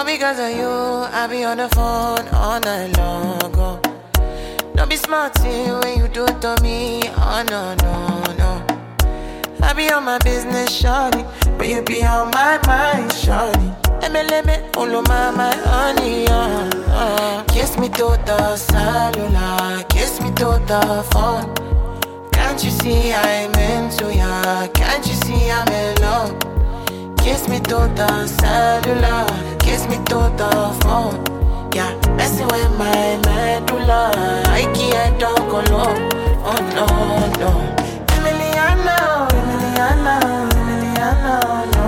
All because of you, I be on the phone all night long ago. Don't be smart when you do it to me, oh no, no, no. I be on my business, shawty, but you be on my mind, shawty. MLM, follow my honey, Kiss me to the cellular, kiss me to the phone. Can't you see I'm into ya, can't you see I'm in love? Kiss me to the cellular, kiss me to the phone. Yeah, messing with my medulla, I can't talk alone. Oh no, no. Emiliano, Emiliano, Emiliano, no.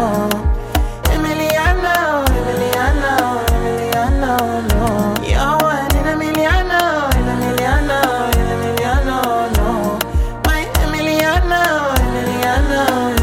Emiliano, Emiliano, Emiliano, no. You're one in a Emiliano, in Emiliano, in Emiliano, no. My Emiliano, Emiliano, Emiliano, no.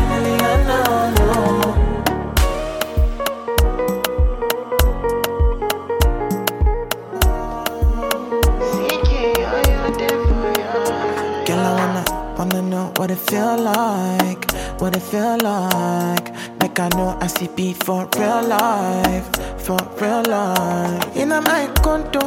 What it feel like, what it feel like. Like I know I see beat for real life, for real life. In a my condo,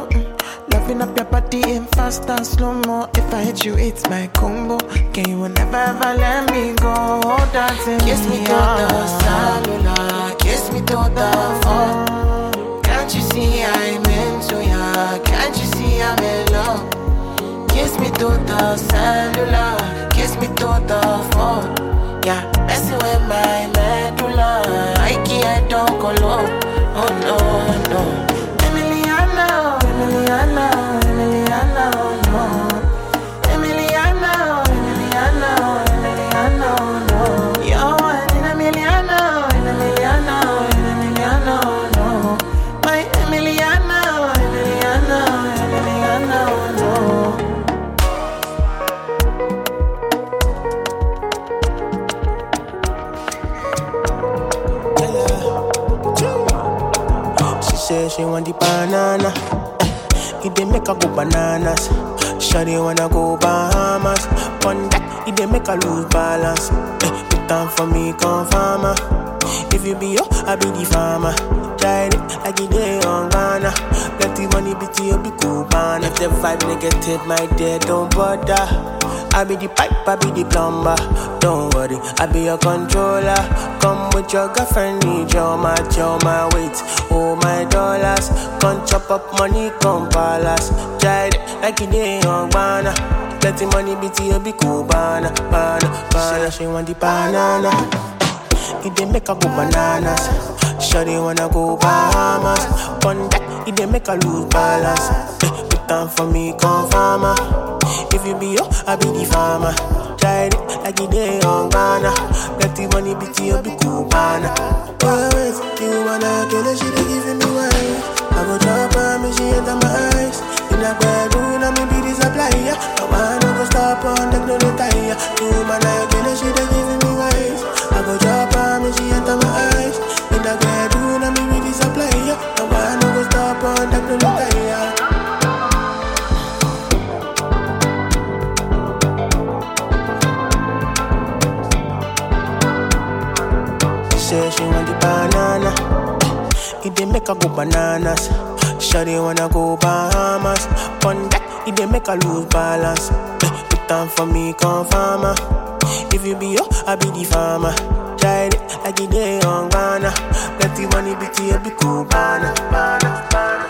loving up your body in fast and slow-mo. If I hit you, it's my combo. Can you never ever let me go? Dancing kiss me to the cellular, kiss me to the phone. Can't you see I'm into ya, can't you see I'm in love? Kiss me to the cellular, kiss me to the phone. Yeah, messing with my medulla, I can't talk alone. Oh no, no. Emiliano, Emiliano, Emiliano, no. Emiliano, Emiliano, Emiliano, no. You're one in a Emiliano, in a Emiliano, in a Emiliano, no. My Emiliano, Emiliano, Emiliano, no. She want the banana. If they make her go bananas. Shawty wanna go Bahamas. One that, if they make her lose balance. It time for me, come farmer. If you be yo, I be the farmer. Tried it, I get it on Ghana. Plenty money, bitty, you be cool, man. If the vibe negative, my dear, don't bother. I be the pipe, I be the plumber. Don't worry, I be your controller. Come with your girlfriend, need your my weight. Oh my dollars, come chop up money, come palace. Try it like it ain't on banana. Plenty money, bitty, you be cool, banana, banana, banana. She want the banana. If they make her go bananas. Shawty wanna go Bahamas. One that, if they make her lose balance. Put time for me, come farmer. If you be yo, I be the farmer. Tried it like it day on Ghana. Plenty money, bitty, you be cool, man. Always Cubana, kill her, she be giving me wine. I go drop her, me she enter my eyes. In a bedroom, I me be the supplier. I wanna go stop on the no retire. Cubana, kill her, she be giving me wine. I go drop her, me she enter my eyes. In a bedroom, I me be the supplier. I wanna go stop on the no retire. She want the banana. If they make her go bananas. Shawty wanna go Bahamas. One that, if they make her lose balance. Put time for me, come farmer. If you be yo, I be the farmer. Tried it like it day on Ghana. Plenty money, bitty, you be cool, banana, banana, banana,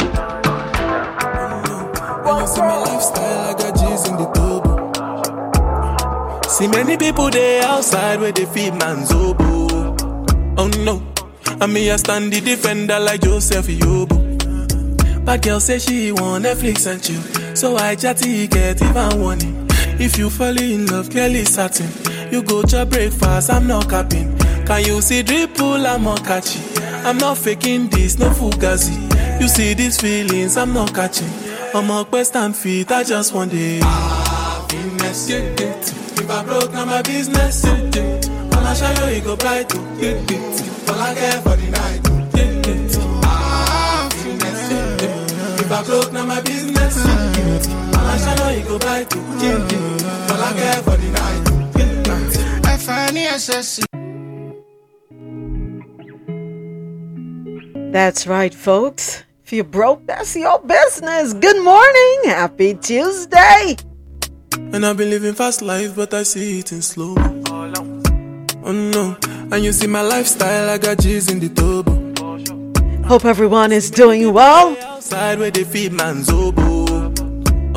banana. When you see my lifestyle, I got G's in the tub. See many people there outside where they feed man's oboe. Oh no, I me a standy defender like Joseph Yobo. But girl say she want Netflix and chill, so I chatty get even warning. If you fall in love, clearly satin. You go to breakfast, I'm not capping. Can you see dripple, I'm not catchy. I'm not faking this, no fugazi. You see these feelings, I'm not catching. I'm a quest and feet, I just want it. Happiness, yeah, yeah. If I broke, now my business, yeah. All I show you, it go bright, yeah. All I care for the night, yeah. Happiness, yeah. If I broke, now my business, yeah. All I show you, it go bright, yeah. All I care for the night, yeah. I find the That's right, folks. If you're broke, that's your business. Good morning. Happy Tuesday. And I've been living fast life, but I see it in slow. Oh no. And you see my lifestyle, I got G's in the tub. Hope everyone is doing well.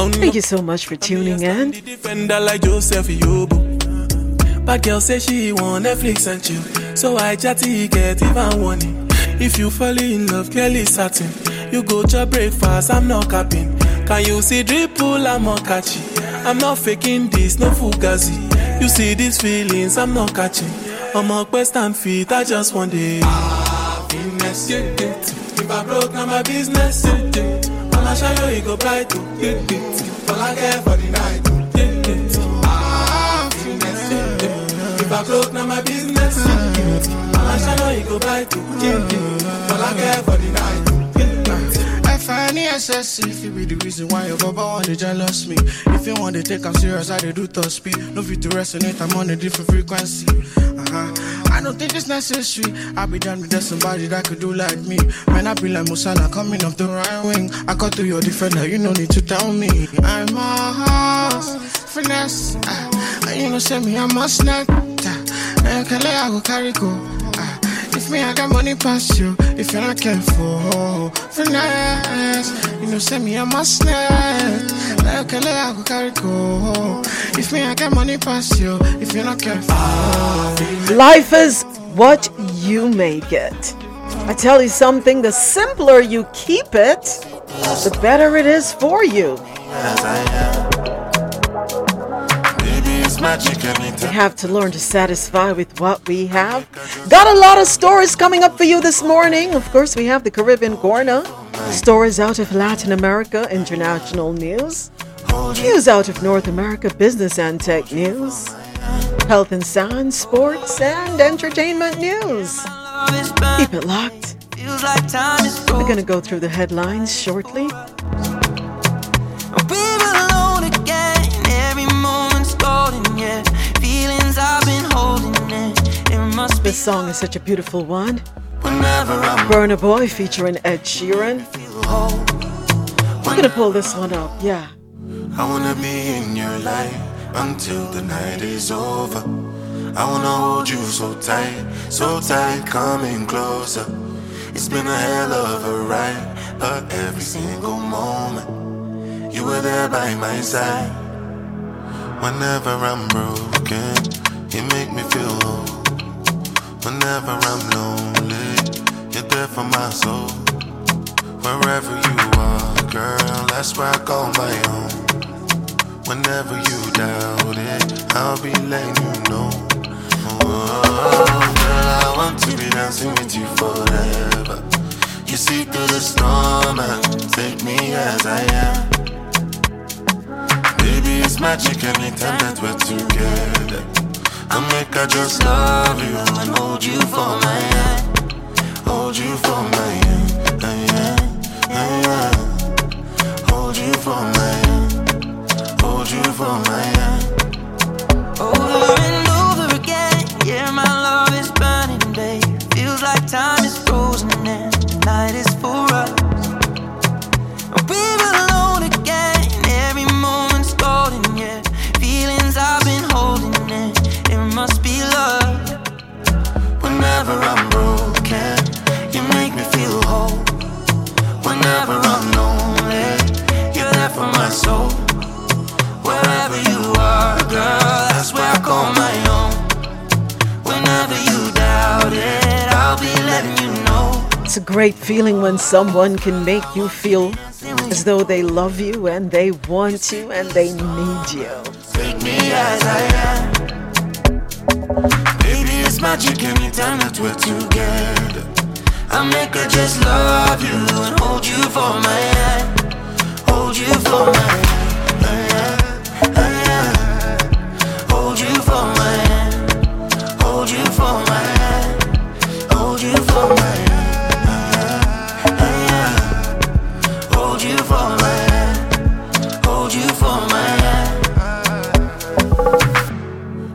Thank you so much for tuning in. But girl say she want Netflix and chill, so I chatty get even warning. If you fall in love, clearly satin. You go to breakfast, I'm not capping. Can you see dripple, I'm not catchy. I'm not faking this, no fugazi. You see these feelings, I'm not catching. I'm a quest and feet, I just want it. Happiness, yeah, yeah. If I broke, now my business, yeah, yeah. I'ma show you, it go bright, yeah, yeah. All I care for the night, yeah, yeah. Happiness, yeah, yeah. If I broke, now my business, yeah, yeah. I find the excessive, it be the reason why your baba want to jealous me. If you want to take I'm serious, I do touch speed. No fit to resonate, I'm on a different frequency. I don't think it's necessary. I be done with that somebody that could do like me. Man, I be like Musala coming off the right wing. I cut to your defender, you no need to tell me. I'm a horse, finesse. You know, say me, I'm a snack. I go carry go. If me I got money past you, if you're not careful, finesse. You know send me a must net. Like okay, I go carry go. If me I got money past you, if you're not careful. Life is what you make it. I tell you something, the simpler you keep it, the better it is for you. As we have to learn to satisfy with what we have. Got a lot of stories coming up for you this morning. Of course, we have the Caribbean Corner. Stories out of Latin America, international news. News out of North America, business and tech news. Health and science, sports, and entertainment news. Keep it locked. We're going to go through the headlines shortly. This song is such a beautiful one. Burna Boy featuring Ed Sheeran. We're gonna pull this one up, yeah. I wanna be in your life until the night is over. I wanna hold you so tight, coming closer. It's been a hell of a ride, but every single moment you were there by my side. Whenever I'm broken, you make me feel whole. Whenever I'm lonely, you're there for my soul. Wherever you are, girl, that's where I call my own. Whenever you doubt it, I'll be letting you know. Oh, girl, I want to be dancing with you forever. You see through the storm and take me as I am. Baby, it's magic anytime that we're together. I make I just love you and hold you for my hand. Hold you for my hand, hold you for my hand, hold you for my hand. Over and over again, yeah, my love is burning day. Feels like time is frozen and the night is for us. We're alone again, every moment's golden, yeah. Feelings I've been holding in. It must be love. Whenever I'm broken, you make me feel whole. Whenever I'm lonely, you're there for my soul. Wherever you are, girl, that's where I call my own. Whenever you doubt it, I'll be letting you know. It's a great feeling when someone can make you feel as though they love you and they want you and they need you. Take me as I am. Baby, it's magic anytime that we're together. I make her just love you and hold you for my hand. Hold you for my hand. Hold you for my hand. Hold you for my hand. Hold you for my hand. Hold you for my hand. Hold you for my hand.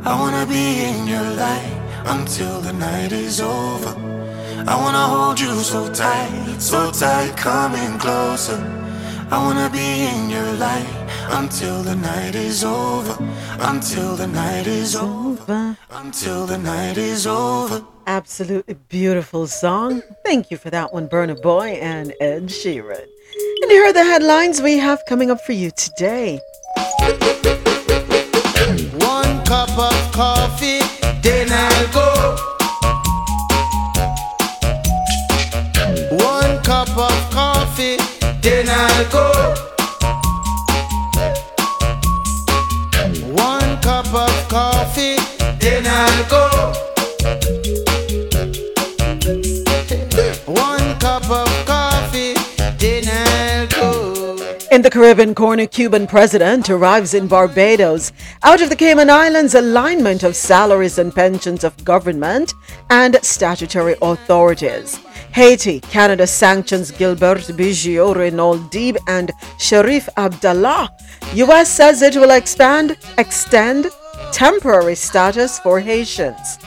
I wanna be in your light until the night is over. I wanna hold you so tight, coming closer. I wanna be in your light until the night is over, until the night is over, until the night is over. Absolutely beautiful song. Thank you for that one, Burna Boy and Ed Sheeran. And here are the headlines we have coming up for you today. 1 cup of coffee, then I'll go. 1 cup of coffee, then I'll go. 1 cup of coffee, then I'll go. 1 cup of coffee, then I'll go. In the Caribbean corner, Cuban president arrives in Barbados. Out of the Cayman Islands, alignment of salaries and pensions of government and statutory authorities. Haiti, Canada sanctions Gilbert Bigio, Reynol Deeb, and Sharif Abdallah. U.S. says it will extend temporary status for Haitians.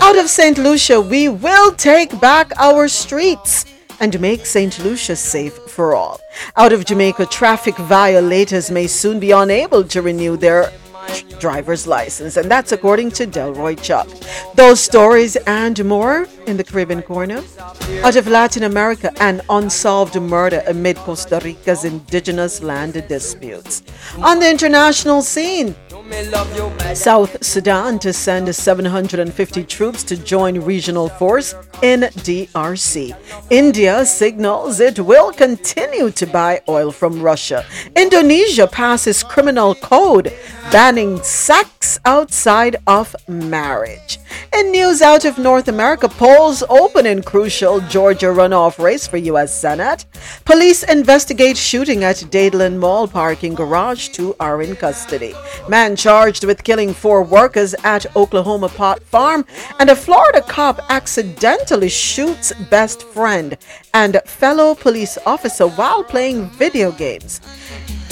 Out of St. Lucia, we will take back our streets and make St. Lucia safe for all. Out of Jamaica, traffic violators may soon be unable to renew their driver's license, and that's according to Delroy Chuck. Those stories and more in the Caribbean corner. Out of Latin America, an unsolved murder amid Costa Rica's indigenous land disputes. On the international scene, South Sudan to send 750 troops to join regional force in DRC. India signals it will continue to buy oil from Russia. Indonesia passes criminal code banning sex outside of marriage. In news out of North America, polls open in crucial Georgia runoff race for U.S. Senate. Police investigate shooting at Dadeland Mall parking garage. 2 are in custody. Man charged with killing 4 workers at Oklahoma pot farm, and a Florida cop accidentally shoots best friend and fellow police officer while playing video games.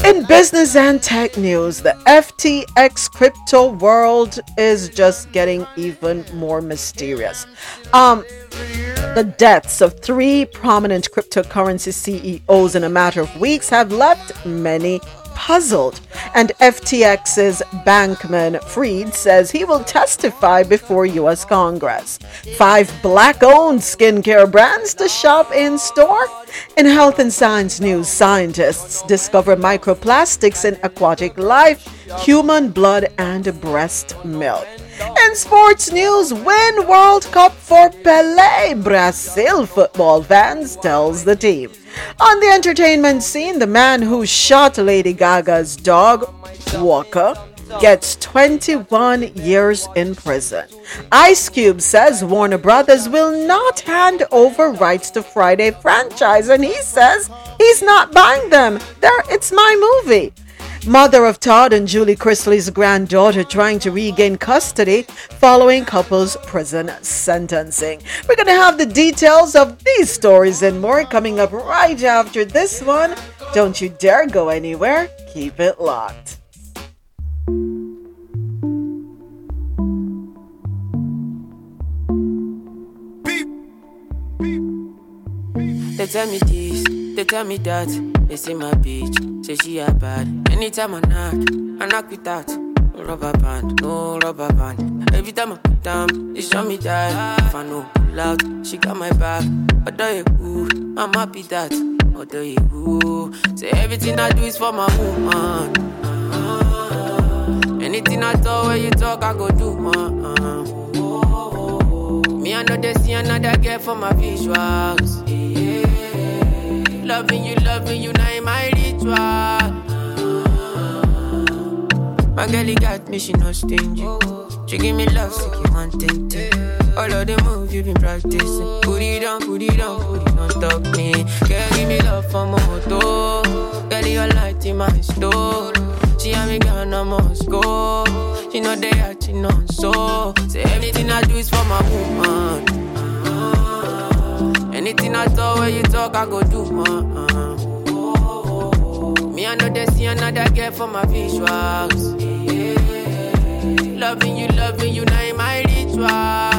In business and tech news, the FTX crypto world is just getting even more mysterious. The deaths of 3 prominent cryptocurrency CEOs in a matter of weeks have left many puzzled. And FTX's Bankman-Fried says he will testify before U.S. Congress. 5 black-owned skincare brands to shop in store. In health and science news, scientists discover microplastics in aquatic life, human blood, and breast milk. In sports news, win World Cup for Pelé, Brazil football fans tells the team. On the entertainment scene, the man who shot Lady Gaga's dog, Walker, gets 21 years in prison. Ice Cube says Warner Brothers will not hand over rights to Friday franchise, and he says he's not buying them. It's my movie. Mother of Todd and Julie Chrisley's granddaughter trying to regain custody following couple's prison sentencing. We're going to have the details of these stories and more coming up right after this one. Don't you dare go anywhere. Keep it locked. They tell me this, they tell me that. They say my bitch, say she a bad. Anytime I knock without rubber band, no rubber band. Every time I put down, it's show me that. If I know pull out, she got my back. Although you who, I'm happy that. Although you who, say everything I do is for my woman. Anything I talk, when you talk, I go do man. Me I know they see another girl for my visuals. Loving you, now in my ritual. My girlie got me, she not stingy. She give me love, she keep on tempting. All of the moves you been practicing. Put it down, don't talk me. Girl, give me love for my motor. Girlie, your light in my store. She and me gone, I must go. She know they act, she know so. Say everything I do is for my woman. Anything I talk, when you talk, I go do man. Me I know they see another girl for my visuals. Yeah. Loving you, now in my ritual.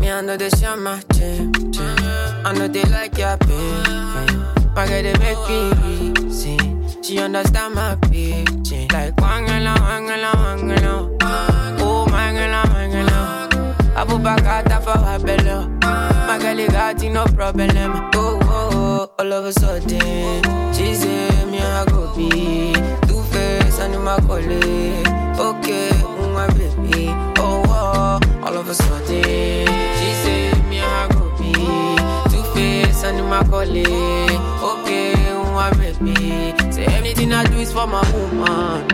Me know this you're my gym, gym. I know they like your baby. My girl, they make me easy. She understand my pitching. Like, wangala, wangala, wangala. Oh, wangala, wangala. I put back out for her belly. My girl, they got you, no problem. Oh, oh, oh, all of a sudden. She said, me, I go be. Two-face, I knew my colleague. Okay, my baby. Oh, oh, all of a sudden. She said, me, I go be. Two-face, I knew my colleague. Okay, my baby. Say, anything I do is for my woman.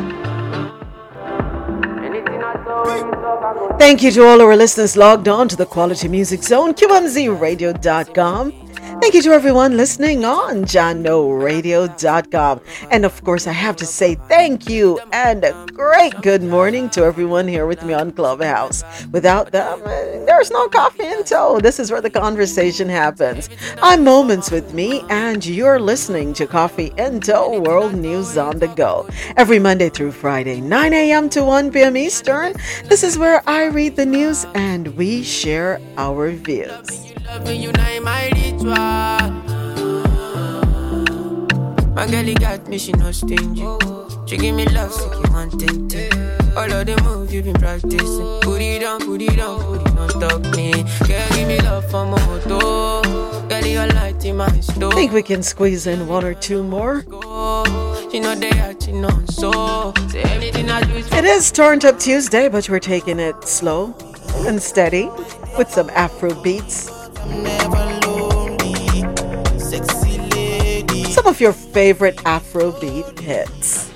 Thank you to all our listeners logged on to the Quality Music Zone, QMZRadio.com. Thank you to everyone listening on JohnNoRadio.com. And of course, I have to say thank you and a great good morning to everyone here with me on Clubhouse. Without them, there's no coffee in tow. This is where the conversation happens. I'm Moments with Me, and you're listening to Coffee in Tow World News on the Go. Every Monday through Friday, 9 a.m. to 1 p.m. Eastern, this is where I read the news and we share our views. You know my ritual. My girl got me, she no stingy. She give me love, so you want it. All of the moves you been practicing. Put it down, don't stop me. Girl, give me love for my moto. Girl, your light in my store. Think we can squeeze in one or two more? It is Turned Up Tuesday, but we're taking it slow and steady with some Afro beats. Some of your favorite Afrobeat hits.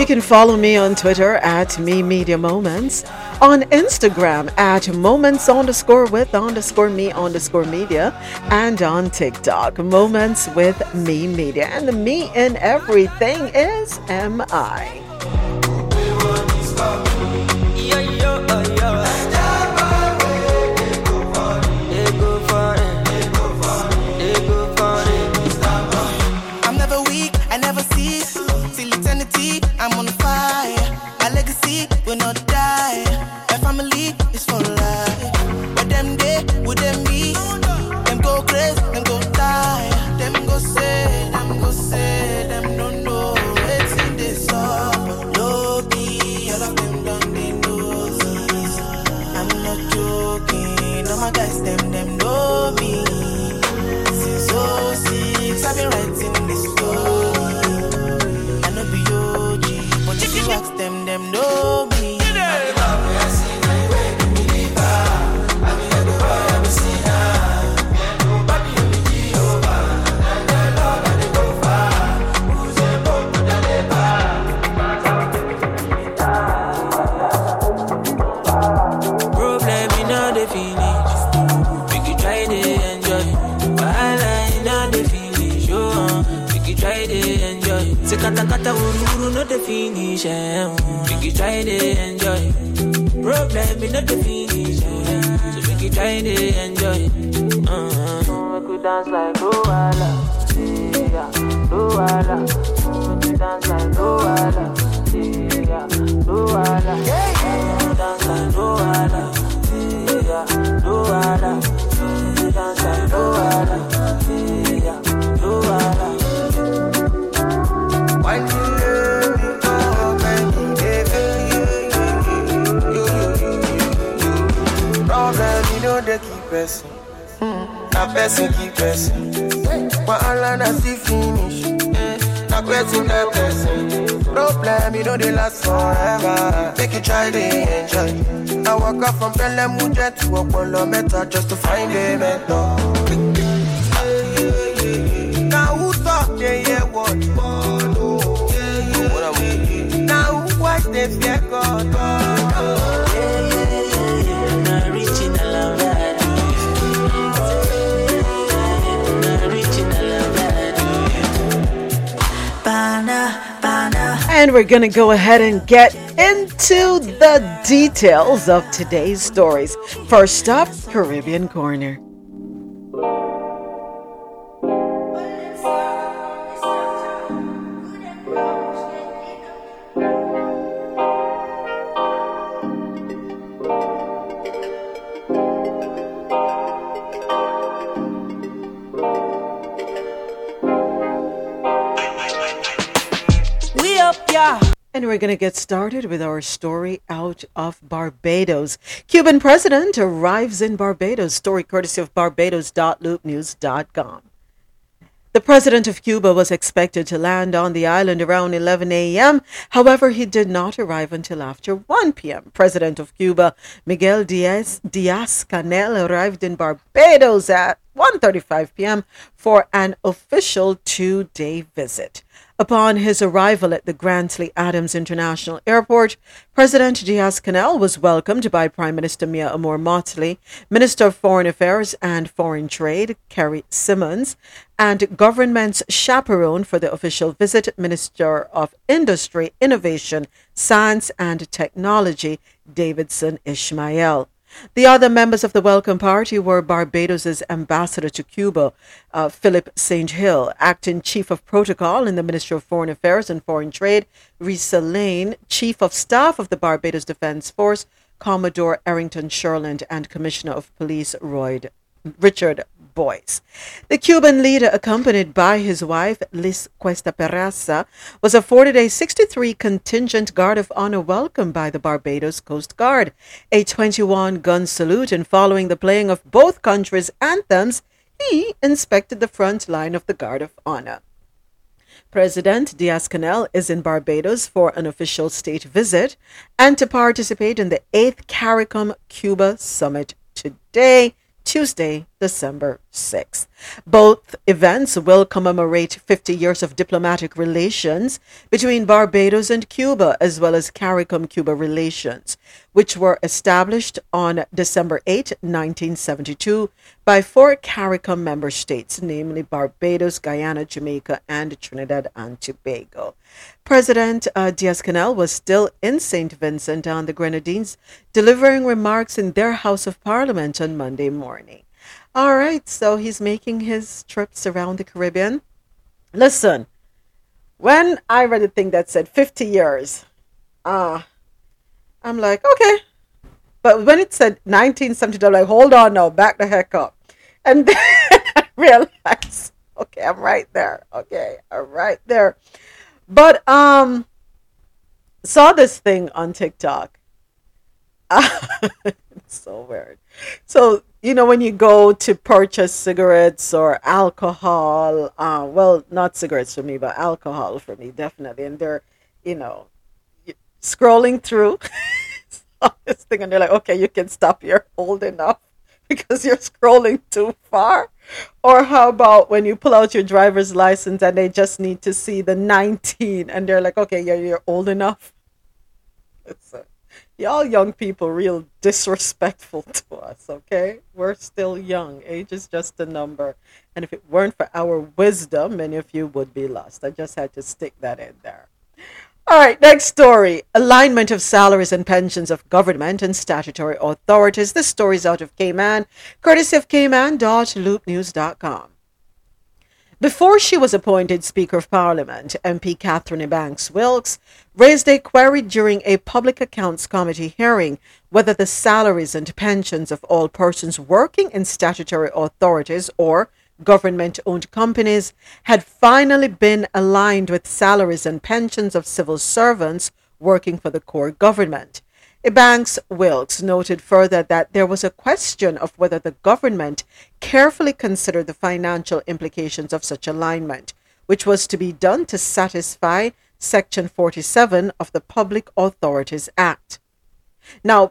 You can follow me on Twitter at Me Media Moments, on Instagram at Moments_with_Me_Media, and on TikTok, Moments with Me Media. And the me in everything is MI. I'm on fire, my legacy will not die. My family is for life. But them day, would them be? Them go crazy, them go die. Them go say, them don't know. It's in this song. Low key, all of them done, they know me. I'm not joking, all my guys, them know me. Since 06, I've been writing this story. Them know me. Kata kata ururu no finish. We can try to enjoy. Problem is not the finish. So we can try to enjoy. We could dance like Luala, yeah, Luala. We could dance like Luala, yeah, Luala. We could dance like Luala, yeah, Luala. We could dance like Luala, yeah, Luala. Problem, you know they last forever. Make you try to enjoy. I walk up from Pelé Mujer to Apollo Meta just to find a mentor. Now who talk, yeah, what? If you go, I'm not reaching a love that I'm not reaching a love that. And we're going to go ahead and get into the details of today's stories. First up, Caribbean Corner. Yeah. And we're going to get started with our story out of Barbados. Cuban president arrives in Barbados. Story courtesy of barbados.loopnews.com. The president of Cuba was expected to land on the island around 11 a.m. However, he did not arrive until after 1 p.m. President of Cuba, Miguel Diaz-Canel, arrived in Barbados at 1:35 p.m. for an official two-day visit. Upon his arrival at the Grantley Adams International Airport, President Diaz-Canel was welcomed by Prime Minister Mia Amor Motley, Minister of Foreign Affairs and Foreign Trade, Carrie Simmons, and government's chaperone for the official visit, Minister of Industry, Innovation, Science and Technology, Davidson Ishmael. The other members of the welcome party were Barbados's ambassador to Cuba, Philip St. Hill, acting chief of protocol in the Ministry of Foreign Affairs and Foreign Trade, Risa Lane, chief of staff of the Barbados Defense Force, Commodore Errington Sherland, and Commissioner of Police, Royd Richard Boys. The Cuban leader, accompanied by his wife, Liz Cuesta Peraza, was afforded a 63 contingent guard of honor welcome by the Barbados Coast Guard, a 21-gun salute, and following the playing of both countries' anthems, he inspected the front line of the guard of honor. President Diaz-Canel is in Barbados for an official state visit and to participate in the 8th CARICOM Cuba Summit today, Tuesday, December 6th. Both events will commemorate 50 years of diplomatic relations between Barbados and Cuba, as well as CARICOM-Cuba relations, which were established on December 8, 1972, by four CARICOM member states, namely Barbados, Guyana, Jamaica, and Trinidad and Tobago. President Diaz-Canel was still in St. Vincent and the Grenadines, delivering remarks in their House of Parliament on Monday morning. All right, so he's making his trips around the Caribbean. Listen, when I read a thing that said 50 years, I'm like, okay. But when it said 1972, I'm like, hold on now, back the heck up. And then I realized, okay, I'm right there. Okay, I'm right there. But saw this thing on TikTok. It's so weird. So, you know, when you go to purchase cigarettes or alcohol, well, not cigarettes for me, but alcohol for me, definitely. And they're, you know, scrolling through this thing, and they're like, okay, you can stop. You're old enough because you're scrolling too far. Or how about when you pull out your driver's license and they just need to see the 19, and they're like, okay, yeah, you're old enough. Y'all young people real disrespectful to us, okay? We're still young. Age is just a number. And if it weren't for our wisdom, many of you would be lost. I just had to stick that in there. All right, next story. Alignment of salaries and pensions of government and statutory authorities. This story is out of Cayman, courtesy of cayman.loopnews.com. Before she was appointed Speaker of Parliament, MP Catherine E. Ebanks Wilkes raised a query during a Public Accounts Committee hearing whether the salaries and pensions of all persons working in statutory authorities or government-owned companies had finally been aligned with salaries and pensions of civil servants working for the core government. Ebanks Wilkes noted further that there was a question of whether the government carefully considered the financial implications of such alignment, which was to be done to satisfy Section 47 of the Public Authorities Act. Now,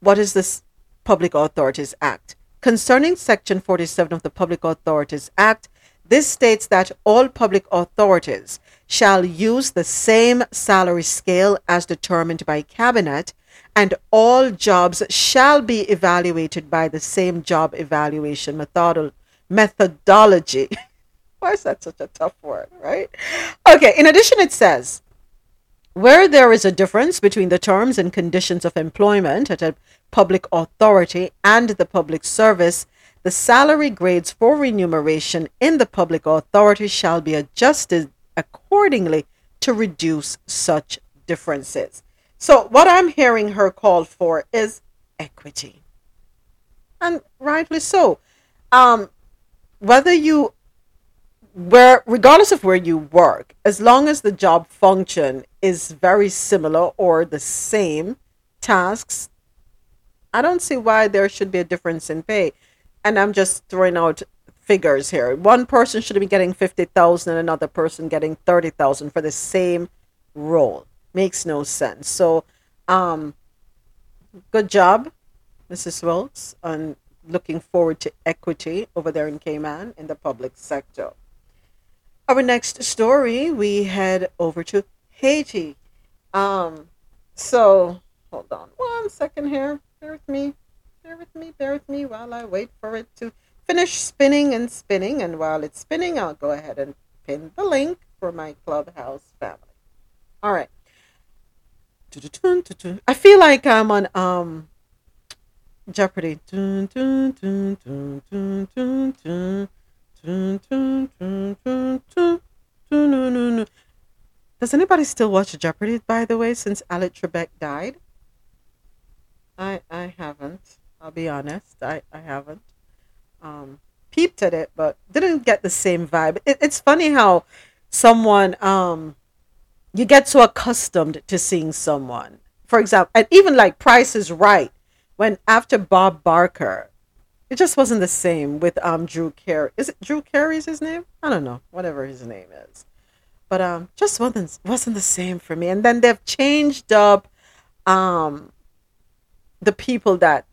what is this Public Authorities Act? Concerning Section 47 of the Public Authorities Act, this states that all public authorities shall use the same salary scale as determined by Cabinet, and all jobs shall be evaluated by the same job evaluation methodology. Why is that such a tough word, right? Okay, in addition, it says, where there is a difference between the terms and conditions of employment at a public authority and the public service, the salary grades for remuneration in the public authority shall be adjusted accordingly to reduce such differences. So what I'm hearing her call for is equity. And rightly so. Whether you regardless of where you work, as long as the job function is very similar or the same tasks, I don't see why there should be a difference in pay. And I'm just throwing out figures here. One person should be getting $50,000 and another person getting $30,000 for the same role. Makes no sense. So, good job, Mrs. Wilkes, on looking forward to equity over there in Cayman in the public sector. Our next story, we head over to Haiti. So hold on one second here. Bear with me while I wait for it to finish spinning. And while it's spinning, I'll go ahead and pin the link for my Clubhouse family. All right. I feel like I'm on Jeopardy. Does anybody still watch Jeopardy, by the way, since Alec Trebek died? I haven't. I'll be honest. I haven't. Peeped at it, but didn't get the same vibe. It's funny how someone, you get so accustomed to seeing someone. For example, and even like Price is Right, when after Bob Barker, it just wasn't the same with Drew Carey. Is it Drew Carey's his name? I don't know. Whatever his name is. But just wasn't the same for me. And then they've changed up the people that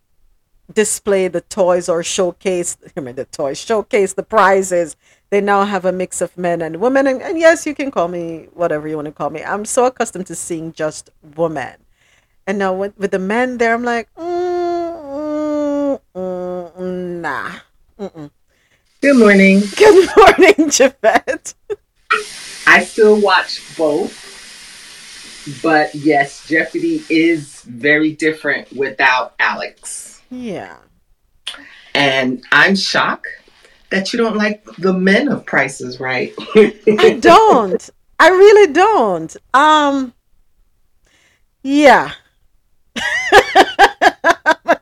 display the toys or showcase the prizes. They now have a mix of men and women. And yes, you can call me whatever you want to call me. I'm so accustomed to seeing just women. And now with the men there, I'm like, nah. Mm-mm. Good morning. Good morning, Javette. I still watch both, but yes, Jeopardy is very different without Alex. Yeah. And I'm shocked that you don't like the men of Price is Right. I don't. I really don't. Yeah.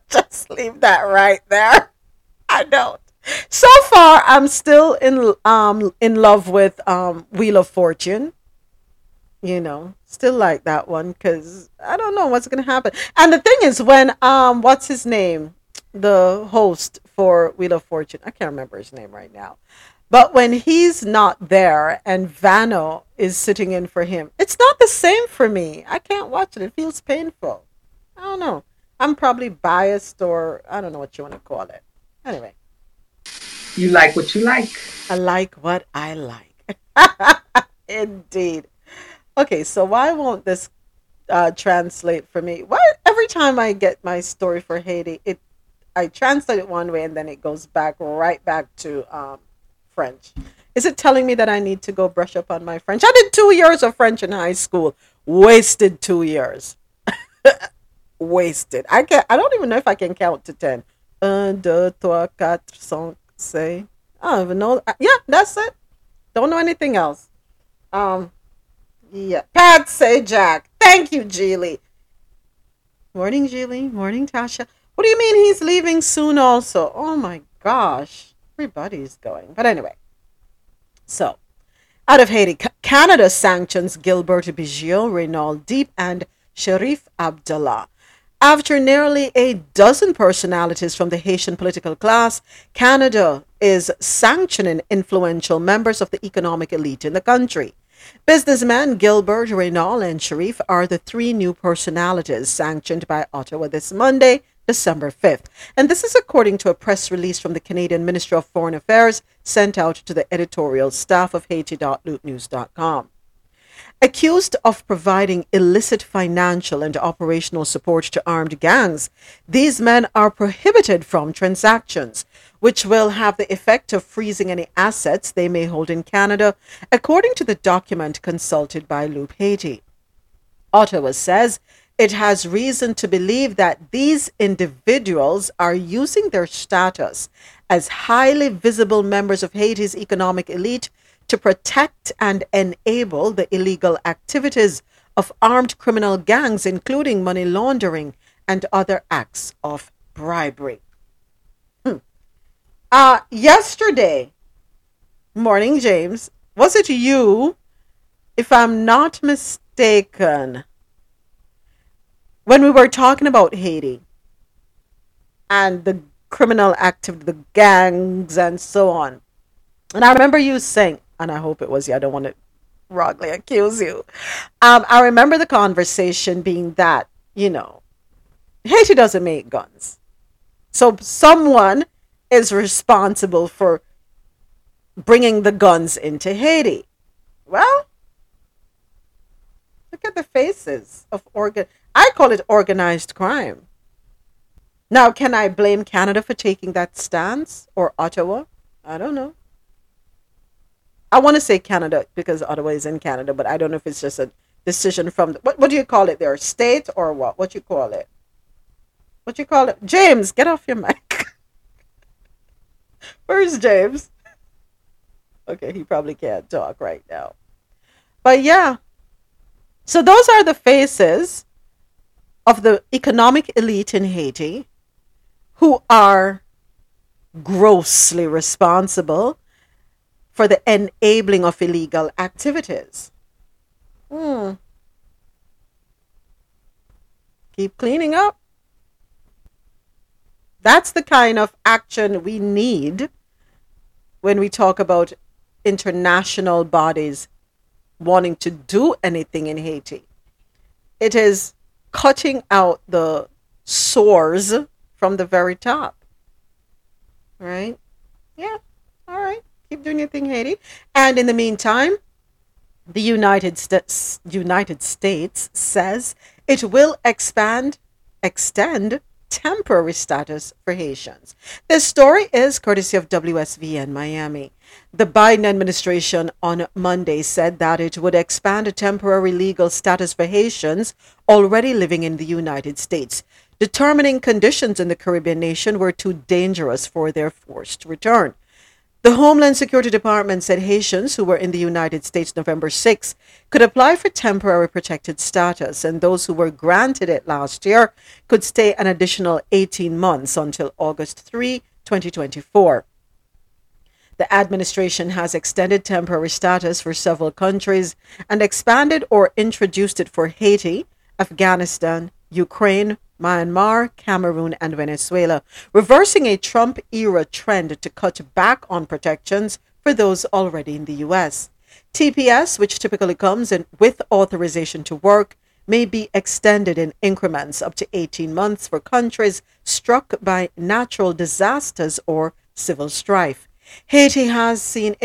Just leave that right there. I don't. So far, I'm still in love with Wheel of Fortune. You know, still like that one because I don't know what's gonna happen. And the thing is, when what's his name, the host for Wheel of Fortune, I can't remember his name right now, but when he's not there and Vano is sitting in for him, it's not the same for me. I can't watch it. It feels painful. I don't know. I'm probably biased, or I don't know what you want to call it. Anyway. You like what you like. I like what I like. Indeed. Okay, so why won't this translate for me? Why every time I get my story for Haiti, I translate it one way and then it goes right back to French. Is it telling me that I need to go brush up on my French? I did 2 years of French in high school. Wasted 2 years. Wasted. I don't even know if I can count to 10. 1, 2, 3, 4, 5, 6. I don't even know. Yeah, that's it. Don't know anything else. Yeah. Pat say Jack. Thank you, Julie. Morning, Julie. Morning, Tasha. What do you mean he's leaving soon also? Oh my gosh. Everybody's going. But anyway. So, out of Haiti, Canada sanctions Gilbert Bigio, Reynol Deeb, and Sharif Abdallah. After nearly a dozen personalities from the Haitian political class, Canada is sanctioning influential members of the economic elite in the country. Businessmen Gilbert, Reynol, and Sharif are the three new personalities sanctioned by Ottawa this Monday, December 5th. And this is according to a press release from the Canadian Ministry of Foreign Affairs sent out to the editorial staff of Haiti.lootnews.com. Accused of providing illicit financial and operational support to armed gangs, these men are prohibited from transactions, which will have the effect of freezing any assets they may hold in Canada, according to the document consulted by Loop Haiti. Ottawa says it has reason to believe that these individuals are using their status as highly visible members of Haiti's economic elite to protect and enable the illegal activities of armed criminal gangs, including money laundering and other acts of bribery. Yesterday, Morning, James. Was it you, if I'm not mistaken, when we were talking about Haiti and the criminal activity, the gangs and so on? And I remember you saying, and I hope it was you, I don't want to wrongly accuse you. I remember the conversation being that, you know, Haiti doesn't make guns. So someone is responsible for bringing the guns into Haiti. Well, look at the faces of I call it organized crime. Now, can I blame Canada for taking that stance or Ottawa? I don't know. I want to say Canada because Ottawa is in Canada, but I don't know if it's just a decision from what do you call it there? State or what? What you call it? What you call it? James, get off your mic. Where's James? Okay, he probably can't talk right now. But yeah. So those are the faces of the economic elite in Haiti who are grossly responsible for the enabling of illegal activities. Keep cleaning up. That's the kind of action we need when we talk about international bodies wanting to do anything in Haiti. It is cutting out the sores from the very top. Right? Yeah. All right. Keep doing your thing, Haiti. And in the meantime, the United States says it will extend temporary status for Haitians. This story is courtesy of WSVN Miami. The Biden administration on Monday said that it would expand a temporary legal status for Haitians already living in the United States, determining conditions in the Caribbean nation were too dangerous for their forced return. The Homeland Security Department said Haitians who were in the United States November 6 could apply for temporary protected status, and those who were granted it last year could stay an additional 18 months until August 3, 2024. The administration has extended temporary status for several countries and expanded or introduced it for Haiti, Afghanistan, Ukraine, Myanmar, Cameroon, and Venezuela, reversing a Trump-era trend to cut back on protections for those already in the U.S. TPS, which typically comes in with authorization to work, may be extended in increments up to 18 months for countries struck by natural disasters or civil strife. Haiti has seen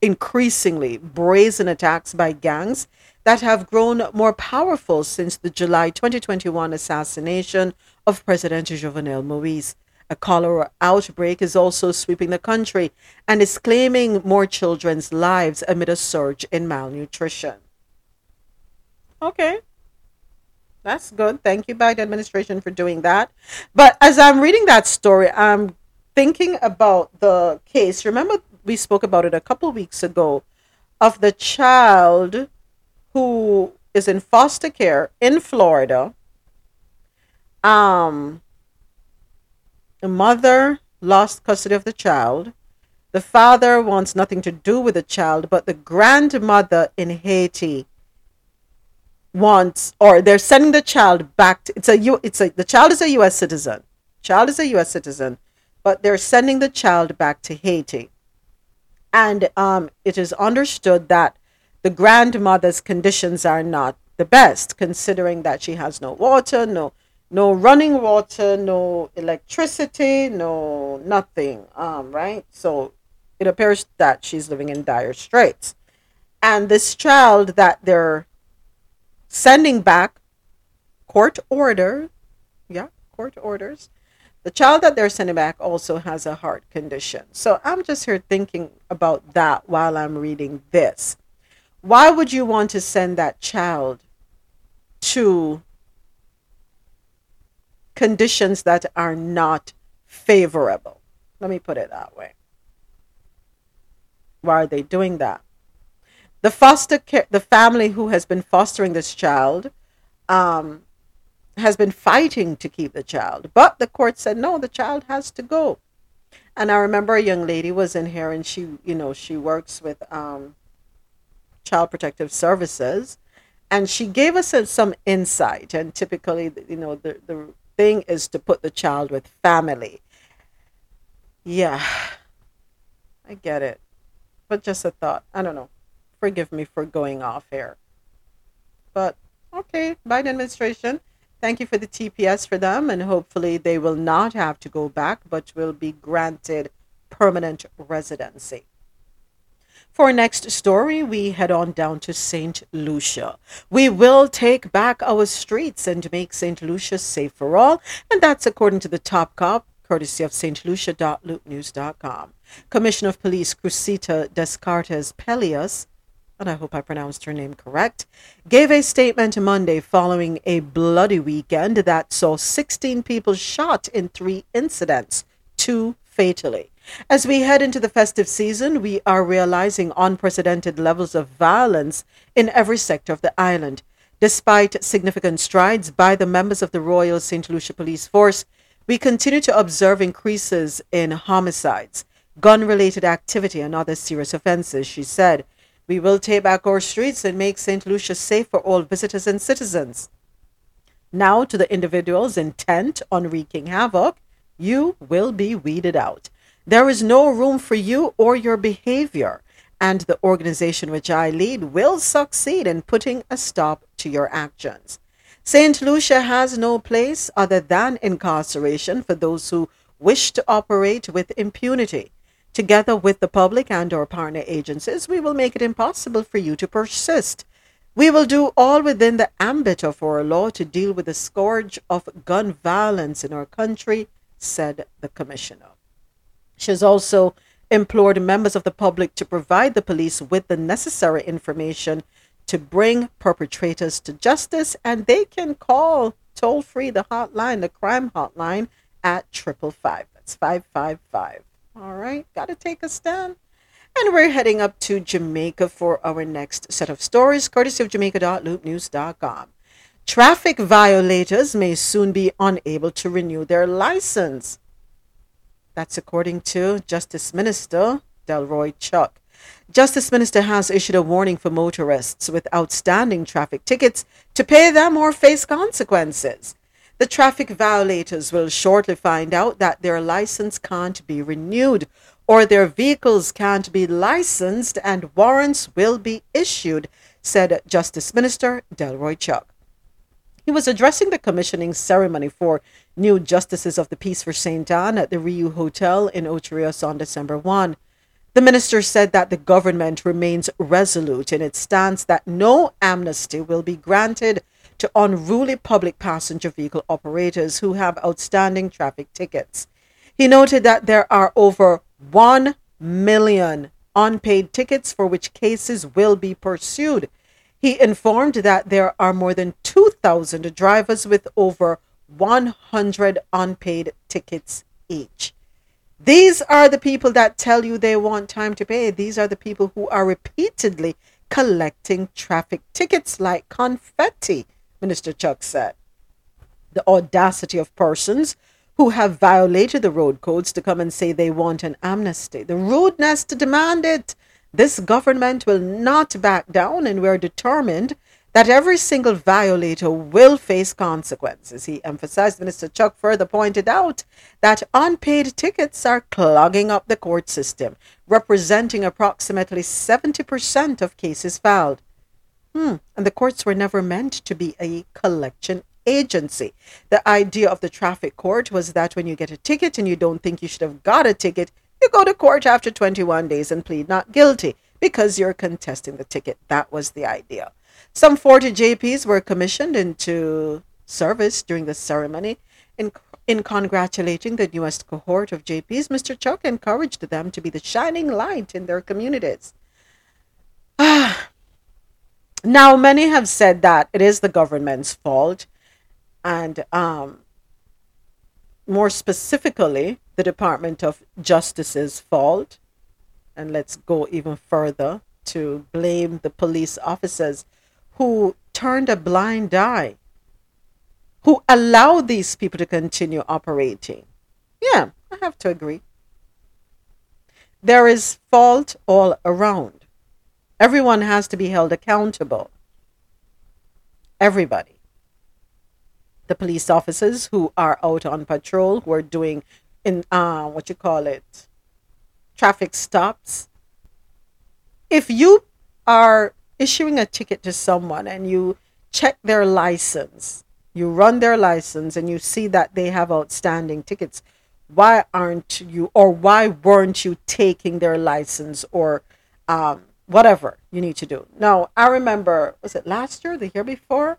increasingly brazen attacks by gangs that have grown more powerful since the July 2021 assassination of President Jovenel Moïse. A cholera outbreak is also sweeping the country and is claiming more children's lives amid a surge in malnutrition. Okay, that's good. Thank you, Biden administration, for doing that. But as I'm reading that story, I'm thinking about the case. Remember, we spoke about it a couple weeks ago of the child who is in foster care in Florida. The mother lost custody of the child. The father wants nothing to do with the child, but the grandmother in Haiti wants, or they're sending the child back to, the child is a U.S. citizen. Child is a U.S. citizen, but they're sending the child back to Haiti. And it is understood that the grandmother's conditions are not the best, considering that she has no water, no running water, no electricity, no nothing, right? So it appears that she's living in dire straits. And this child that they're sending back, court orders, the child that they're sending back also has a heart condition. So I'm just here thinking about that while I'm reading this. Why would you want to send that child to conditions that are not favorable? Let me put it that way. Why are they doing that? The family who has been fostering this child has been fighting to keep the child, but the court said, no, the child has to go. And I remember a young lady was in here, and she works with Child Protective Services, and she gave us some insight. And typically, the thing is to put the child with family. Yeah, I get it. But just a thought. I don't know. Forgive me for going off here. But okay, Biden administration, thank you for the TPS for them, and hopefully they will not have to go back, but will be granted permanent residency. For our next story, we head on down to St. Lucia. We will take back our streets and make St. Lucia safe for all, and that's according to the top cop, courtesy of stlucia.loopnews.com. Commissioner of Police Cruzita Descartes Pelias, and I hope I pronounced her name correct, gave a statement Monday following a bloody weekend that saw 16 people shot in 3 incidents, 2 fatally. As we head into the festive season, we are realizing unprecedented levels of violence in every sector of the island. Despite significant strides by the members of the Royal St. Lucia Police Force, we continue to observe increases in homicides, gun-related activity, and other serious offenses, she said. We will take back our streets and make St. Lucia safe for all visitors and citizens. Now, to the individuals intent on wreaking havoc, you will be weeded out. There is no room for you or your behavior, and the organization which I lead will succeed in putting a stop to your actions. St. Lucia has no place other than incarceration for those who wish to operate with impunity. Together with the public and our partner agencies, we will make it impossible for you to persist. We will do all within the ambit of our law to deal with the scourge of gun violence in our country, said the commissioner. She has also implored members of the public to provide the police with the necessary information to bring perpetrators to justice, and they can call toll-free the hotline, the crime hotline, at 555. That's 555. All right, gotta take a stand. And we're heading up to Jamaica for our next set of stories, courtesy of jamaica.loopnews.com. Traffic violators may soon be unable to renew their license. That's according to Justice Minister Delroy Chuck. Justice Minister has issued a warning for motorists with outstanding traffic tickets to pay them or face consequences. The traffic violators will shortly find out that their license can't be renewed or their vehicles can't be licensed, and warrants will be issued, said Justice Minister Delroy Chuck. He was addressing the commissioning ceremony for new Justices of the Peace for St. Anne at the Riu Hotel in Ocho Rios on December 1. The minister said that the government remains resolute in its stance that no amnesty will be granted to unruly public passenger vehicle operators who have outstanding traffic tickets. He noted that there are over 1 million unpaid tickets for which cases will be pursued. He informed that there are more than 2,000 drivers with over 100 unpaid tickets each. These are the people that tell you they want time to pay. These are the people who are repeatedly collecting traffic tickets like confetti, Minister Chuck said. The audacity of persons who have violated the road codes to come and say they want an amnesty, the rudeness to demand it. This government will not back down, and we're determined that every single violator will face consequences, he emphasized. Minister Chuck further pointed out that unpaid tickets are clogging up the court system, representing approximately 70% of cases filed. And the courts were never meant to be a collection agency. The idea of the traffic court was that when you get a ticket and you don't think you should have got a ticket, you go to court after 21 days and plead not guilty because you're contesting the ticket. That was the idea. Some 40 JPs were commissioned into service during the ceremony. In congratulating the newest cohort of JPs, Mr. Chuck encouraged them to be the shining light in their communities. Now, many have said that it is the government's fault, and more specifically, the Department of Justice's fault. And let's go even further to blame the police officers who turned a blind eye, who allowed these people to continue operating. Yeah, I have to agree. There is fault all around. Everyone has to be held accountable. Everybody. The police officers who are out on patrol, who are doing traffic stops. If you are issuing a ticket to someone and you check their license, you run their license and you see that they have outstanding tickets, why weren't you taking their license or whatever you need to do? Now, I remember, was it last year, the year before?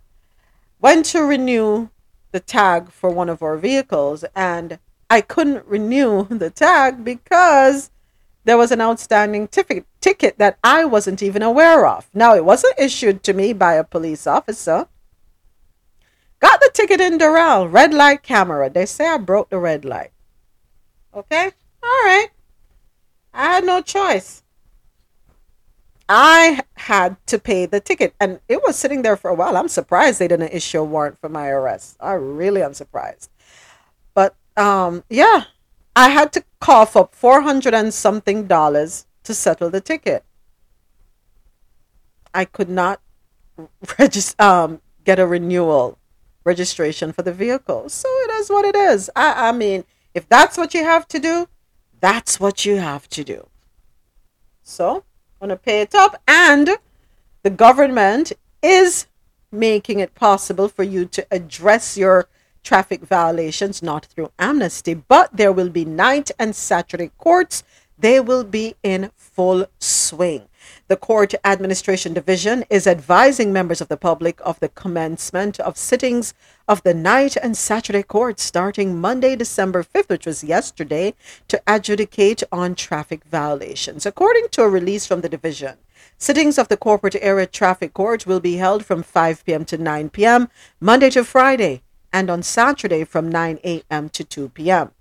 Went to renew the tag for one of our vehicles, and I couldn't renew the tag because there was an outstanding ticket that I wasn't even aware of. Now, it wasn't issued to me by a police officer. Got the ticket in Doral, red light camera. They say I broke the red light. Okay, all right. I had no choice. I had to pay the ticket, and it was sitting there for a while. I'm surprised they didn't issue a warrant for my arrest. I really am surprised. But I had to cough up $400 and something to settle the ticket. I could not get a renewal registration for the vehicle. So it is what it is. I mean, if that's what you have to do, that's what you have to do. So going to pay it up, and the government is making it possible for you to address your traffic violations, not through amnesty, but there will be night and Saturday courts. They will be in full swing. The Court Administration Division is advising members of the public of the commencement of sittings of the night and Saturday courts starting Monday, December 5th, which was yesterday, to adjudicate on traffic violations. According to a release from the division, sittings of the Corporate Area Traffic Court will be held from 5 p.m. to 9 p.m., Monday to Friday, and on Saturday from 9 a.m. to 2 p.m.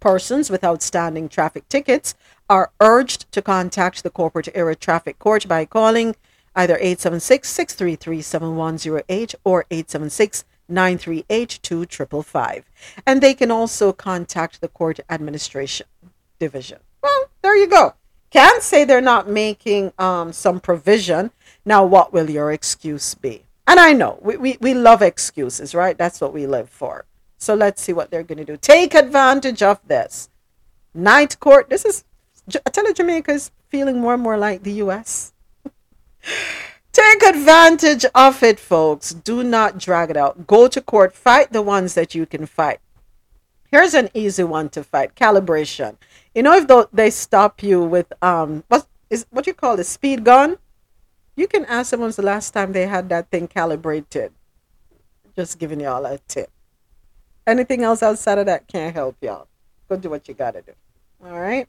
Persons with outstanding traffic tickets are urged to contact the Corporate Area Traffic Court by calling either 876-633-7108 or 876-938-2555. And they can also contact the Court Administration Division. Well, there you go. Can't say they're not making some provision. Now, what will your excuse be? And I know, we love excuses, right? That's what we live for. So let's see what they're going to do. Take advantage of this. Night court. This is, I tell you, Jamaica is feeling more and more like the U.S. Take advantage of it, folks. Do not drag it out. Go to court. Fight the ones that you can fight. Here's an easy one to fight. Calibration. You know, if they stop you with, what you call the speed gun? You can ask them when's the last time they had that thing calibrated. Just giving you all a tip. Anything else outside of that can't help y'all. Go do what you gotta do. All right.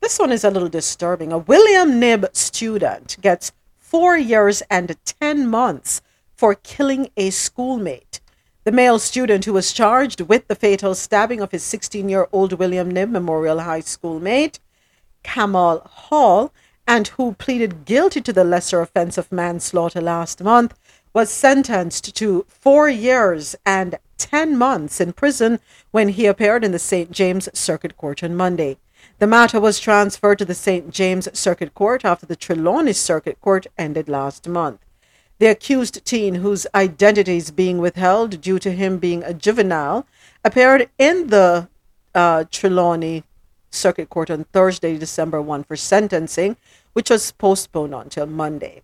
This one is a little disturbing. A William Nibb student gets 4 years and 10 months for killing a schoolmate. The male student who was charged with the fatal stabbing of his 16-year-old William Nibb Memorial High schoolmate, Kamal Hall, and who pleaded guilty to the lesser offense of manslaughter last month, was sentenced to 4 years and 10 months in prison when he appeared in the St. James Circuit Court on Monday. The matter was transferred to the St. James Circuit Court after the Trelawney Circuit Court ended last month. The accused teen, whose identity is being withheld due to him being a juvenile, appeared in the Trelawney Circuit Court on Thursday, December 1, for sentencing, which was postponed until Monday.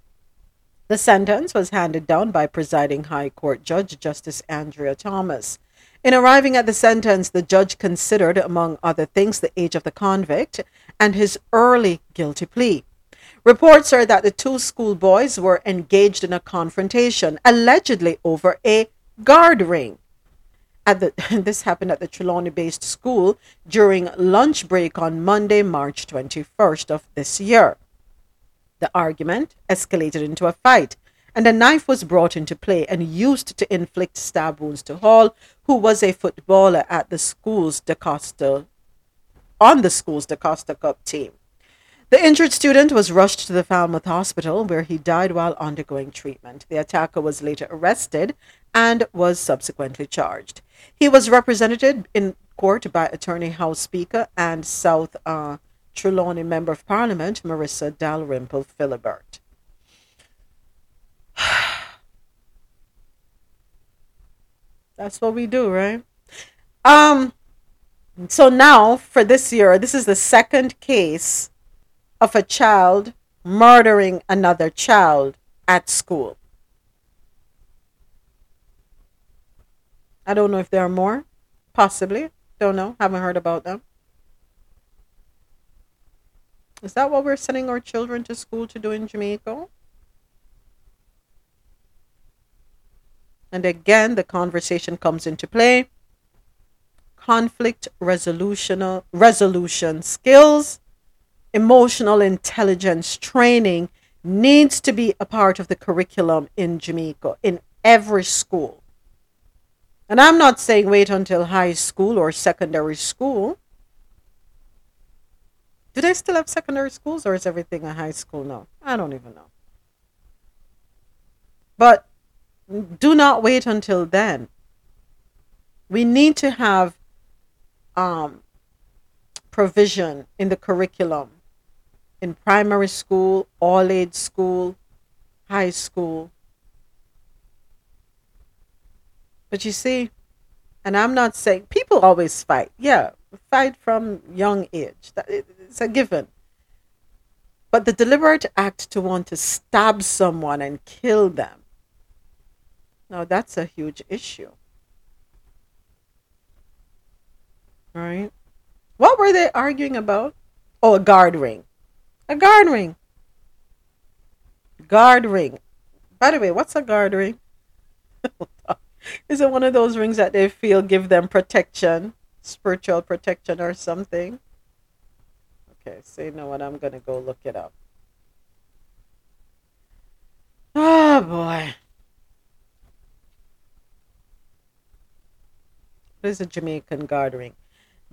The sentence was handed down by presiding High Court Judge Justice Andrea Thomas. In arriving at the sentence, the judge considered, among other things, the age of the convict and his early guilty plea. Reports are that the two schoolboys were engaged in a confrontation, allegedly over a guard ring. This happened at the Trelawney-based school during lunch break on Monday, March 21st of this year. The argument escalated into a fight, and a knife was brought into play and used to inflict stab wounds to Hall, who was a footballer at the school's DaCosta Cup team. The injured student was rushed to the Falmouth Hospital, where he died while undergoing treatment. The attacker was later arrested and was subsequently charged. He was represented in Court by Attorney House Speaker and South Trelawney Member of Parliament Marissa Dalrymple Philibert. That's what we do, right? So now for this year, this is the second case of a child murdering another child at school. I don't know if there are more. Possibly. Don't know. Haven't heard about them. Is that what we're sending our children to school to do in Jamaica? And again, the conversation comes into play. Conflict resolution skills, emotional intelligence training needs to be a part of the curriculum in Jamaica, in every school. And I'm not saying wait until high school or secondary school. Do they still have secondary schools, or is everything a high school now? I don't even know. But do not wait until then. We need to have provision in the curriculum in primary school, all-age school, high school. But you see, and I'm not saying, people always fight. Yeah, fight from young age. It's a given. But the deliberate act to want to stab someone and kill them, now that's a huge issue. All right. What were they arguing about? Oh, a guard ring. A guard ring. Guard ring. By the way, what's a guard ring? Is it one of those rings that they feel give them protection, spiritual protection or something? Okay, so you know what? I'm going to go look it up. Oh, boy. What is a Jamaican guard ring?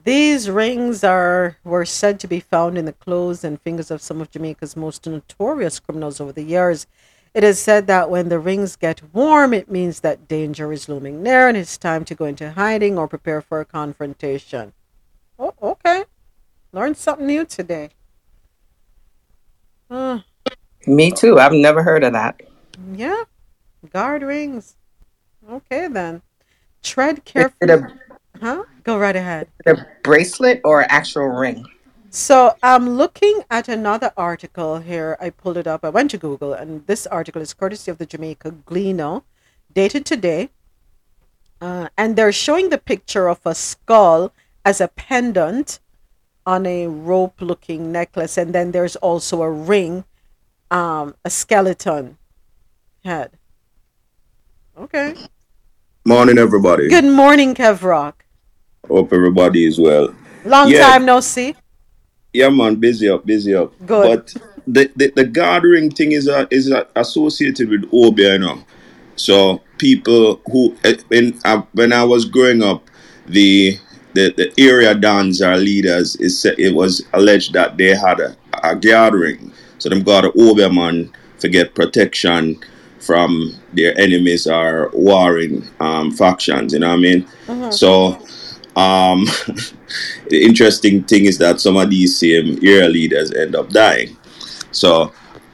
These rings were said to be found in the clothes and fingers of some of Jamaica's most notorious criminals over the years. It is said that when the rings get warm, it means that danger is looming near and it's time to go into hiding or prepare for a confrontation. Oh, okay. Learned something new today. Me too. I've never heard of that. Yeah. Guard rings. Okay, then. Tread carefully. Go right ahead. A bracelet or actual ring? So I'm looking at another article here. I pulled it up. I went to Google, and this article is courtesy of the Jamaica Gleaner, dated today. And they're showing the picture of a skull as a pendant on a rope-looking necklace. And then there's also a ring, a skeleton head. Okay. Morning, everybody. Good morning, Kev Rock. Hope everybody is well. Long time no see. Yeah, man, busy up. Good. But the guard ring thing is associated with Obia, you know. So people who, when I was growing up, the area dance or leaders, it was alleged that they had a guard ring. So them got an Obia man to get protection from their enemies or warring factions, you know what I mean? Mm-hmm. So... the interesting thing is that some of these same area leaders end up dying. So,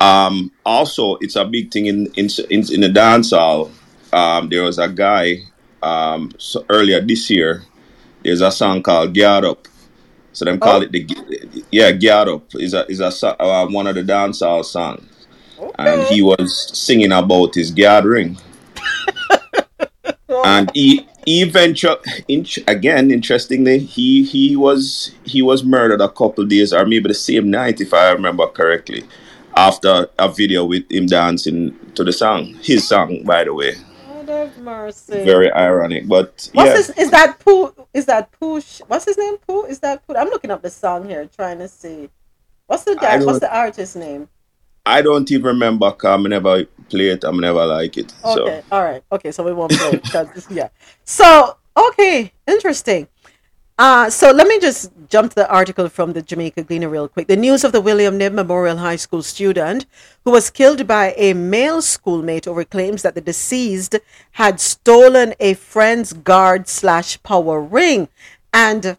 also, it's a big thing in the dance hall. There was a guy earlier this year. There's a song called "Get Up." So them call it "Get Up." is one of the dance hall songs, and he was singing about his guard ring. And interestingly, he was murdered a couple days, or maybe the same night, if I remember correctly, after a video with him dancing to the song, his song, by the way. Lord have mercy. Very ironic, but What's his name? Pooh? Is that Pooh? I'm looking up the song here, trying to see. What's the artist's name? I don't even remember, because I never play it. I never like it. Okay, so. All right. Okay, so we won't play it. Yeah. So, okay, interesting. So let me just jump to the article from the Jamaica Gleaner real quick. The news of the William Knibb Memorial High School student who was killed by a male schoolmate over claims that the deceased had stolen a friend's guard/power ring And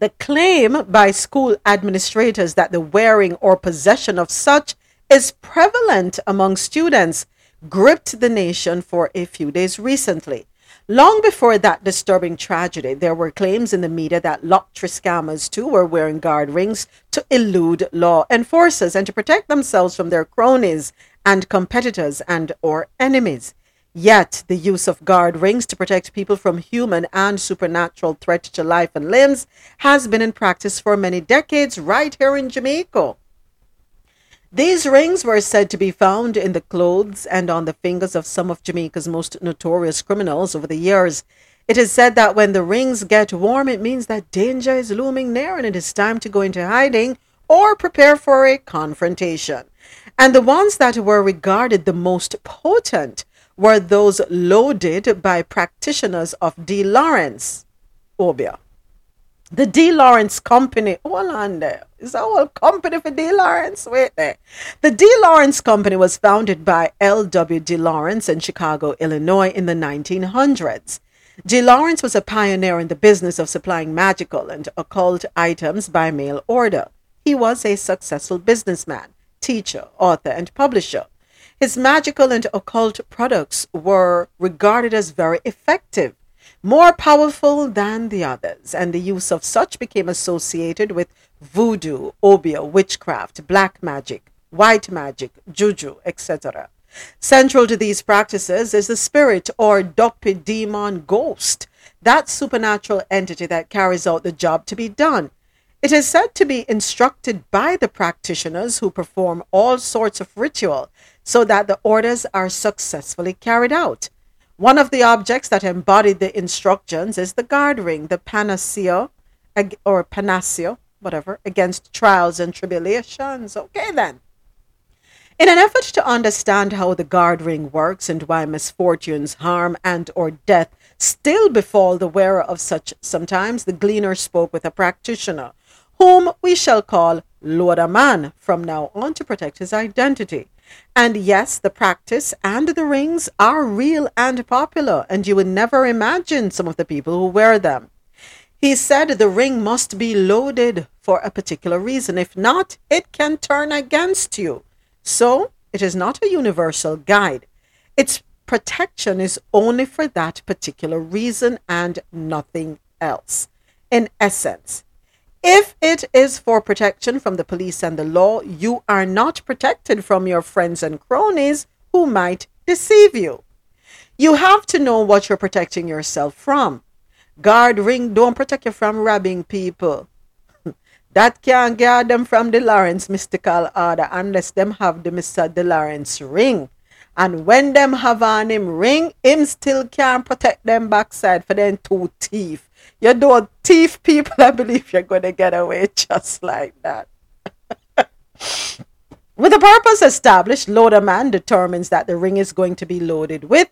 the claim by school administrators that the wearing or possession of such is prevalent among students gripped the nation for a few days recently. Long before that disturbing tragedy, there were claims in the media that lottery scammers too were wearing guard rings to elude law enforcers and to protect themselves from their cronies and competitors and or enemies. Yet, the use of guard rings to protect people from human and supernatural threats to life and limbs has been in practice for many decades right here in Jamaica. These rings were said to be found in the clothes and on the fingers of some of Jamaica's most notorious criminals over the years. It is said that when the rings get warm, it means that danger is looming near and it is time to go into hiding or prepare for a confrontation. And the ones that were regarded the most potent were those loaded by practitioners of D. Lawrence Obia. The D. Lawrence Company, hold on there. Is that whole company for D. Lawrence? Wait there. The D. Lawrence Company was founded by L.W. D. Lawrence in Chicago, Illinois in the 1900s. D. Lawrence was a pioneer in the business of supplying magical and occult items by mail order. He was a successful businessman, teacher, author, and publisher. His magical and occult products were regarded as very effective, more powerful than the others, and the use of such became associated with voodoo, obia, witchcraft, black magic, white magic, juju, etc. Central to these practices is the spirit or dope demon ghost, that supernatural entity that carries out the job to be done. It is said to be instructed by the practitioners who perform all sorts of ritual so that the orders are successfully carried out. One of the objects that embodied the instructions is the guard ring, the panacea, whatever, against trials and tribulations. Okay then. In an effort to understand how the guard ring works and why misfortunes, harm, and or death still befall the wearer of such sometimes, the Gleaner spoke with a practitioner, whom we shall call Lodaman from now on to protect his identity. And yes, the practice and the rings are real and popular, and you would never imagine some of the people who wear them. He said the ring must be loaded for a particular reason. If not, it can turn against you. So, it is not a universal guide. Its protection is only for that particular reason and nothing else. In essence, if it is for protection from the police and the law, you are not protected from your friends and cronies who might deceive you. You have to know what you're protecting yourself from. Guard ring don't protect you from robbing people. That can't guard them from the Lawrence mystical order unless them have the Mr. De Lawrence ring. And when them have on him ring, him still can't protect them backside for them two teeth. You don't thief people, I believe you're going to get away just like that. With the purpose established, Lodaman determines that the ring is going to be loaded with.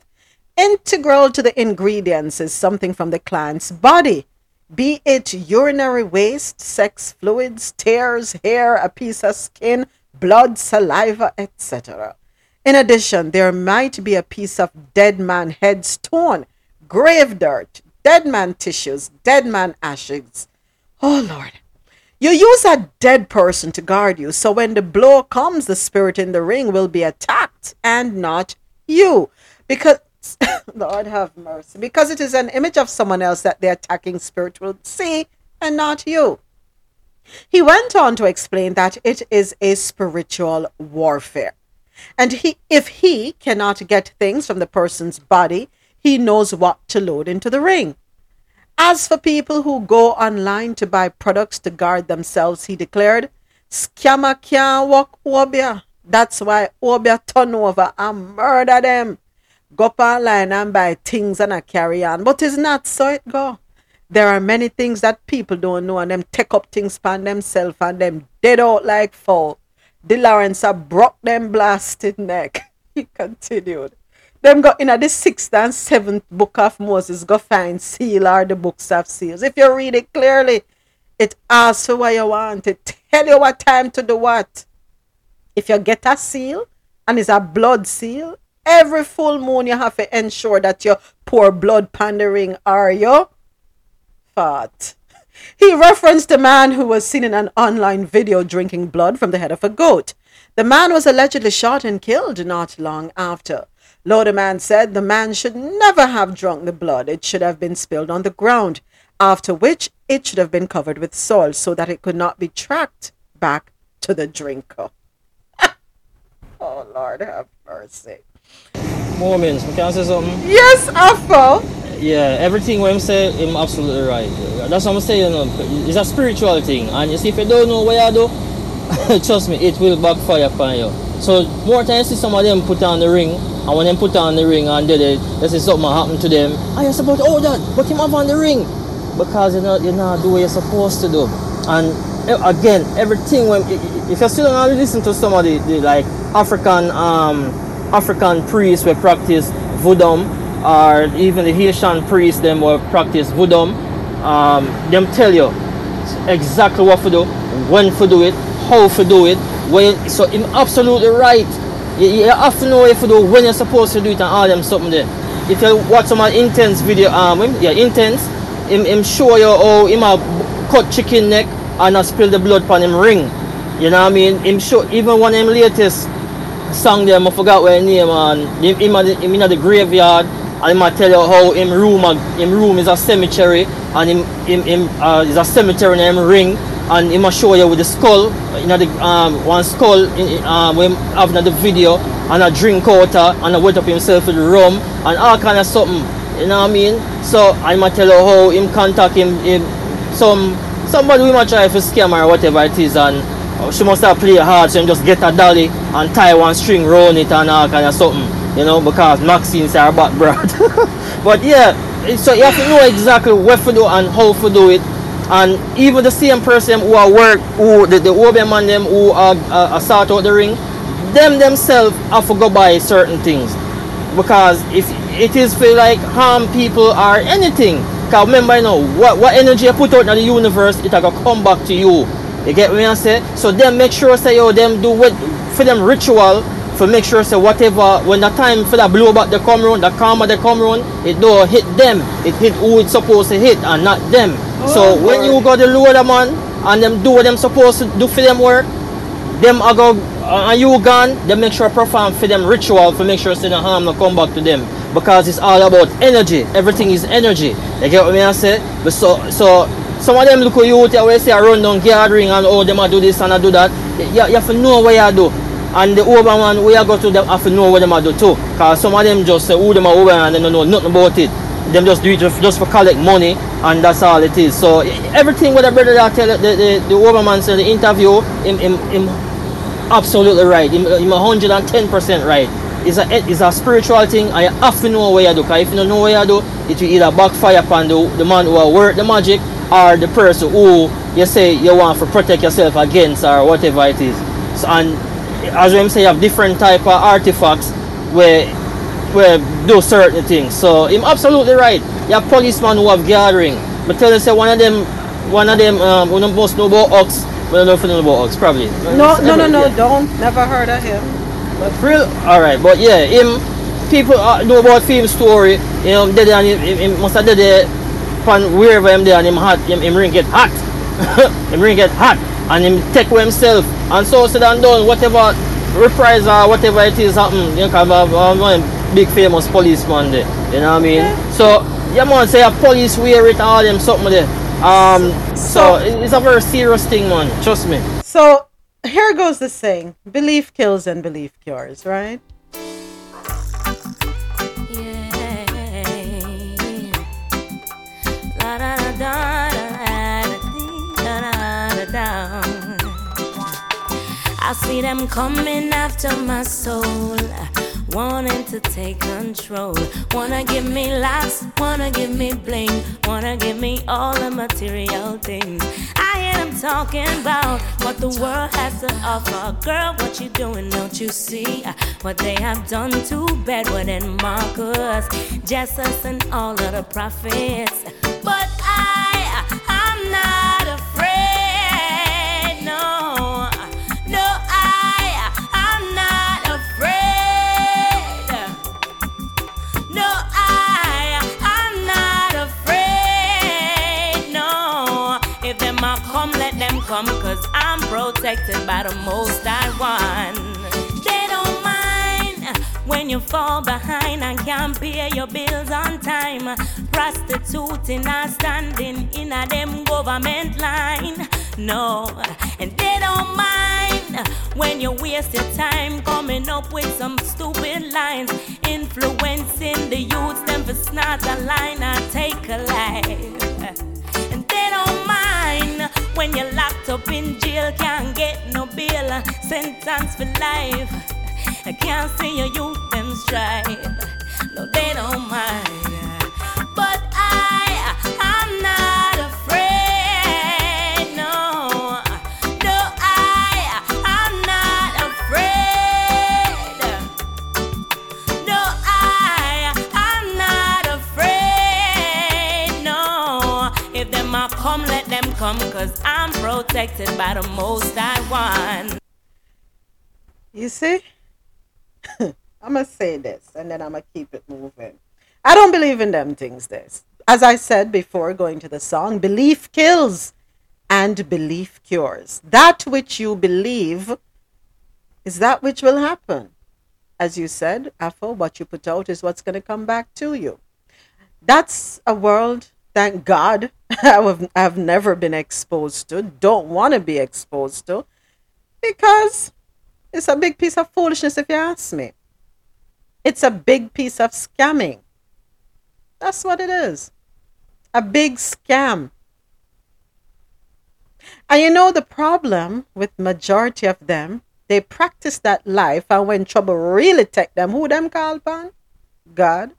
Integral to the ingredients is something from the client's body, be it urinary waste, sex fluids, tears, hair, a piece of skin, blood, saliva, etc. In addition, there might be a piece of dead man headstone, grave dirt, dead man tissues, dead man ashes. Oh Lord. You use a dead person to guard you, so when the blow comes, the spirit in the ring will be attacked and not you. Because, Lord have mercy, because it is an image of someone else that the attacking spirit will see and not you. He went on to explain that it is a spiritual warfare. And if he cannot get things from the person's body, he knows what to load into the ring. As for people who go online to buy products to guard themselves, he declared, scammer can't walk Obia. That's why Obia turn over and murder them. Go up online and buy things and I carry on. But it's not so it go. There are many things that people don't know and them take up things upon themselves and them dead out like fall. The Lawrence broke them blasted neck. He continued. Them go in the 6th and 7th book of Moses, go find seal or the books of seals. If you read it clearly, it asks for what you want. It tell you what time to do what. If you get a seal, and it's a blood seal, every full moon you have to ensure that you pour blood upon the ring or you fart. He referenced a man who was seen in an online video drinking blood from the head of a goat. The man was allegedly shot and killed not long after. Lauderman said the man should never have drunk the blood. It should have been spilled on the ground, after which it should have been covered with soil so that it could not be tracked back to the drinker. Oh, Lord have mercy. Moments, can I say something? Yes, Afro. Yeah, everything what I'm saying, I'm absolutely right. That's what I'm saying, you know, it's a spiritual thing. And you see, if you don't know what you do, trust me, it will backfire for you. So, more times you see some of them put on the ring, and when they put on the ring and did it, they say something happened to them. I am supposed to, oh, that, put him up on the ring. Because you know, do what you're supposed to do. And again, everything, when if you're still not listening to some of the like African priests will practice voodoo, or even the Haitian priests them will practice voodoo, them tell you exactly what to do, when to do it, how to do it. When, so I'm absolutely right. You have to know what to do, when you're supposed to do it, and all them something there. If you watch some intense video, intense, I'm sure you how him a cut chicken neck and I spill the blood on him ring. You know what I mean? I'm sure even one of them latest song them, I forgot what his name, and him in the graveyard, and him tell you how him room is a cemetery, and him is a cemetery in him ring, and him show you with the skull, you know, the one skull when having the video, and a drink water, and a wet up himself with rum and all kind of something. You know what I mean? So I might tell you how him contact him somebody we might try for scam or whatever it is, and she must have played hard, so him just get a dolly and tie one string round it and all kind of something, you know, because Maxine's are back broad. But yeah, so you have to know exactly what to do and how to do it. And even the same person who are work, who the OBM and them who are sort out the ring, them themselves have to go by certain things. Because if it is for like harm people or anything, because remember, you know, what energy you put out in the universe, it will come back to you. You get what I say? So then make sure say yo them do what for them ritual, for make sure say whatever when the time for that blowback they come round, the karma they come round, it don't hit them. It hit who it's supposed to hit and not them. Oh, so Lord. When you go to lower the man and them do what them supposed to do for them work, them are go and you gone, they make sure perform for them ritual for make sure say the harm no come back to them. Because it's all about energy. Everything is energy. You get what I say? But so some of them look at you, they say I run down gathering and oh, them I do this and I do that. You have to know what you do. And the Oberman, we are going to them have to know what them I do too. Because some of them just say, oh, them are Oberman and they don't know nothing about it. Them just do it just for collect money and that's all it is. So everything what the brother that tell the Oberman said in the interview, him absolutely right. Him 110% right. It's a spiritual thing and you have to know what you do. Because if you don't know what you do, it will either backfire upon the man who will work the magic, or the person who you say you want to protect yourself against or whatever it is. So, and as I'm saying, you have different type of artifacts where do certain things. So I'm absolutely right. You have policemen who have gathering. But tell you say one of them we don't most know about ox. We don't know if you know about ox, probably. No, don't. Never heard of him. But real alright, but yeah, him people know about film story, you know, they and him must have did it. And wherever him there and him hot, him ring get hot. Him ring get hot and him take away himself and so said and done whatever reprisal or whatever it is happen, you know, one big famous policeman there. You know what I mean? Yeah. So yeah man say a police wear it all them something there. So it's a very serious thing, man, trust me. So here goes the saying, belief kills and belief cures, right? I see them coming after my soul, wanting to take control. Wanna give me laughs, wanna give me bling, wanna give me all the material things. I hear them talking about what the world has to offer. Girl, what you doing, don't you see what they have done to Bedouin and Marcus, Jesus and all of the prophets. But I'm not afraid, no, I'm not afraid, no, I'm not afraid, affected by the most I want. They don't mind when you fall behind and can't pay your bills on time. Prostituting and standing in a them government line. No, and they don't mind when you waste your time coming up with some stupid lines, influencing the youths them for snort a line or take a life. And they don't mind when you're locked up in jail, can't get no bail, sentence for life. I can't see your youth them strive. No, they don't mind. But I'm not. Come let them come, cause I'm protected by the most I want. You see? I'm going to say this and then I'm going to keep it moving. I don't believe in them things, this. As I said before going to the song, belief kills and belief cures. That which you believe is that which will happen. As you said, Afo, what you put out is what's going to come back to you. That's a world... Thank God I've never been exposed to, don't want to be exposed to, because it's a big piece of foolishness if you ask me. It's a big piece of scamming. That's what it is. A big scam. And you know the problem with majority of them, they practice that life, and when trouble really take them, who them call upon? God.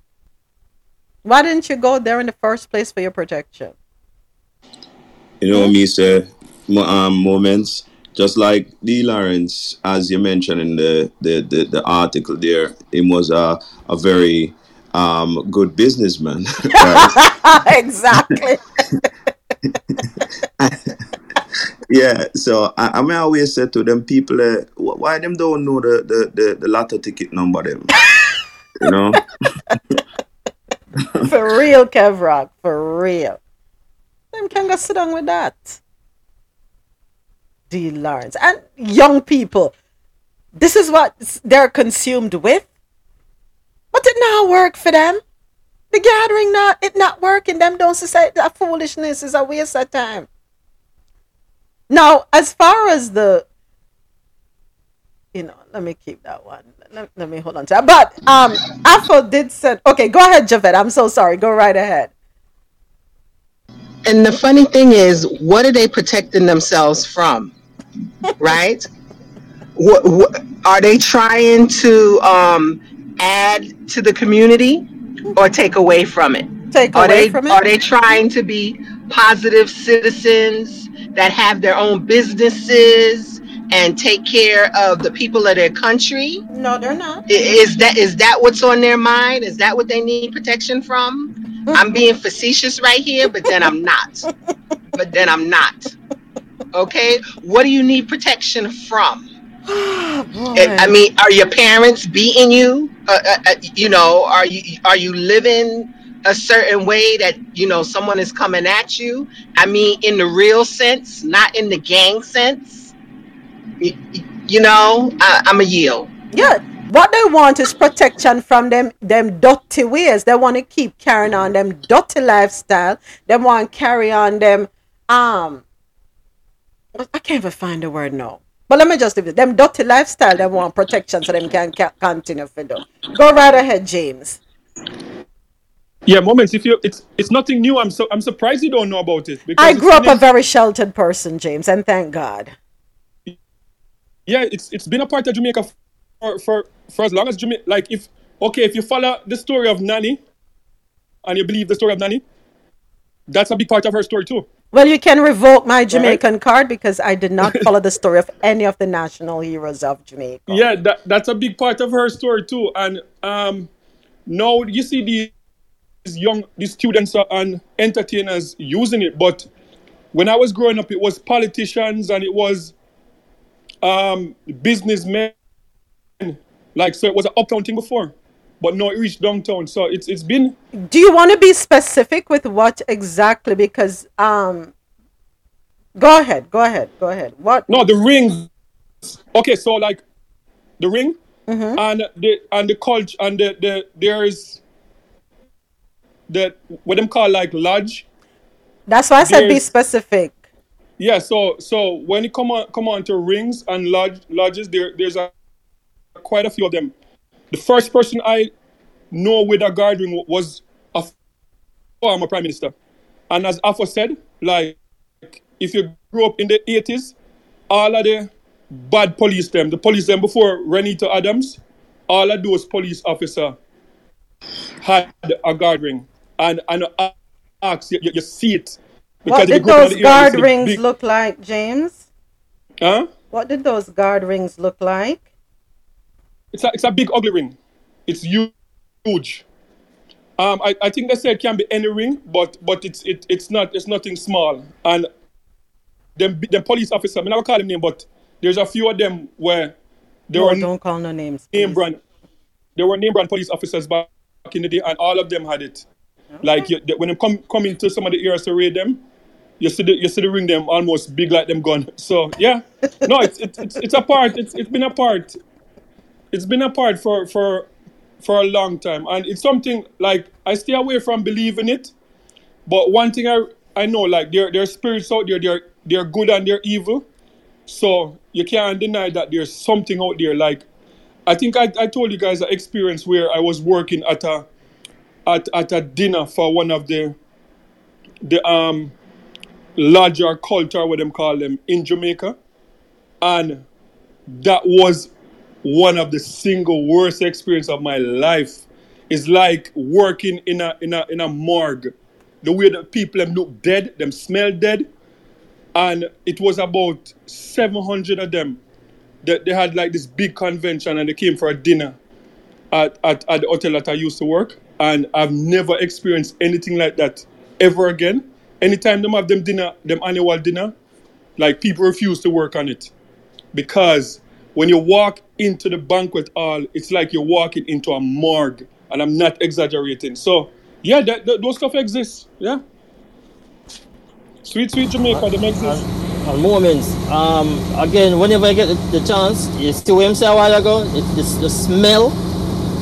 Why didn't you go there in the first place for your protection? You know what I mean, sir? Moments, just like D. Lawrence, as you mentioned in the article there, he was a very good businessman. Exactly. Yeah, so I always say to them people, why them don't know the lotto ticket number them? You know? For real, Kevrock, for real. Them can go sit down with that. D. Lawrence. And young people, this is what they're consumed with. But it not work for them. The gathering, not working. Them don't say that foolishness is a waste of time. Now, as far as the, you know, let me keep that one. Let me hold on to that. But Afo did send... Okay, go ahead, Javette. I'm so sorry. Go right ahead. And the funny thing is, what are they protecting themselves from? Right? What, are they trying to add to the community or take away from it? Take away from it? Are they trying to be positive citizens that have their own businesses and take care of the people of their country? No, they're not. Is that what's on their mind? Is that what they need protection from? I'm being facetious right here, but then I'm not. Okay? What do you need protection from? I mean, are your parents beating you? You know, are you living a certain way that, you know, someone is coming at you? I mean, in the real sense, not in the gang sense. You know, I'm a yield. Yeah, what they want is protection from them dirty ways. They want to keep carrying on them dirty lifestyle. They want to carry on them I can't even find the word now, but let me just leave it. Them dirty lifestyle, they want protection so them can continue for them. Go right ahead, James. Yeah, Moments, if you it's nothing new. I'm surprised you don't know about it, because I grew up a very sheltered person, James, and thank God. Yeah, it's been a part of Jamaica for as long as Jamaica. Like, if you follow the story of Nanny, and you believe the story of Nanny, that's a big part of her story too. Well, you can revoke my Jamaican card, because I did not follow the story of any of the national heroes of Jamaica. Yeah, that's a big part of her story too. And now you see these students and entertainers using it. But when I was growing up, it was politicians and it was businessmen, like, so it was an uptown thing before, but no, it reached downtown. So it's been. Do you want to be specific with what exactly? Because Go ahead. What? No, the ring. Okay, so like the ring and the culture and the there's the what them call like lodge. That's why I said be specific. Yeah, so when you come on to rings and lodges, there's quite a few of them. The first person I know with a guard ring was a former prime minister, and as Afo said, like if you grew up in the 80s, all of the bad police them, the police them before Renita Adams, all of those police officers had a guard ring, and you see it. What did those guard rings look like, James? Huh? What did those guard rings look like? It's a big ugly ring. It's huge. I think they say it can be any ring, but it's nothing small. And the police officer, I never call him name, but there's a few of them where they were don't call no names. They were name brand police officers back in the day, and all of them had it. Okay. Like when they come into some of the areas to raid them, you see the ring them almost big like them gun. So yeah, no, it's a part. It's been a part for a long time, and it's something like I stay away from believing it. But one thing I know, like there are spirits out there. They're good and they're evil. So you can't deny that there's something out there. Like I think I told you guys an experience where I was working at a dinner for one of the larger culture, what them call them, in Jamaica, and that was one of the single worst experience of my life. It's like working in a morgue. The way that people them look dead, them smell dead, and it was about 700 of them. They had like this big convention, and they came for a dinner at the hotel that I used to work. And I've never experienced anything like that ever again. Anytime them have them annual dinner, like people refuse to work on it. Because when you walk into the banquet hall, it's like you're walking into a morgue. And I'm not exaggerating. So, yeah, those stuff exists. Yeah. Sweet Jamaica, them exist. Moments. Again, whenever I get the chance, you see what I said a while ago? It's the smell.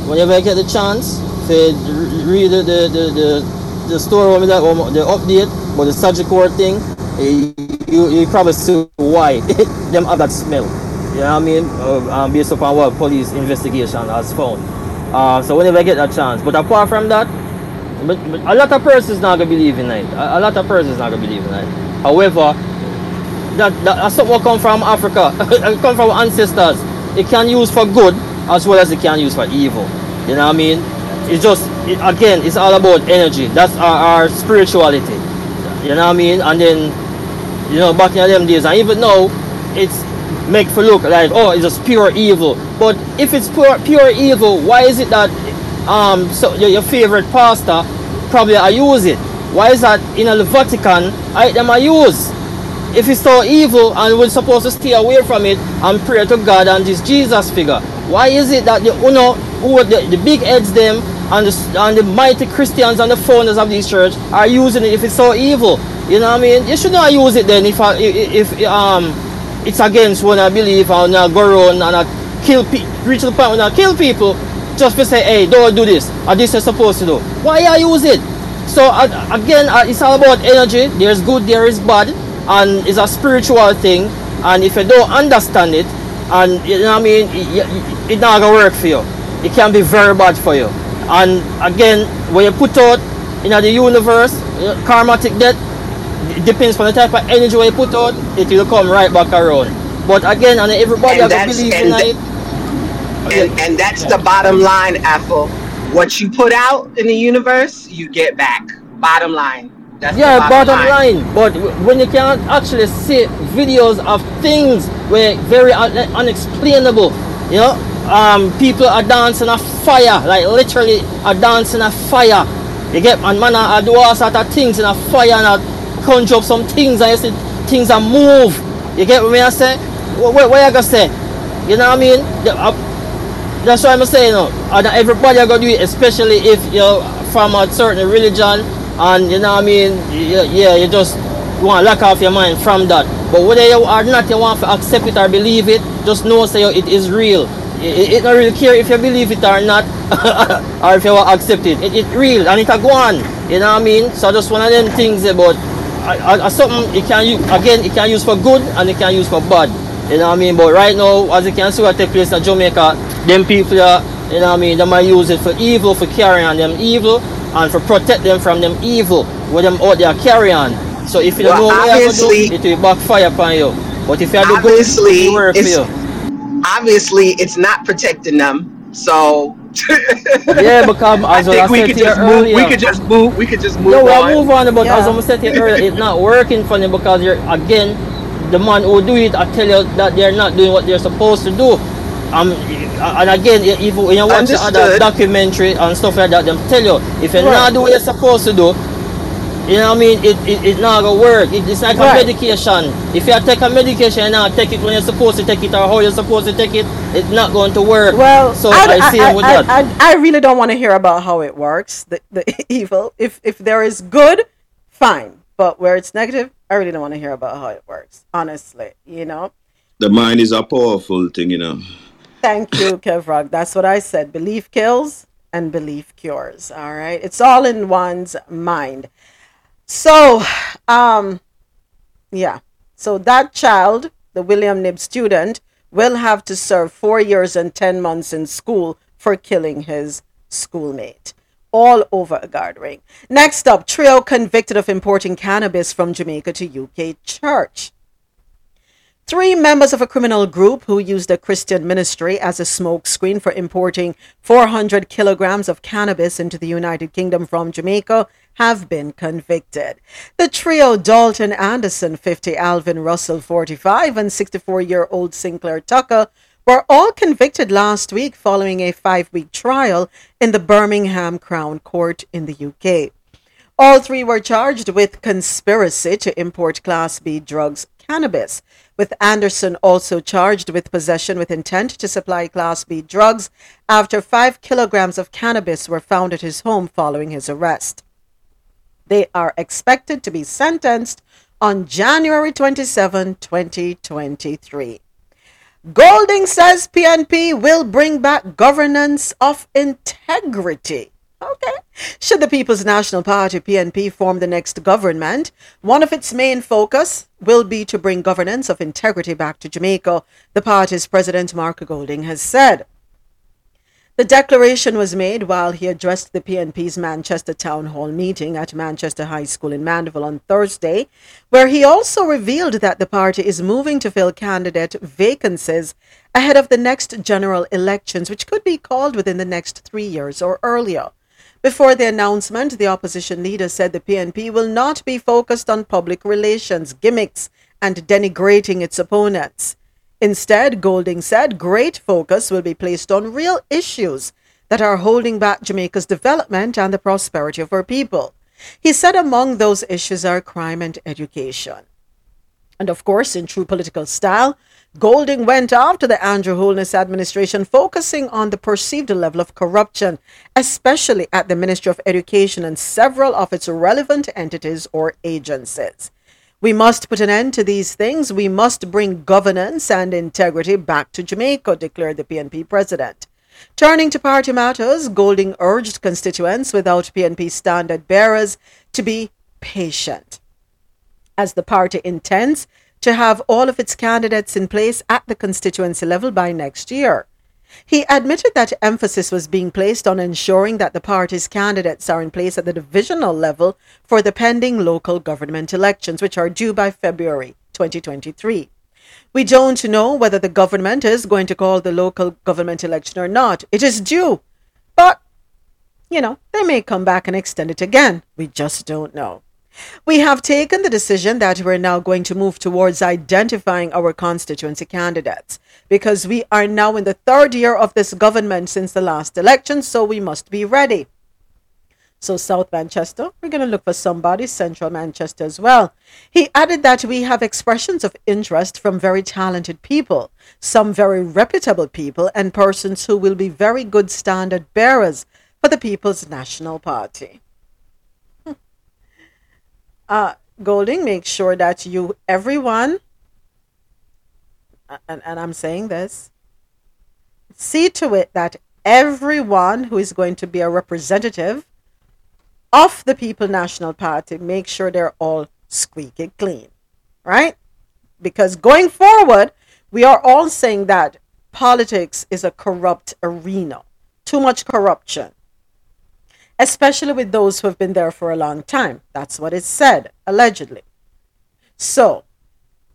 Whenever I get the chance, to read the story with that, or the update, or the surgical thing, you probably see why them have that smell. You know what I mean? Based upon what police investigation has found. So whenever I get that chance. But apart from that, but a lot of persons not gonna believe in it. A lot of persons not gonna believe in it. However, that's something that come from Africa. It come from ancestors. It can use for good as well as it can use for evil. You know what I mean? It's just, again, it's all about energy. That's our spirituality. You know what I mean? And then, you know, back in them days, and even now, it's make for look like, oh, it's just pure evil. But if it's pure evil, why is it that so your favorite pastor probably I use it? Why is that in the Vatican I use? If it's so evil and we're supposed to stay away from it and pray to God and this Jesus figure, why is it that the big heads them and the mighty Christians and the founders of this church are using it if it's so evil? You know what I mean? You should not use it then if it's against what I believe and I go around and I kill people, reach the point when I kill people just to say, hey, don't do this or this is supposed to do. Why I use it? So again, it's all about energy. There's good, there is bad. And it's a spiritual thing, and if you don't understand it, and you know what I mean, it's not gonna work for you. It can be very bad for you. And again, when you put out the universe, karmatic debt, it depends on the type of energy you put out, it will come right back around. But again, and everybody has to believe in it. And that's the bottom line, Apple. What you put out in the universe, you get back. Bottom line. That's bottom line. But when you can actually see videos of things where very unexplainable, you know, people are dancing a fire, like literally are dancing a fire. You get, and man, I do all sort of things in a fire and I conjure up some things and you see things are move. You get what I say? What you gonna say? You know what I mean? That's what I'm saying. You know, and everybody are gonna do it, especially if you're from a certain religion. And you know what I mean? Yeah, you just you want to lock off your mind from that. But whether you or not you want to accept it or believe it, just know say it is real. It don't really care if you believe it or not, or if you want to accept it. It real and it'll go on. You know what I mean? So just one of them things about something it can use, again, it can use for good and it can use for bad. You know what I mean? But right now, as you can see what takes place in Jamaica, them people, you know what I mean, they might use it for evil, for carrying on them evil, and for protect them from them evil, where them out there carry on. So if you don't know what you do, it will backfire upon you. But if you do good, it will work for you. Obviously, it's not protecting them, so... Yeah, because as I said here earlier, we could just move. No, we'll move on. But as I said here earlier, it's not working for them because you're again the man who do it. I tell you that they're not doing what they're supposed to do. And again, if you watch the other documentary and stuff like that, them tell you if you're not doing what you're supposed to do, you know what I mean, it's not gonna work. It's like a medication. If you take a medication and not take it when you're supposed to take it or how you're supposed to take it, it's not going to work. Well, so I really don't want to hear about how it works, the evil. If there is good, fine. But where it's negative, I really don't want to hear about how it works, honestly, you know? The mind is a powerful thing, you know. Thank you, Kevrog. That's what I said. Belief kills and belief cures, all right? It's all in one's mind. So, so that child, the William Nibb student, will have to serve 4 years and 10 months in school for killing his schoolmate. All over a guard ring. Next up, trio convicted of importing cannabis from Jamaica to UK church. Three members of a criminal group who used a Christian ministry as a smokescreen for importing 400 kilograms of cannabis into the United Kingdom from Jamaica have been convicted. The trio, Dalton Anderson, 50, Alvin Russell, 45, and 64-year-old Sinclair Tucker, were all convicted last week following a 5-week trial in the Birmingham Crown Court in the UK. All three were charged with conspiracy to import Class B drugs, cannabis, with Anderson also charged with possession with intent to supply Class B drugs after 5 kilograms of cannabis were found at his home following his arrest. They are expected to be sentenced on January 27, 2023. Golding says PNP will bring back governance of integrity. Okay. Should the People's National Party, PNP, form the next government, one of its main focus will be to bring governance of integrity back to Jamaica, the party's president, Mark Golding, has said. The declaration was made while he addressed the PNP's Manchester Town Hall meeting at Manchester High School in Mandeville on Thursday, where he also revealed that the party is moving to fill candidate vacancies ahead of the next general elections, which could be called within the next 3 years or earlier. Before the announcement, the opposition leader said the PNP will not be focused on public relations, gimmicks, and denigrating its opponents. Instead, Golding said great focus will be placed on real issues that are holding back Jamaica's development and the prosperity of her people. He said among those issues are crime and education. And of course, in true political style, Golding went after the Andrew Holness administration, focusing on the perceived level of corruption, especially at the Ministry of Education and several of its relevant entities or agencies. We must put an end to these things. We must bring governance and integrity back to Jamaica, declared the PNP president. Turning to party matters, Golding urged constituents without PNP standard bearers to be patient, as the party intends to have all of its candidates in place at the constituency level by next year. He admitted that emphasis was being placed on ensuring that the party's candidates are in place at the divisional level for the pending local government elections, which are due by February 2023. We don't know whether the government is going to call the local government election or not. It is due. But, they may come back and extend it again. We just don't know. We have taken the decision that we're now going to move towards identifying our constituency candidates because we are now in the 3rd year of this government since the last election, so we must be ready. So South Manchester, we're going to look for somebody, Central Manchester as well. He added that we have expressions of interest from very talented people, some very reputable people, and persons who will be very good standard bearers for the People's National Party. Golding makes sure that you, everyone, and I'm saying this, see to it that everyone who is going to be a representative of the People National Party, make sure they're all squeaky clean, right? Because going forward, we are all saying that politics is a corrupt arena. Too much corruption. Especially with those who have been there for a long time. That's what it said, allegedly. So,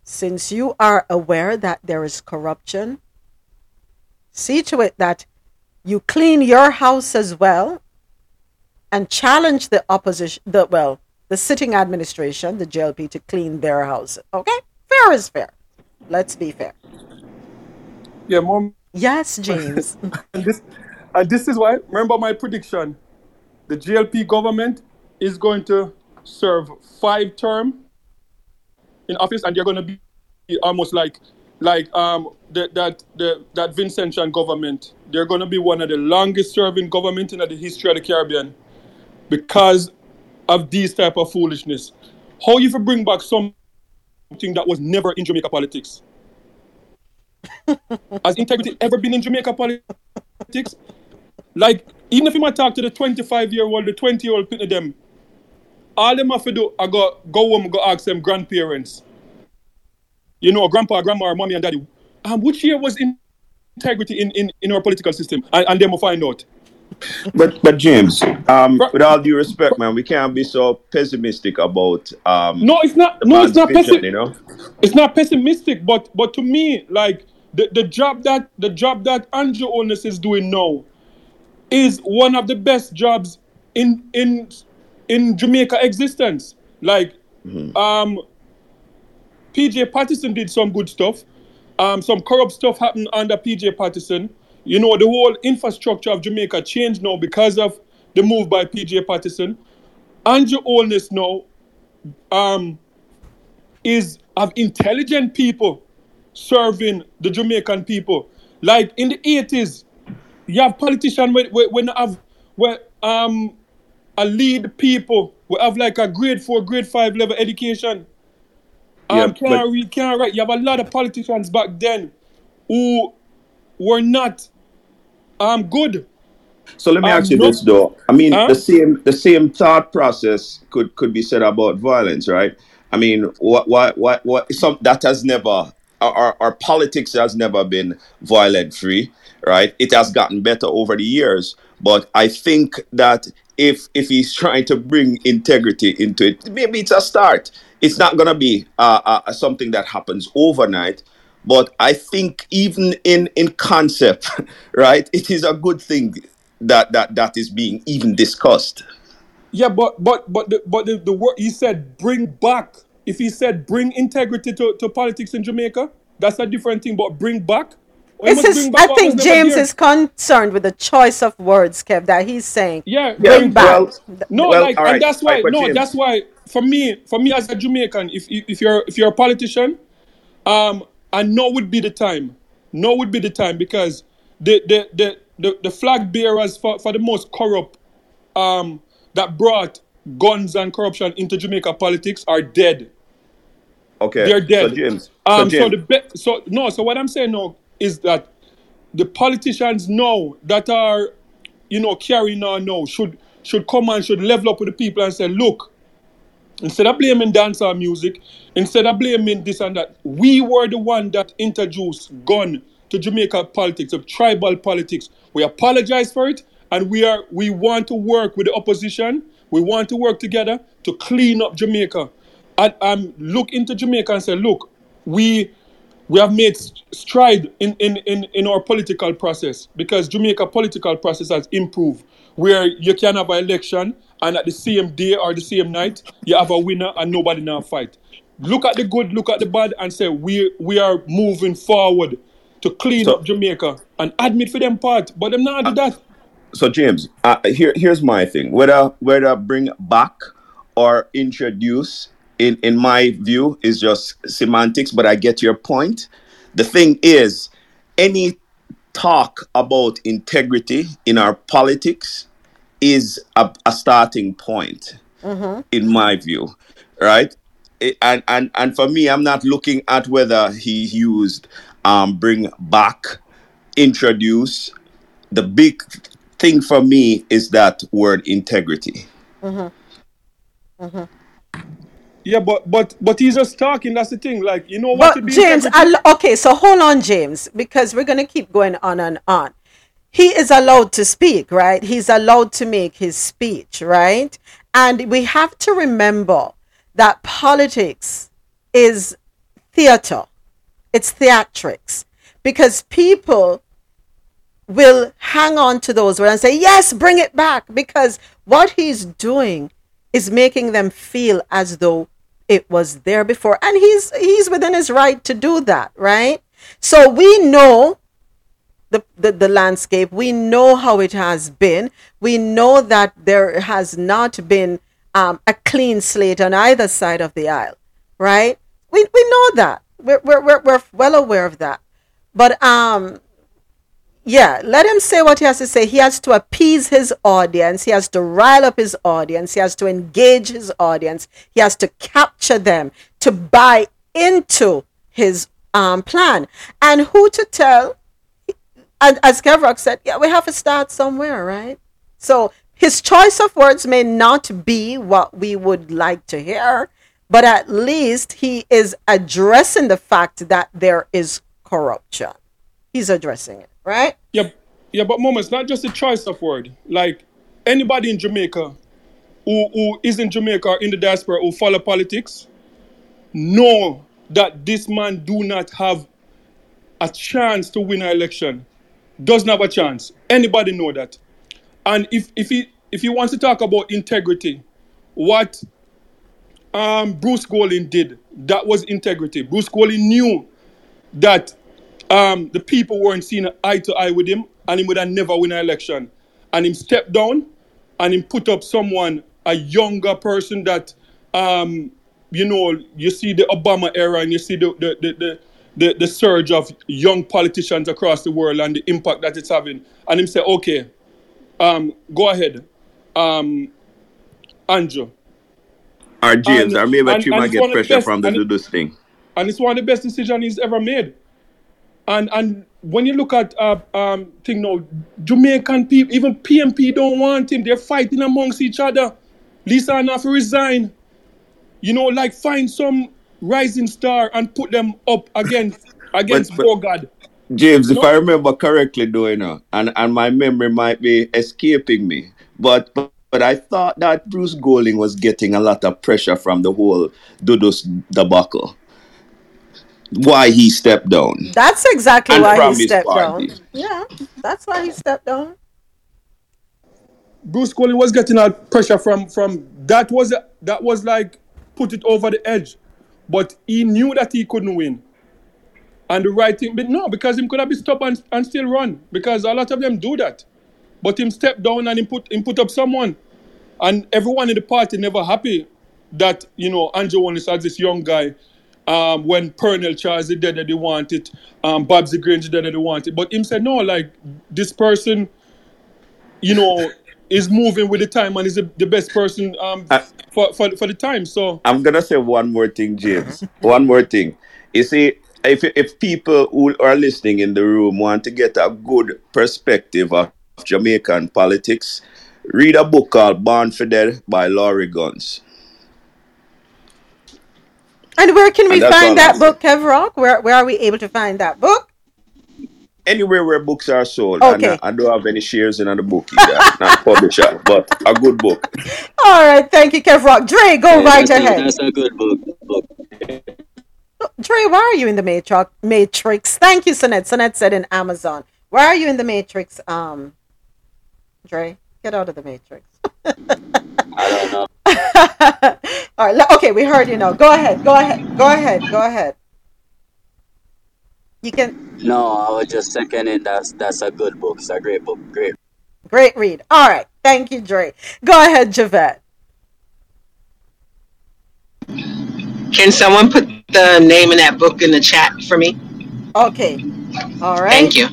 since you are aware that there is corruption, see to it that you clean your house as well and challenge the opposition, the sitting administration, the GLP, to clean their house. Okay? Fair is fair. Let's be fair. Yeah, Mom. Yes, James. and this is why, remember my prediction, the GLP government is going to serve 5 terms in office, and they're going to be almost like that Vincentian government. They're going to be one of the longest-serving government in the history of the Caribbean because of these type of foolishness. How you bring back something that was never in Jamaica politics? Has integrity ever been in Jamaica politics? Like, even if you might talk to the 25-year-old, the 20-year-old, them, all them have to do I go home, go ask them grandparents. You know, grandpa, grandma, mommy, and daddy. Which year was integrity in our political system? And them will find out. But James, with all due respect, man, we can't be so pessimistic about. No, it's not. No, it's not pessimistic. You know? It's not pessimistic. But to me, like the job that Andrew Holness is doing now is one of the best jobs in Jamaica existence. Like, PJ Patterson did some good stuff. Some corrupt stuff happened under PJ Patterson. You know, the whole infrastructure of Jamaica changed now because of the move by PJ Patterson. Andrew Holness now is of intelligent people serving the Jamaican people. Like in the 80s, you have politicians when lead people who have like a grade 4, grade 5 level education. Can't read, can't write. You have a lot of politicians back then who were not. Good. So let me ask you this though. I mean, the same thought process could be said about violence, right? I mean, what? Our politics has never been violent-free, right? It has gotten better over the years, but I think that if he's trying to bring integrity into it, maybe it's a start. It's not going to be something that happens overnight. But I think even in concept, right, it is a good thing that is being even discussed. Yeah, but the word he said, bring back. If he said bring integrity to politics in Jamaica, that's a different thing. But bring back. I think James is concerned with the choice of words, Kev, that he's saying. Yeah, bring back. That's why. That's why. For me as a Jamaican, if you're a politician, and now would be the time because the flag bearers for the most corrupt that brought guns and corruption into Jamaica politics are dead. Okay, they're dead. So what I'm saying now is that the politicians now that are, you know, carrying on now should come and should level up with the people and say, look, instead of blaming dancehall music, instead of blaming this and that, we were the one that introduced gun to Jamaica politics, of tribal politics. We apologize for it, and we want to work with the opposition. We want to work together to clean up Jamaica. And look into Jamaica and say, look, we have made stride in our political process because Jamaica political process has improved, where you can have an election and at the same day or the same night, you have a winner and nobody now fight. Look at the good, look at the bad, and say, we are moving forward to clean up Jamaica and admit for them part, but them not do that. So, James, here's my thing. Whether bring back or introduce, in my view, is just semantics, but I get your point. The thing is, any talk about integrity in our politics is a starting point, in my view, right? and for me, I'm not looking at whether he used bring back, introduce. The big thing for me is that word integrity. Mm-hmm. Mm-hmm. Yeah, but he's just talking. That's the thing. Like, you know what? But James, okay, so hold on, James, because we're going to keep going on and on. He is allowed to speak, right? He's allowed to make his speech, right? And we have to remember that politics is theater. It's theatrics, because people will hang on to those words and say, yes, bring it back, because what he's doing is making them feel as though it was there before, and he's within his right to do that, right? So we know the landscape, we know how it has been, we know that there has not been a clean slate on either side of the aisle, right? We know that, we're well aware of that, but yeah, let him say what he has to say. He has to appease his audience. He has to rile up his audience. He has to engage his audience. He has to capture them to buy into his plan. And who to tell, and as Kevrock said, yeah, we have to start somewhere, right? So his choice of words may not be what we would like to hear, but at least he is addressing the fact that there is corruption. He's addressing it. Right? Yeah, but Mama, it's not just a choice of word. Like, anybody in Jamaica who is in Jamaica or in the diaspora who follow politics know that this man do not have a chance to win an election. Doesn't have a chance. Anybody know that. And if he wants to talk about integrity, what Bruce Golding did, that was integrity. Bruce Golding knew that the people weren't seen eye to eye with him, and he would have never win an election. And him stepped down, and him put up someone, a younger person that, you know, you see the Obama era, and you see the surge of young politicians across the world and the impact that it's having. And him say, okay, go ahead, Andrew. Or James, and, I mean, but you might get pressure from the Ludus thing. And it's one of the best decisions he's ever made. And when you look at thing now, Jamaican people, even PMP don't want him. They're fighting amongst each other. Lisa and have to resign. You know, like, find some rising star and put them up against Bogard. James, if I remember correctly, though, you know, and my memory might be escaping me, but I thought that Bruce Golding was getting a lot of pressure from the whole Dudus debacle. Why he stepped down. That's exactly why he stepped down. Yeah, that's why he stepped down. Bruce Golding was getting out pressure from that was like put it over the edge, but he knew that he couldn't win. And the right thing, but no, because him could have been stopped and still run, because a lot of them do that. But him stepped down and he put up someone, and everyone in the party never happy that, you know, Andrew Holness has this young guy. When Pernell Charles did that, they want it. Bobsy Granger did that, they want it. But him said, no, like, this person, you know, is moving with the time and is the best person for the time. So I'm going to say one more thing, James. One more thing. You see, if people who are listening in the room want to get a good perspective of Jamaican politics, read a book called Born for Dead by Laurie Guns. And where can we find that book, Kevrock? Where are we able to find that book? Anywhere where books are sold. Okay. And I don't have any shares in the book either. Not publisher, but a good book. All right. Thank you, Kevrock. Dre, go right ahead. That's a good book. Dre, why are you in the Matrix? Thank you, Sonette. Sonette said in Amazon. Why are you in the Matrix, Dre? Get out of the Matrix. I don't know. All right. Okay, we heard you now. Go ahead. You can. No, I was just seconding. That's a good book. It's a great book. Great read. All right. Thank you, Dre. Go ahead, Javette. Can someone put the name of that book in the chat for me? Okay. All right. Thank you.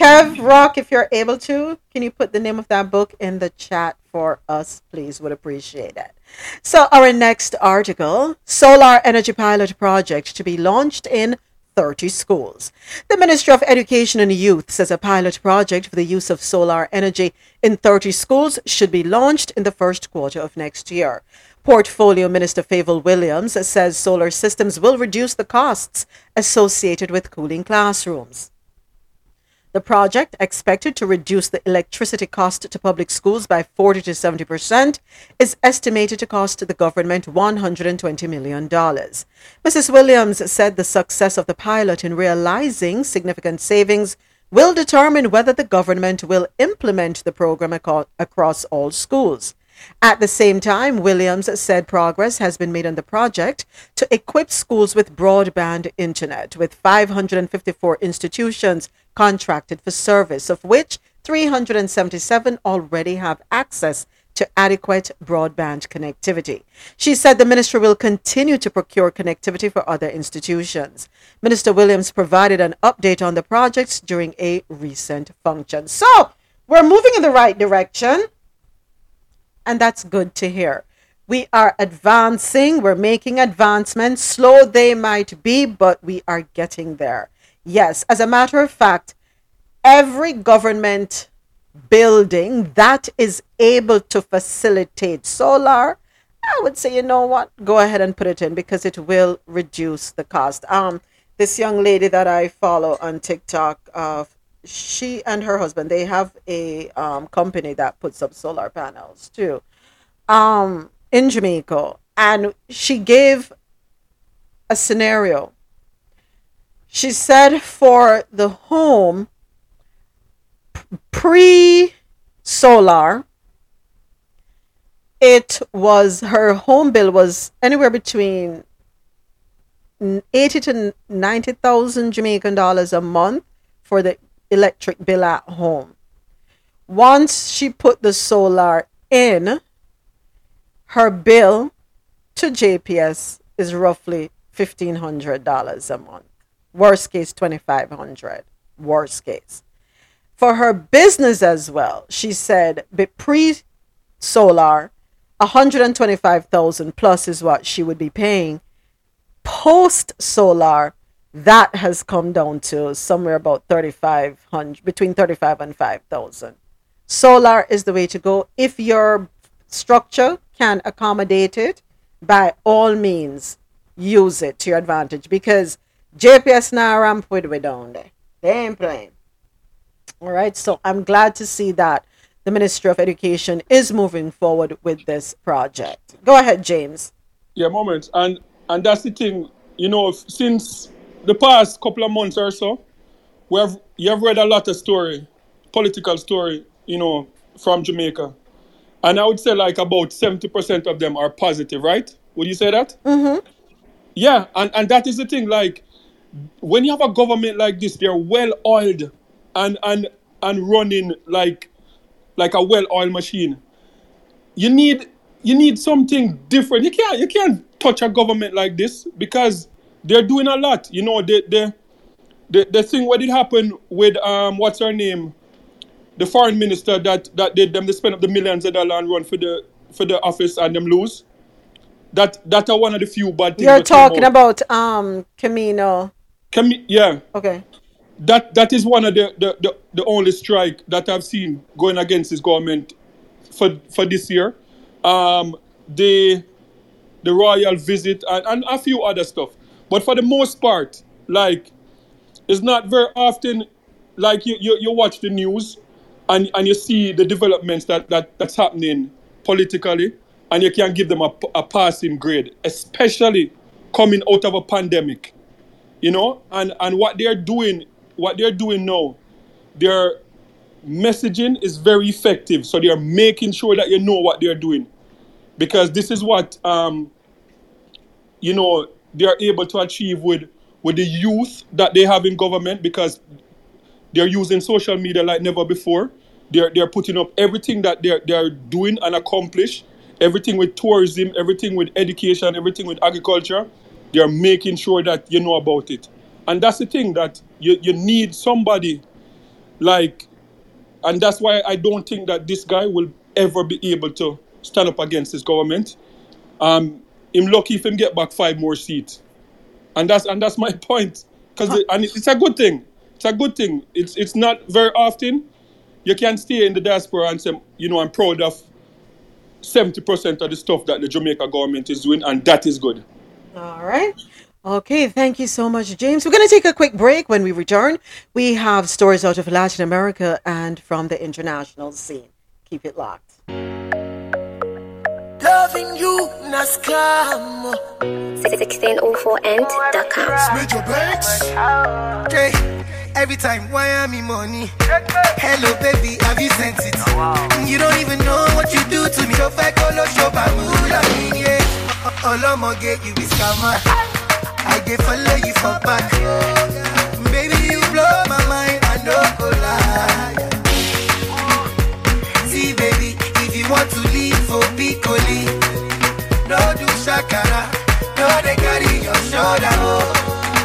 Kev Rock, if you're able to, can you put the name of that book in the chat for us, please? Would appreciate that. So our next article, Solar Energy Pilot Project to be launched in 30 schools. The Ministry of Education and Youth says a pilot project for the use of solar energy in 30 schools should be launched in the first quarter of next year. Portfolio Minister Favel Williams says solar systems will reduce the costs associated with cooling classrooms. The project, expected to reduce the electricity cost to public schools by 40% to 70%, is estimated to cost the government $120 million. Mrs. Williams said the success of the pilot in realizing significant savings will determine whether the government will implement the program across all schools. At the same time, Williams said progress has been made on the project to equip schools with broadband internet, with 554 institutions contracted for service, of which 377 already have access to adequate broadband connectivity. She said the ministry will continue to procure connectivity for other institutions. Minister Williams provided an update on the projects during a recent function. So we're moving in the right direction, and that's good to hear. We are advancing, we're making advancements. Slow they might be, but we are getting there. Yes, as a matter of fact, every government building that is able to facilitate solar, I would say, you know what, go ahead and put it in, because it will reduce the cost. This young lady that I follow on TikTok, she and her husband, they have a company that puts up solar panels too, in Jamaica, and she gave a scenario. She said for the home, pre-solar, it was, her home bill was anywhere between 80 to 90,000 Jamaican dollars a month for the electric bill at home. Once she put the solar in, her bill to JPS is roughly $1,500 a month. Worst case, $2,500. Worst case. For her business as well, she said pre-solar, $125,000 plus is what she would be paying. Post-solar, that has come down to somewhere about $3,500, between $3,500 and $5,000. Solar is the way to go. If your structure can accommodate it, by all means, use it to your advantage, because JPS now ramp with we down there. They ain't playing. All right, so I'm glad to see that the Ministry of Education is moving forward with this project. Go ahead, James. Yeah, moment. And that's the thing, you know, since the past couple of months or so, you have read a lot of political story, you know, from Jamaica. And I would say like about 70% of them are positive, right? Would you say that? Mm-hmm. Yeah, and that is the thing, like, when you have a government like this, they're well-oiled and running like a well-oiled machine. You need something different. You can't touch a government like this, because they're doing a lot. You know, the thing what did happen with what's her name, the foreign minister that did them, they spend up the millions of dollars and run for the office and them lose. That are one of the few bad things. You're talking about Camino. Yeah. Okay. That is one of the only strike that I've seen going against this government for this year. The royal visit and a few other stuff. But for the most part, like, it's not very often, like, you watch the news and you see the developments that's happening politically. And you can give them a passing grade, especially coming out of a pandemic, you know. And what they're doing now, their messaging is very effective. So they're making sure that you know what they're doing, because this is what you know, they're able to achieve with the youth that they have in government, because they're using social media like never before. They're putting up everything that they're doing and accomplish. Everything with tourism, everything with education, everything with agriculture, they're making sure that you know about it. And that's the thing, that you need somebody like, and that's why I don't think that this guy will ever be able to stand up against this government. Him lucky if him get back five more seats, and that's my point. And it's a good thing. It's a good thing. It's not very often you can stay in the diaspora and say, you know, I'm proud of 70% of the stuff that the Jamaica government is doing, and that is good. All right. Okay, thank you so much, James. We're going to take a quick break. When we return, we have stories out of Latin America and from the international scene. Keep it locked. Loving you, Nascam. 1604ent.com. Smidge your bags. Okay, every time, why am I money? Hello, baby, have you sent it? Oh, wow. You don't even know what you do to me. If I call us your bambula, you be scammer. I get follow you for back. Baby, you blow my mind, I don't go lie. See, baby, if you want to leave for Piccoli, no do shakara, no they carry your shoulder. Oh,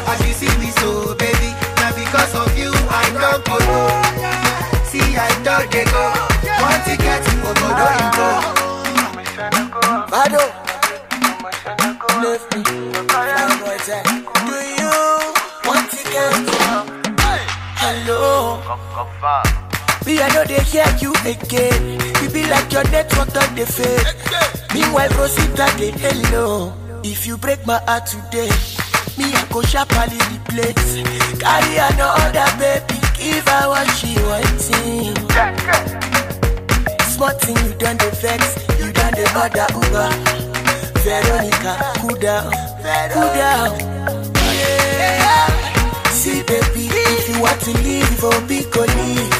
as you see me so, baby, now because of you, I don't go. See, I don't get go. Want to get you, but don't go. Bado. Left me. Do you want to get hello? Me, I know they hear you again. You be like your network on the fade. Meanwhile, Rosita, they hello. If you break my heart today, me, I go sharply the place. Carry another baby, give her what she wanting. Smart thing, you done the vex, you done the other Uber. Veronica, cool down, cool down. Yeah. See, baby, if you want to leave, oh, Pico leave.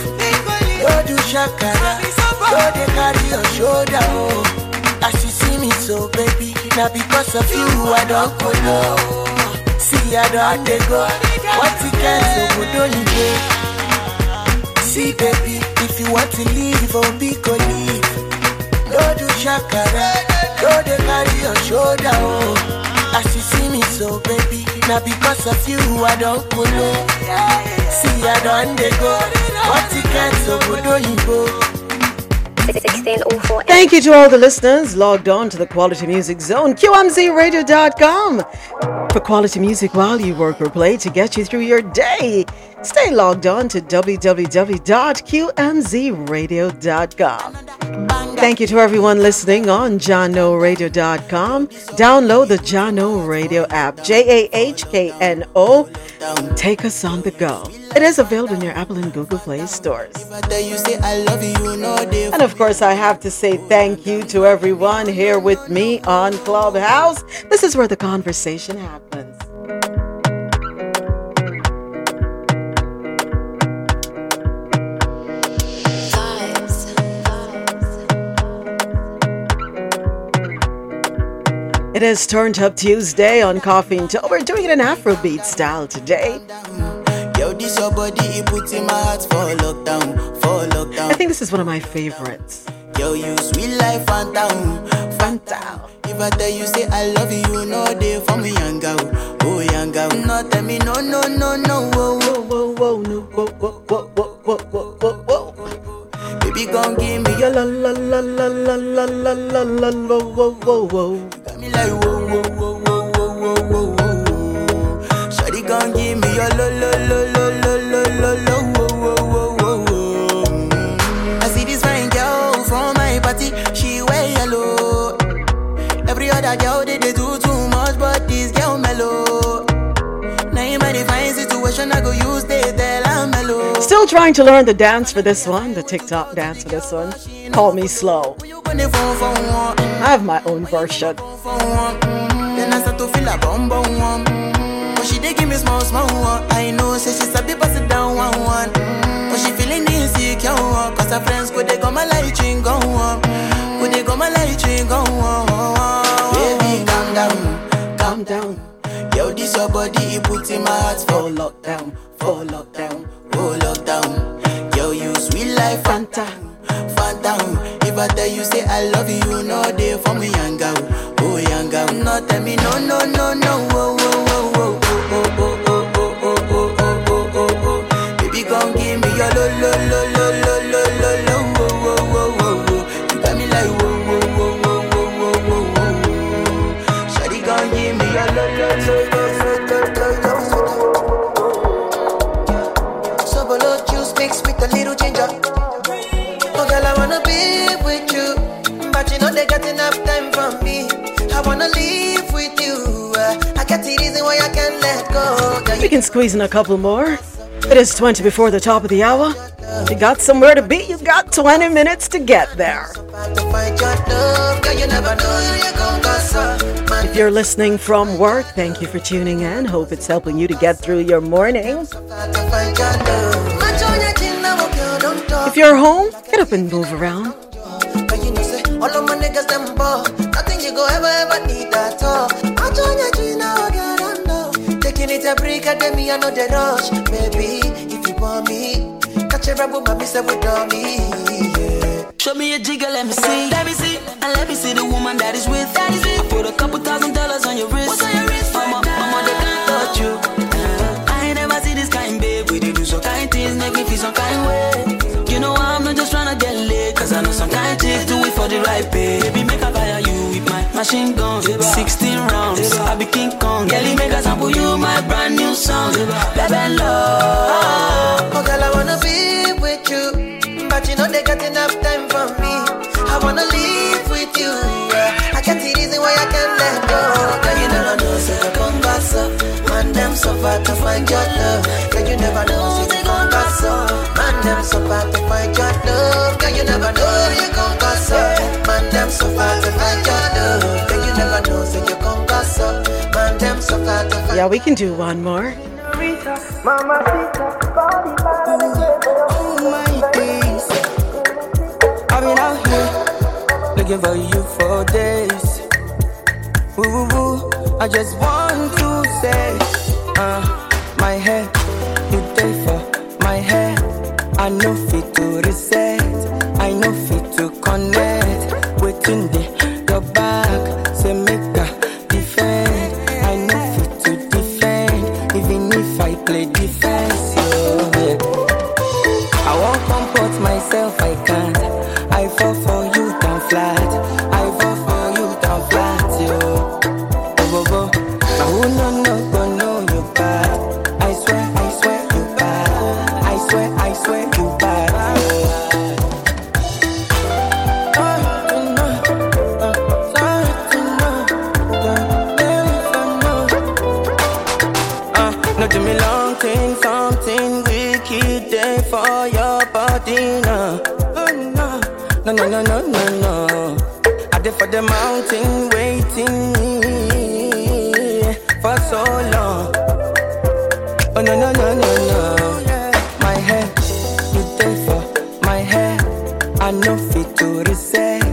Don't do shakara, don't they carry your shoulder, oh. As you see me so, baby, now because of you, I don't go low. See, I don't they go, what you can so good on you. See, baby, if you want to leave, oh, Pico leave. Don't do shakara. Oh, they carry your shoulder, oh. As you see me so, baby, now because of you, I don't go low. See, I don't go. What you can so good on you go. Thank you to all the listeners logged on to the Quality Music Zone, QMZRadio.com, for quality music while you work or play to get you through your day. Stay logged on to www.QMZRadio.com. Thank you to everyone listening on JahknoRadio.com. Download the Jahkno Radio app, JAHKNO. Take us on the go. It is available in your Apple and Google Play stores. And of course, I have to say thank you to everyone here with me on Clubhouse. This is where the conversation happens. It is Turned Up Tuesday on Coffee and Tober. We're doing it in Afrobeat style today. I think this is one of my favorites. Yo, you sweet life, Fanta, Fanta. If I tell you, say I love you, no day for me, young girl. Oh, young girl. No, tell me, no, no, no, no. Whoa, whoa, whoa, no, whoa, whoa, whoa, whoa, whoa, whoa, whoa. Baby, gon' give me your la la la la la la la la la la. Whoa, whoa, whoa. Got me like whoa, whoa, whoa, whoa, whoa, whoa, whoa. Shawty gon' give me your la la la la la la la. She wear yellow. Every other girl they do too much, but this girl mellow. Now in my divine situation, I go use the Della mellow. Still trying to learn the dance for this one, the TikTok dance for this one. Call me slow. I have my own version. Then I start to feel a bum bum one. But she dey give me small small one. I know, say she's a bit pass it down one one. But she feeling insecure, cause her friends go they come alive. Baby, calm down, calm down. Yo, this your body, it puts in my heart for lockdown, for lockdown, for lockdown. Yo, you sweet life, Fanta, Fanta. If I tell you, say I love you, no day for me, young girl. Oh, young girl, no tell me, no, no, no, no. Oh, oh, oh, oh, oh, oh, oh, oh, oh, oh, oh, oh. Baby, come give me your lo, lo, lo, lo, lo. We can squeeze in a couple more. It is 20 before the top of the hour. If you got somewhere to be, you got 20 minutes to get there. If you're listening from work, thank you for tuning in. Hope it's helping you to get through your morning. If you're home, get up and move around. Show me a jigger, let me see, and let me see the woman that is with. That is it. I put a couple $1,000 on your wrist. What's on your wrist? Mama, they can't touch you. I ain't never see this kind, babe. We do some kind things, make me feel some kind way. You know I'm not just tryna get laid, 'cause I know some kind chicks do it for the right pay. Baby, make a fire you with my machine gun, 16 rounds. I be King Kong. Kelly, make a sample you my brand new song. Baby, love. Oh, girl, I wanna be with you. But you know they got enough time for me. I wanna live with you. I can't see reason why I can't let go. Girl, you never know, say you gon' pass up. Man, them so far to find your love. Girl, you never know, say you gon' pass up. Man, them so far to find your love. Girl, you never know, you gon' pass up. Man, them so far to find your love. Girl, you never know, say you gon' pass up. Man, them so far to find. Yeah, we can do one more. Out here, looking for you for days. Woo woo, I just want to say, my head, you day for my head. I know fit to reset, I know fit to connect. Waiting there, your back, say make a defend. I know fit to defend, even if I play defense. Oh, yeah. I won't comport myself, I can't. I fall for you down flat. I fall for you down flat, yo. Oh, oh, oh. Oh no, you bad. I swear you bad. I swear you bad. No, do me long thing, something wicked there for your body now. No. I did for the mountain, waiting for so long. Oh, no. My head, you there for my head. I know fit to reset,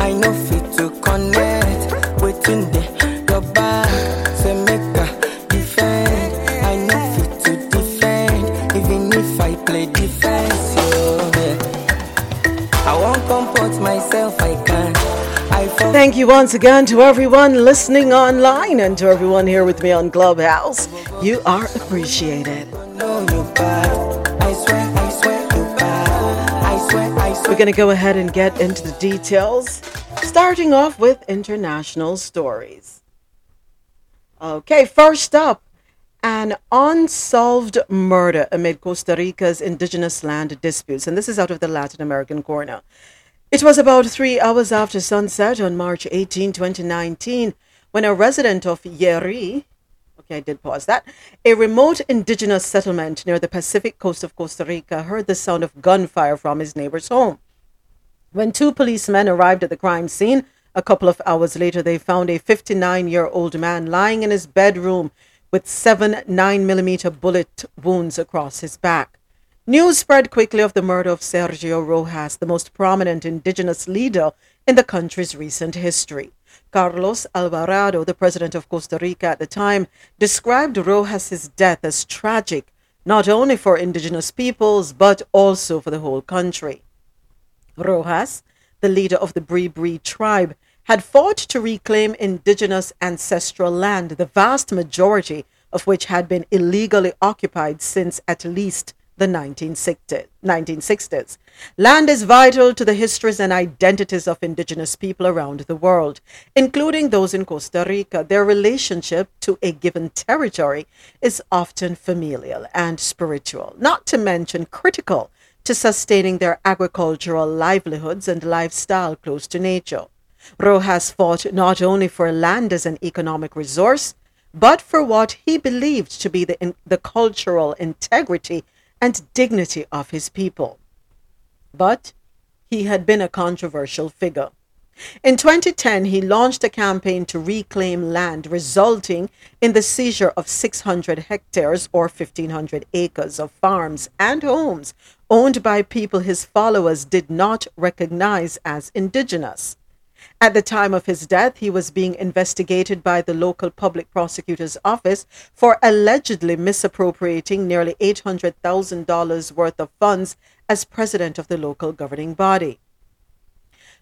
I know fit to connect. Waiting there, your back, say make a defend. I know fit to defend, even if I play defense. I won't comport myself, I can't. Thank you once again to everyone listening online and to everyone here with me on Clubhouse. You are appreciated. We're going to go ahead and get into the details, starting off with international stories. Okay, first up, an unsolved murder amid Costa Rica's indigenous land disputes. And this is out of the Latin American corner. It was about 3 hours after sunset on March 18, 2019, when a resident of Yeri, a remote indigenous settlement near the Pacific coast of Costa Rica, heard the sound of gunfire from his neighbor's home. When two policemen arrived at the crime scene, a couple of hours later, they found a 59-year-old man lying in his bedroom with 7 9mm bullet wounds across his back. News spread quickly of the murder of Sergio Rojas, the most prominent indigenous leader in the country's recent history. Carlos Alvarado, the president of Costa Rica at the time, described Rojas' death as tragic, not only for indigenous peoples, but also for the whole country. Rojas, the leader of the Bribri tribe, had fought to reclaim indigenous ancestral land, the vast majority of which had been illegally occupied since at least the 1960s. Land is vital to the histories and identities of indigenous people around the world, including those in Costa Rica. Their relationship to a given territory is often familial and spiritual, not to mention critical to sustaining their agricultural livelihoods and lifestyle close to nature. Rojas fought not only for land as an economic resource, but for what he believed to be the cultural integrity and dignity of his people. But he had been a controversial figure. In 2010, he launched a campaign to reclaim land, resulting in the seizure of 600 hectares or 1,500 acres of farms and homes owned by people his followers did not recognize as indigenous. At the time of his death, he was being investigated by the local public prosecutor's office for allegedly misappropriating nearly $800,000 worth of funds as president of the local governing body.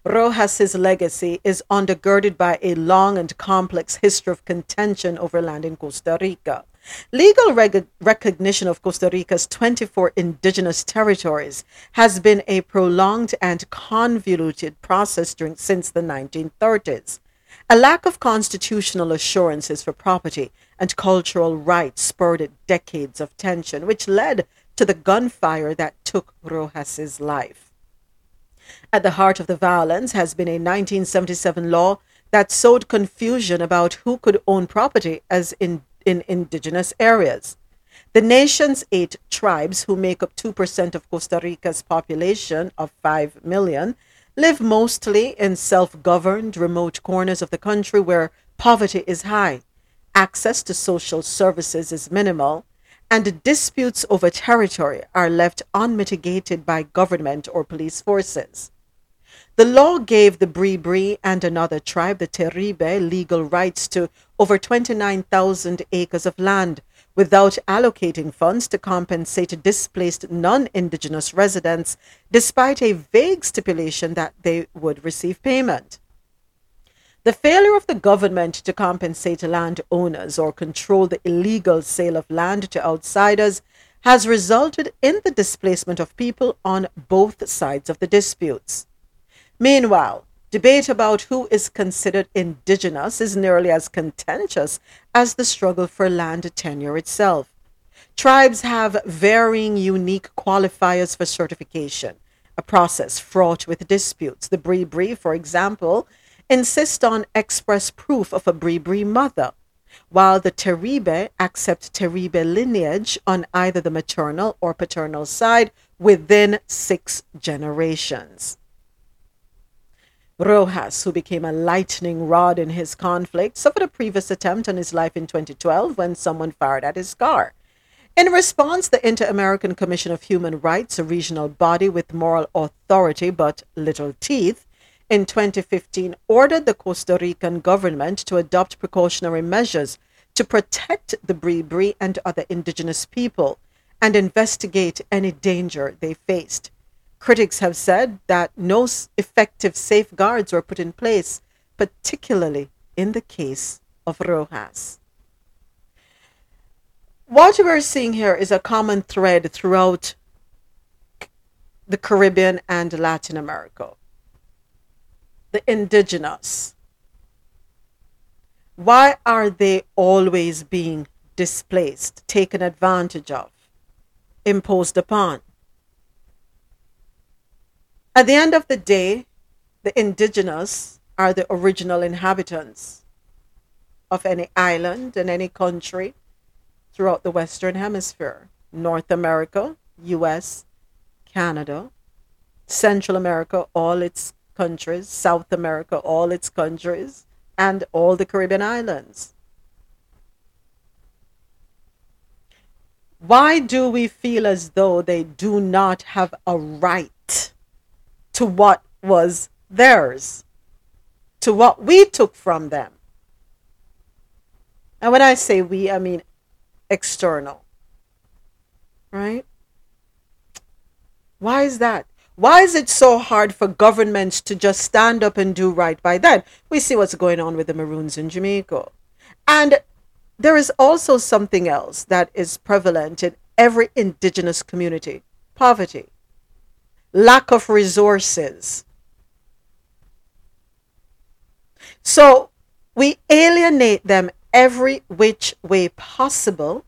Rojas's legacy is undergirded by a long and complex history of contention over land in Costa Rica. Legal recognition of Costa Rica's 24 indigenous territories has been a prolonged and convoluted process since the 1930s. A lack of constitutional assurances for property and cultural rights spurred decades of tension, which led to the gunfire that took Rojas's life. At the heart of the violence has been a 1977 law that sowed confusion about who could own property as in indigenous areas. The nation's 8 tribes, who make up 2% of Costa Rica's population of 5 million, live mostly in self-governed remote corners of the country where poverty is high, access to social services is minimal, and disputes over territory are left unmitigated by government or police forces. The law gave the Bri-Bri and another tribe, the Teribe, legal rights to over 29,000 acres of land without allocating funds to compensate displaced non-indigenous residents, despite a vague stipulation that they would receive payment. The failure of the government to compensate landowners or control the illegal sale of land to outsiders has resulted in the displacement of people on both sides of the disputes. Meanwhile, debate about who is considered indigenous is nearly as contentious as the struggle for land tenure itself. Tribes have varying unique qualifiers for certification, a process fraught with disputes. The Bri-Bri, for example, insist on express proof of a Bri-Bri mother, while the Teribe accept Teribe lineage on either the maternal or paternal side within 6 generations. Rojas, who became a lightning rod in his conflict, suffered a previous attempt on his life in 2012 when someone fired at his car. In response, the Inter-American Commission of Human Rights, a regional body with moral authority but little teeth, in 2015, ordered the Costa Rican government to adopt precautionary measures to protect the Bri-Bri and other indigenous people and investigate any danger they faced. Critics have said that no effective safeguards were put in place, particularly in the case of Rojas. What we're seeing here is a common thread throughout the Caribbean and Latin America. The indigenous. Why are they always being displaced, taken advantage of, imposed upon? At the end of the day, the indigenous are the original inhabitants of any island and any country throughout the Western Hemisphere, North America, US, Canada, Central America, all its countries, South America, all its countries, and all the Caribbean islands. Why do we feel as though they do not have a right to what was theirs, to what we took from them? And when I say we, I mean external, right? Why is that? Why is it so hard for governments to just stand up and do right by that? We see what's going on with the Maroons in Jamaica. And there is also something else that is prevalent in every indigenous community: poverty, lack of resources. So we alienate them every which way possible.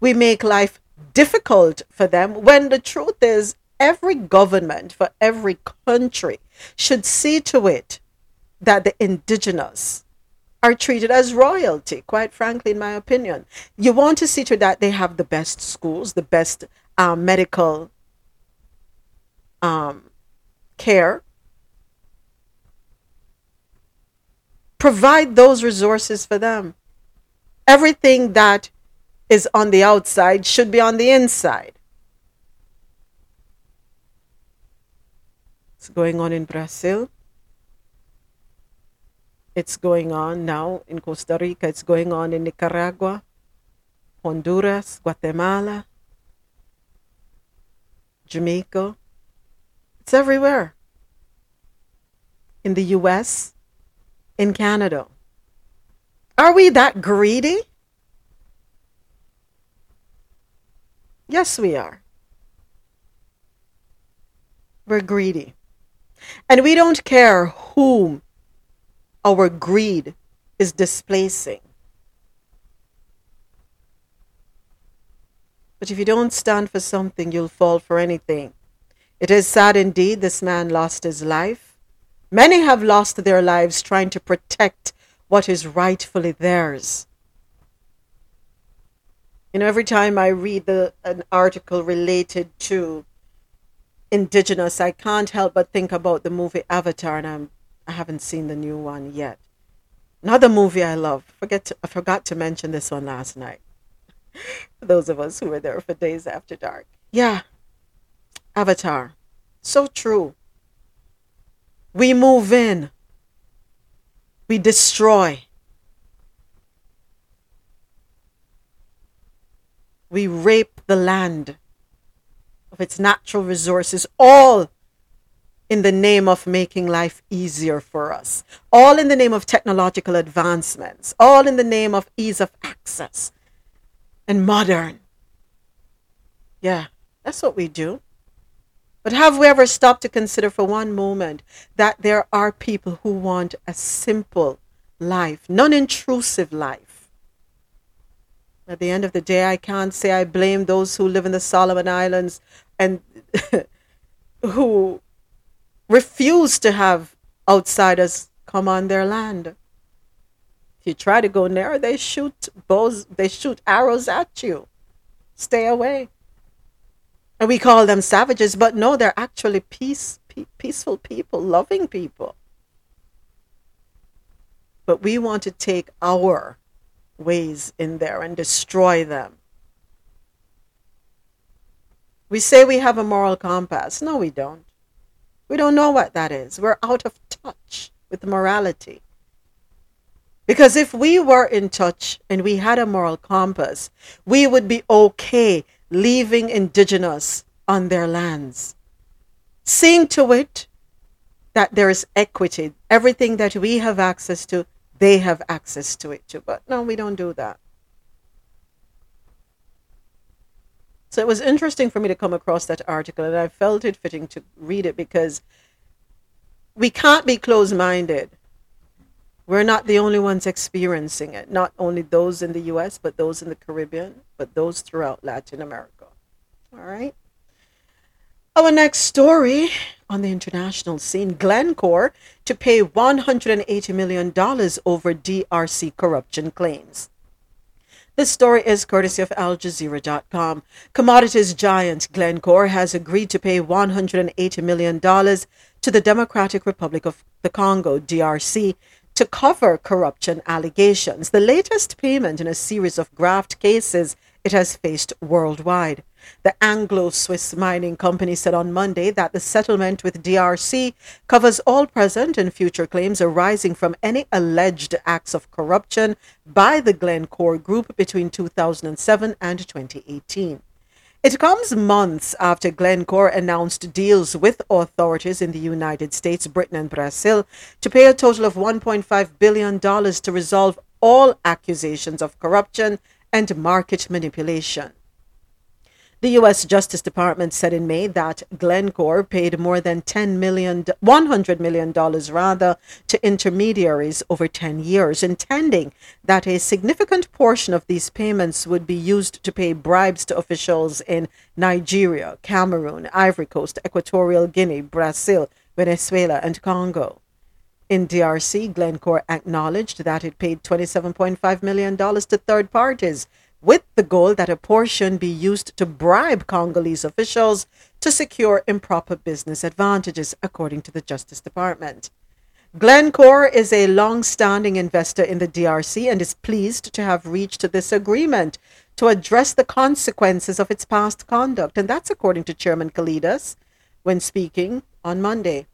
We make life difficult for them when the truth is, every government for every country should see to it that the indigenous are treated as royalty, quite frankly, in my opinion. You want to see to that they have the best schools, the best medical care. Provide those resources for them. Everything that is on the outside should be on the inside. It's going on in Brazil. It's going on now in Costa Rica. It's going on in Nicaragua, Honduras, Guatemala, Jamaica. It's everywhere. In the US, in Canada. Are we that greedy? Yes, we are. We're greedy. And we don't care whom our greed is displacing. But if you don't stand for something, you'll fall for anything. It is sad indeed this man lost his life. Many have lost their lives trying to protect what is rightfully theirs. You know, every time I read an article related to Indigenous, I can't help but think about the movie Avatar, and I haven't seen the new one yet. Another movie I love. I forgot to mention this one last night. For those of us who were there for Days After Dark. Yeah. Avatar. So true. We move in. We destroy. We rape the land of its natural resources, all in the name of making life easier for us, all in the name of technological advancements, all in the name of ease of access and modern. Yeah, that's what we do. But have we ever stopped to consider for one moment that there are people who want a simple life, non-intrusive life? At the end of the day, I can't say I blame those who live in the Solomon Islands and who refuse to have outsiders come on their land. If you try to go near, they shoot bows, they shoot arrows at you. Stay away. And we call them savages, but no, they're actually peaceful people, loving people. But we want to take our ways in there and destroy them. We say we have a moral compass. No, we don't. We don't know what that is. We're out of touch with morality. Because if we were in touch and we had a moral compass, we would be okay leaving Indigenous on their lands. Seeing to it that there is equity. Everything that we have access to, they have access to it too. But no, we don't do that. So it was interesting for me to come across that article, and I felt it fitting to read it because we can't be closed-minded. We're not the only ones experiencing it, not only those in the U.S., but those in the Caribbean, but those throughout Latin America. All right. Our next story on the international scene, Glencore to pay $180 million over DRC corruption claims. This story is courtesy of AlJazeera.com. Commodities giant Glencore has agreed to pay $180 million to the Democratic Republic of the Congo, DRC, to cover corruption allegations, the latest payment in a series of graft cases it has faced worldwide. The Anglo-Swiss mining company said on Monday that the settlement with DRC covers all present and future claims arising from any alleged acts of corruption by the Glencore Group between 2007 and 2018. It comes months after Glencore announced deals with authorities in the United States, Britain, and Brazil to pay a total of $1.5 billion to resolve all accusations of corruption and market manipulation. The U.S. Justice Department said in May that Glencore paid more than $100 million to intermediaries over 10 years, intending that a significant portion of these payments would be used to pay bribes to officials in Nigeria, Cameroon, Ivory Coast, Equatorial Guinea, Brazil, Venezuela, and Congo. In DRC, Glencore acknowledged that it paid $27.5 million to third parties with the goal that a portion be used to bribe Congolese officials to secure improper business advantages, according to the Justice Department. Glencore is a long-standing investor in the DRC and is pleased to have reached this agreement to address the consequences of its past conduct. And that's according to Chairman Kalidas when speaking on Monday.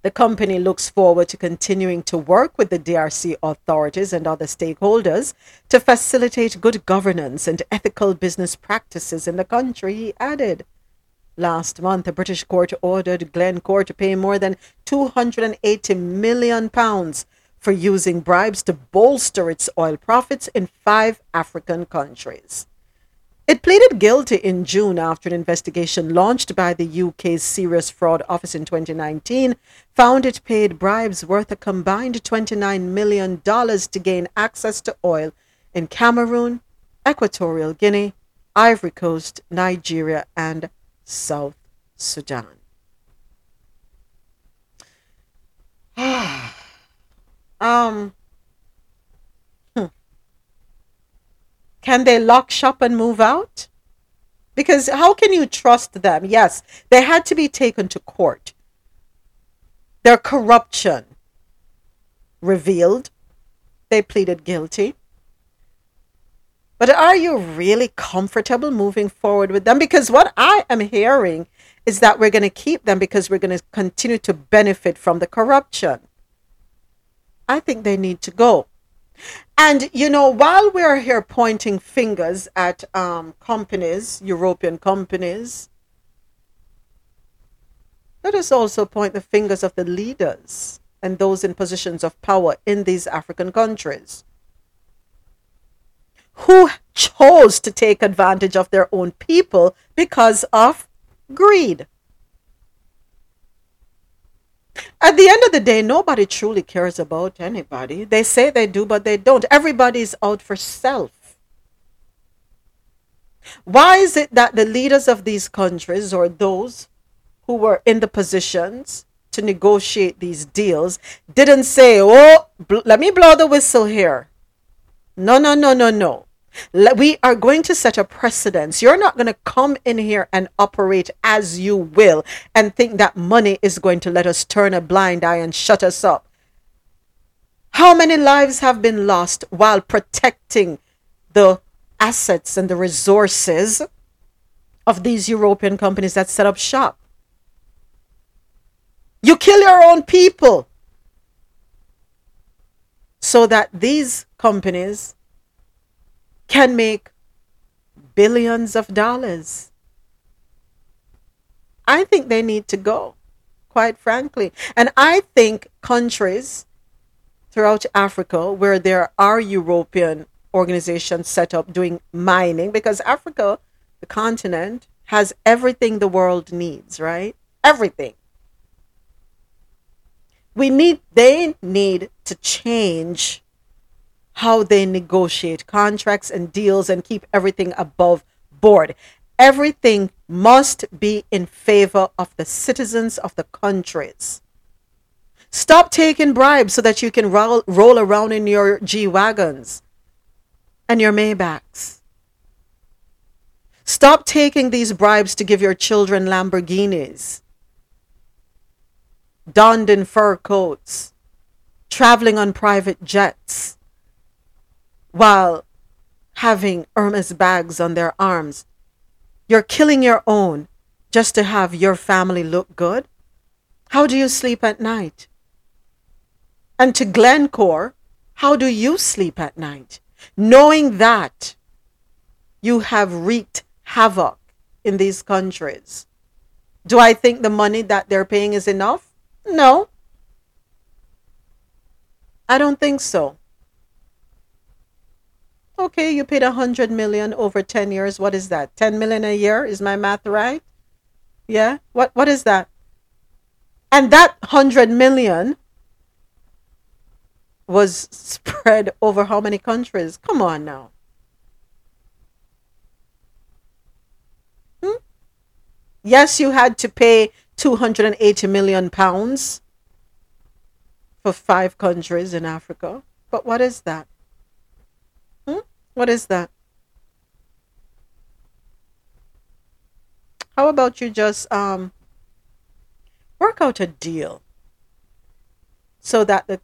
The company looks forward to continuing to work with the DRC authorities and other stakeholders to facilitate good governance and ethical business practices in the country, he added. Last month, a British court ordered Glencore to pay more than £280 million for using bribes to bolster its oil profits in 5 African countries. It pleaded guilty in June after an investigation launched by the UK's Serious Fraud Office in 2019 found it paid bribes worth a combined $29 million to gain access to oil in Cameroon, Equatorial Guinea, Ivory Coast, Nigeria, and South Sudan. Can they lock shop and move out? Because how can you trust them? Yes, they had to be taken to court. Their corruption revealed. They pleaded guilty. But are you really comfortable moving forward with them? Because what I am hearing is that we're going to keep them because we're going to continue to benefit from the corruption. I think they need to go. And, you know, while we're here pointing fingers at companies, European companies, let us also point the fingers of the leaders and those in positions of power in these African countries who chose to take advantage of their own people because of greed. At the end of the day, nobody truly cares about anybody. They say they do, but they don't. Everybody's out for self. Why is it that the leaders of these countries or those who were in the positions to negotiate these deals didn't say, oh, let me blow the whistle here? No. We are going to set a precedence. You're not going to come in here and operate as you will and think that money is going to let us turn a blind eye and shut us up. How many lives have been lost while protecting the assets and the resources of these European companies that set up shop? You kill your own people so that these companies can make billions of dollars. I think they need to go, quite frankly. And I think countries throughout Africa where there are European organizations set up doing mining, because Africa, the continent, has everything the world needs, right? Everything. They need to change how they negotiate contracts and deals and keep everything above board. Everything must be in favor of the citizens of the countries. Stop taking bribes so that you can roll around in your G-Wagons and your Maybachs. Stop taking these bribes to give your children Lamborghinis, donned in fur coats, traveling on private jets, while having Hermes bags on their arms. You're killing your own just to have your family look good. How do you sleep at night? And to Glencore, how do you sleep at night, knowing that you have wreaked havoc in these countries? Do I think the money that they're paying is enough? No. I don't think so. Okay, you paid $100 million over 10 years. What is that? $10 million a year? Is my math right? Yeah. What is that? And that $100 million was spread over how many countries? Come on now. Yes, you had to pay £280 million for 5 countries in Africa. But what is that? What is that? How about you just work out a deal so that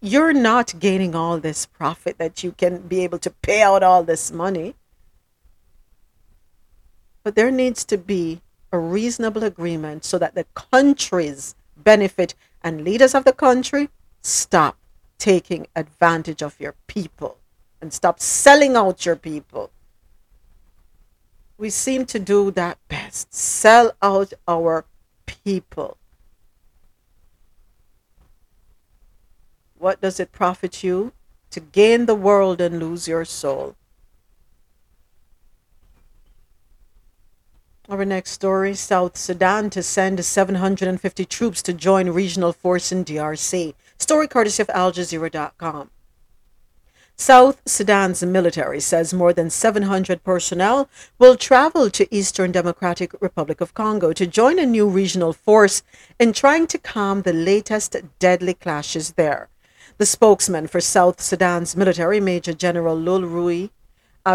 you're not gaining all this profit that you can be able to pay out all this money. But there needs to be a reasonable agreement so that the countries benefit and leaders of the country stop taking advantage of your people and stop selling out your people. We seem to do that best. Sell out our people. What does it profit you to gain the world and lose your soul? Our next story, South Sudan to send 750 troops to join regional force in DRC. Story courtesy of AlJazeera.com. South Sudan's military says more than 700 personnel will travel to Eastern Democratic Republic of Congo to join a new regional force in trying to calm the latest deadly clashes there. The spokesman for South Sudan's military, Major General Lul Rui,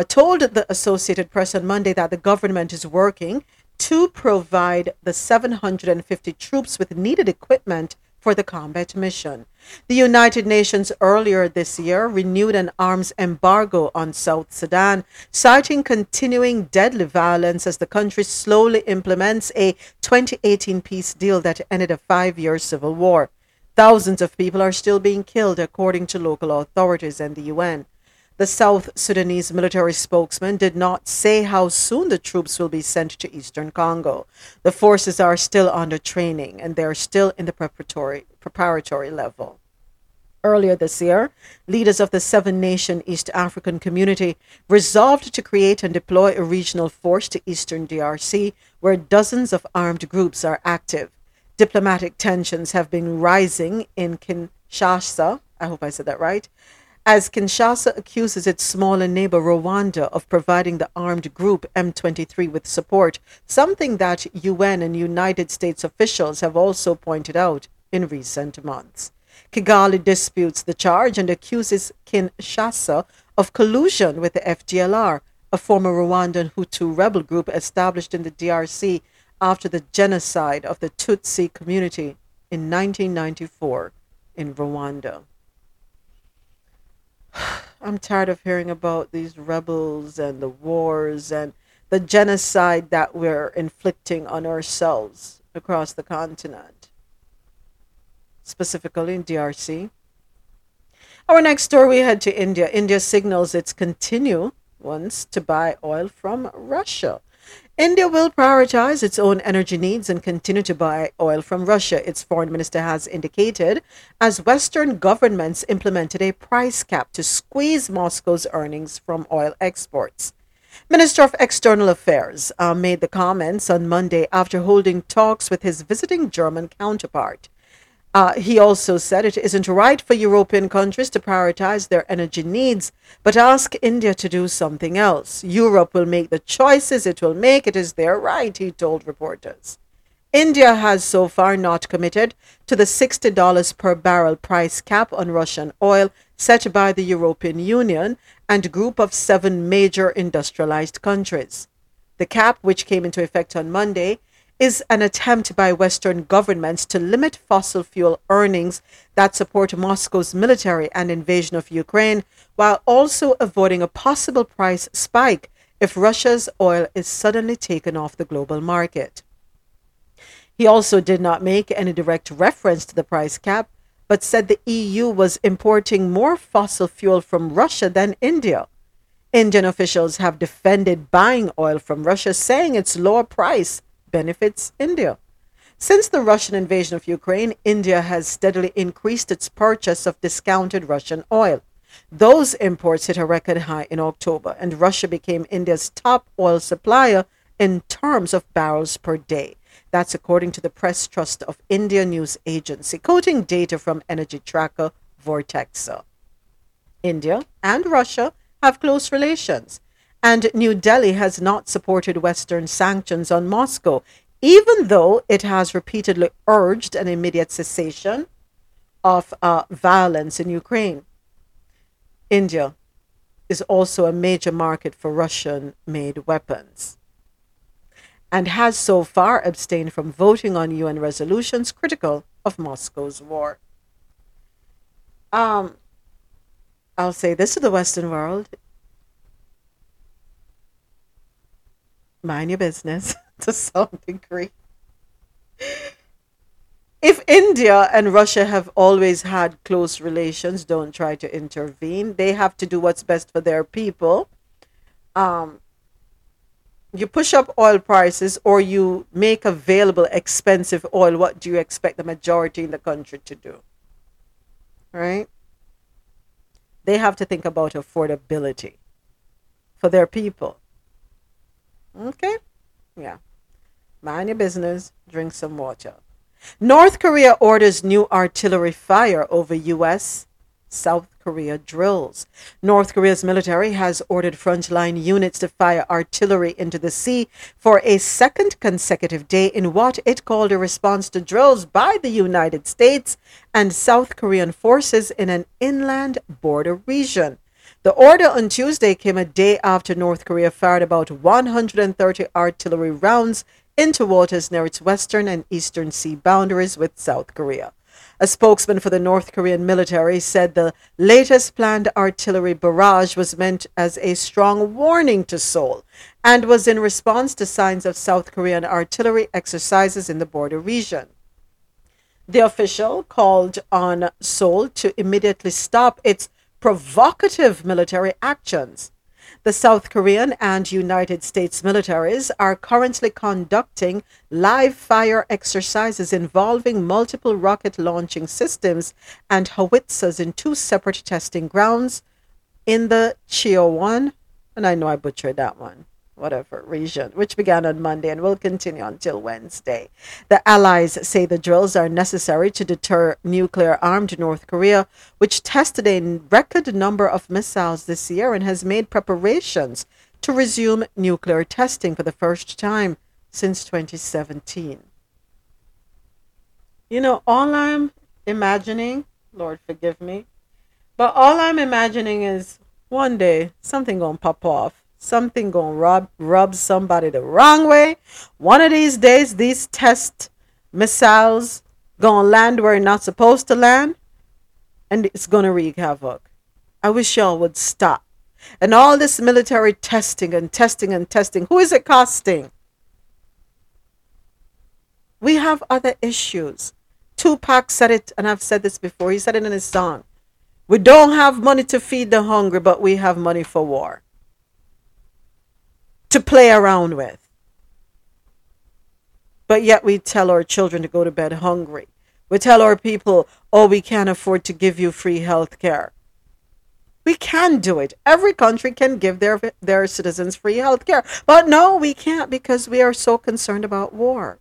told the Associated Press on Monday that the government is working to provide the 750 troops with needed equipment for the combat mission. The United Nations earlier this year renewed an arms embargo on South Sudan, citing continuing deadly violence as the country slowly implements a 2018 peace deal that ended a 5-year civil war. Thousands of people are still being killed, according to local authorities and the UN. The South Sudanese military spokesman did not say how soon the troops will be sent to Eastern Congo. The forces are still under training and they are still in the preparatory level. Earlier this year, leaders of the 7-nation East African community resolved to create and deploy a regional force to Eastern DRC, where dozens of armed groups are active. Diplomatic tensions have been rising in Kinshasa, I hope I said that right, as Kinshasa accuses its smaller neighbor Rwanda of providing the armed group M23 with support, something that UN and United States officials have also pointed out in recent months. Kigali disputes the charge and accuses Kinshasa of collusion with the FDLR, a former Rwandan Hutu rebel group established in the DRC after the genocide of the Tutsi community in 1994 in Rwanda. I'm tired of hearing about these rebels and the wars and the genocide that we're inflicting on ourselves across the continent, specifically in DRC. Our next story, we head to India. India signals its continuance to buy oil from Russia. India will prioritize its own energy needs and continue to buy oil from Russia, its foreign minister has indicated, as Western governments implemented a price cap to squeeze Moscow's earnings from oil exports. Minister of External Affairs made the comments on Monday after holding talks with his visiting German counterpart. He also said it isn't right for European countries to prioritize their energy needs, but ask India to do something else. Europe will make the choices it will make. It is their right, he told reporters. India has so far not committed to the $60 per barrel price cap on Russian oil set by the European Union and group of 7 major industrialized countries. The cap, which came into effect on Monday, is an attempt by Western governments to limit fossil fuel earnings that support Moscow's military and invasion of Ukraine, while also avoiding a possible price spike if Russia's oil is suddenly taken off the global market. He also did not make any direct reference to the price cap, but said the EU was importing more fossil fuel from Russia than India. Indian officials have defended buying oil from Russia, saying its lower price benefits India. Since the Russian invasion of Ukraine, India has steadily increased its purchase of discounted Russian oil. Those imports hit a record high in October, and Russia became India's top oil supplier in terms of barrels per day. That's according to the Press Trust of India News Agency, quoting data from energy tracker Vortexa. India and Russia have close relations, and New Delhi has not supported Western sanctions on Moscow, even though it has repeatedly urged an immediate cessation of violence in Ukraine. India is also a major market for Russian-made weapons and has so far abstained from voting on UN resolutions critical of Moscow's war. I'll say this to the Western world. Mind your business to some degree. If India and Russia have always had close relations, don't try to intervene. They have to do what's best for their people. You push up oil prices or you make available expensive oil. What do you expect the majority in the country to do? Right? They have to think about affordability for their people. Okay? Yeah. Mind your business. Drink some water. North Korea orders new artillery fire over U.S. South Korea drills. North Korea's military has ordered frontline units to fire artillery into the sea for a second consecutive day in what it called a response to drills by the United States and South Korean forces in an inland border region. The order on Tuesday came a day after North Korea fired about 130 artillery rounds into waters near its western and eastern sea boundaries with South Korea. A spokesman for the North Korean military said the latest planned artillery barrage was meant as a strong warning to Seoul and was in response to signs of South Korean artillery exercises in the border region. The official called on Seoul to immediately stop its provocative military actions. The South Korean and United States militaries are currently conducting live fire exercises involving multiple rocket launching systems and howitzers in two separate testing grounds in the Cheonan, and I know I butchered that one, whatever, region, which began on Monday and will continue until Wednesday. The allies say the drills are necessary to deter nuclear-armed North Korea, which tested a record number of missiles this year and has made preparations to resume nuclear testing for the first time since 2017. You know, all I'm imagining, Lord forgive me, but all I'm imagining is one day something gonna pop off. Something gonna rub somebody the wrong way. One of these days, these test missiles gonna land where it's not supposed to land, and it's gonna wreak havoc. I wish y'all would stop. And all this military testing, who is it costing? We have other issues. Tupac said it, and I've said this before. He said it in his song. We don't have money to feed the hungry, but we have money for war to play around with. But yet we tell our children to go to bed hungry. We tell our people, oh, we can't afford to give you free health care. We can do it. Every country can give their citizens free health care. But no, we can't, because we are so concerned about war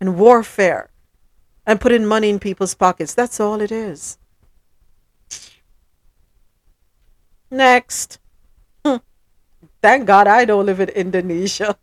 and warfare and putting money in people's pockets. That's all it is. Next. Thank God I don't live in Indonesia.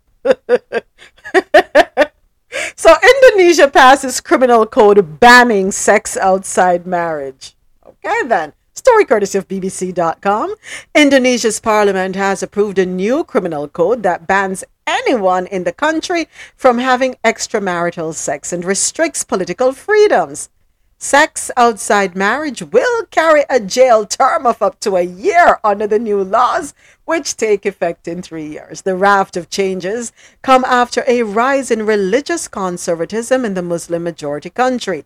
So Indonesia passes criminal code banning sex outside marriage. Okay then. Story courtesy of BBC.com. Indonesia's parliament has approved a new criminal code that bans anyone in the country from having extramarital sex and restricts political freedoms. Sex outside marriage will carry a jail term of up to a year under the new laws, which take effect in 3 years. The raft of changes come after a rise in religious conservatism in the Muslim-majority country.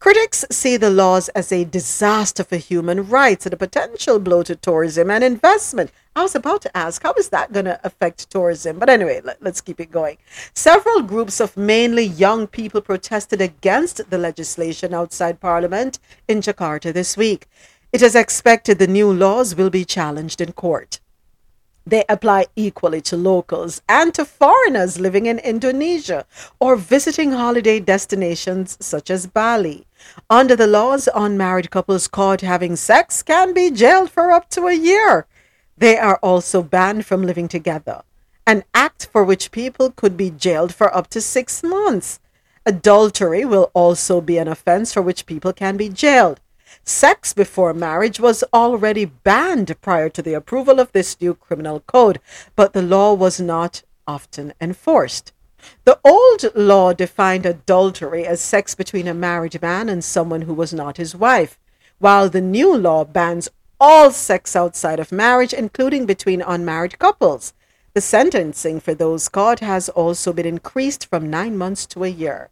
Critics see the laws as a disaster for human rights and a potential blow to tourism and investment. I was about to ask, how is that going to affect tourism? But anyway, let's keep it going. Several groups of mainly young people protested against the legislation outside Parliament in Jakarta this week. It is expected the new laws will be challenged in court. They apply equally to locals and to foreigners living in Indonesia or visiting holiday destinations such as Bali. Under the laws, unmarried couples caught having sex can be jailed for up to a year. They are also banned from living together, an act for which people could be jailed for up to 6 months. Adultery will also be an offense for which people can be jailed. Sex before marriage was already banned prior to the approval of this new criminal code, but the law was not often enforced. The old law defined adultery as sex between a married man and someone who was not his wife, while the new law bans all sex outside of marriage, including between unmarried couples. The sentencing for those caught has also been increased from 9 months to a year.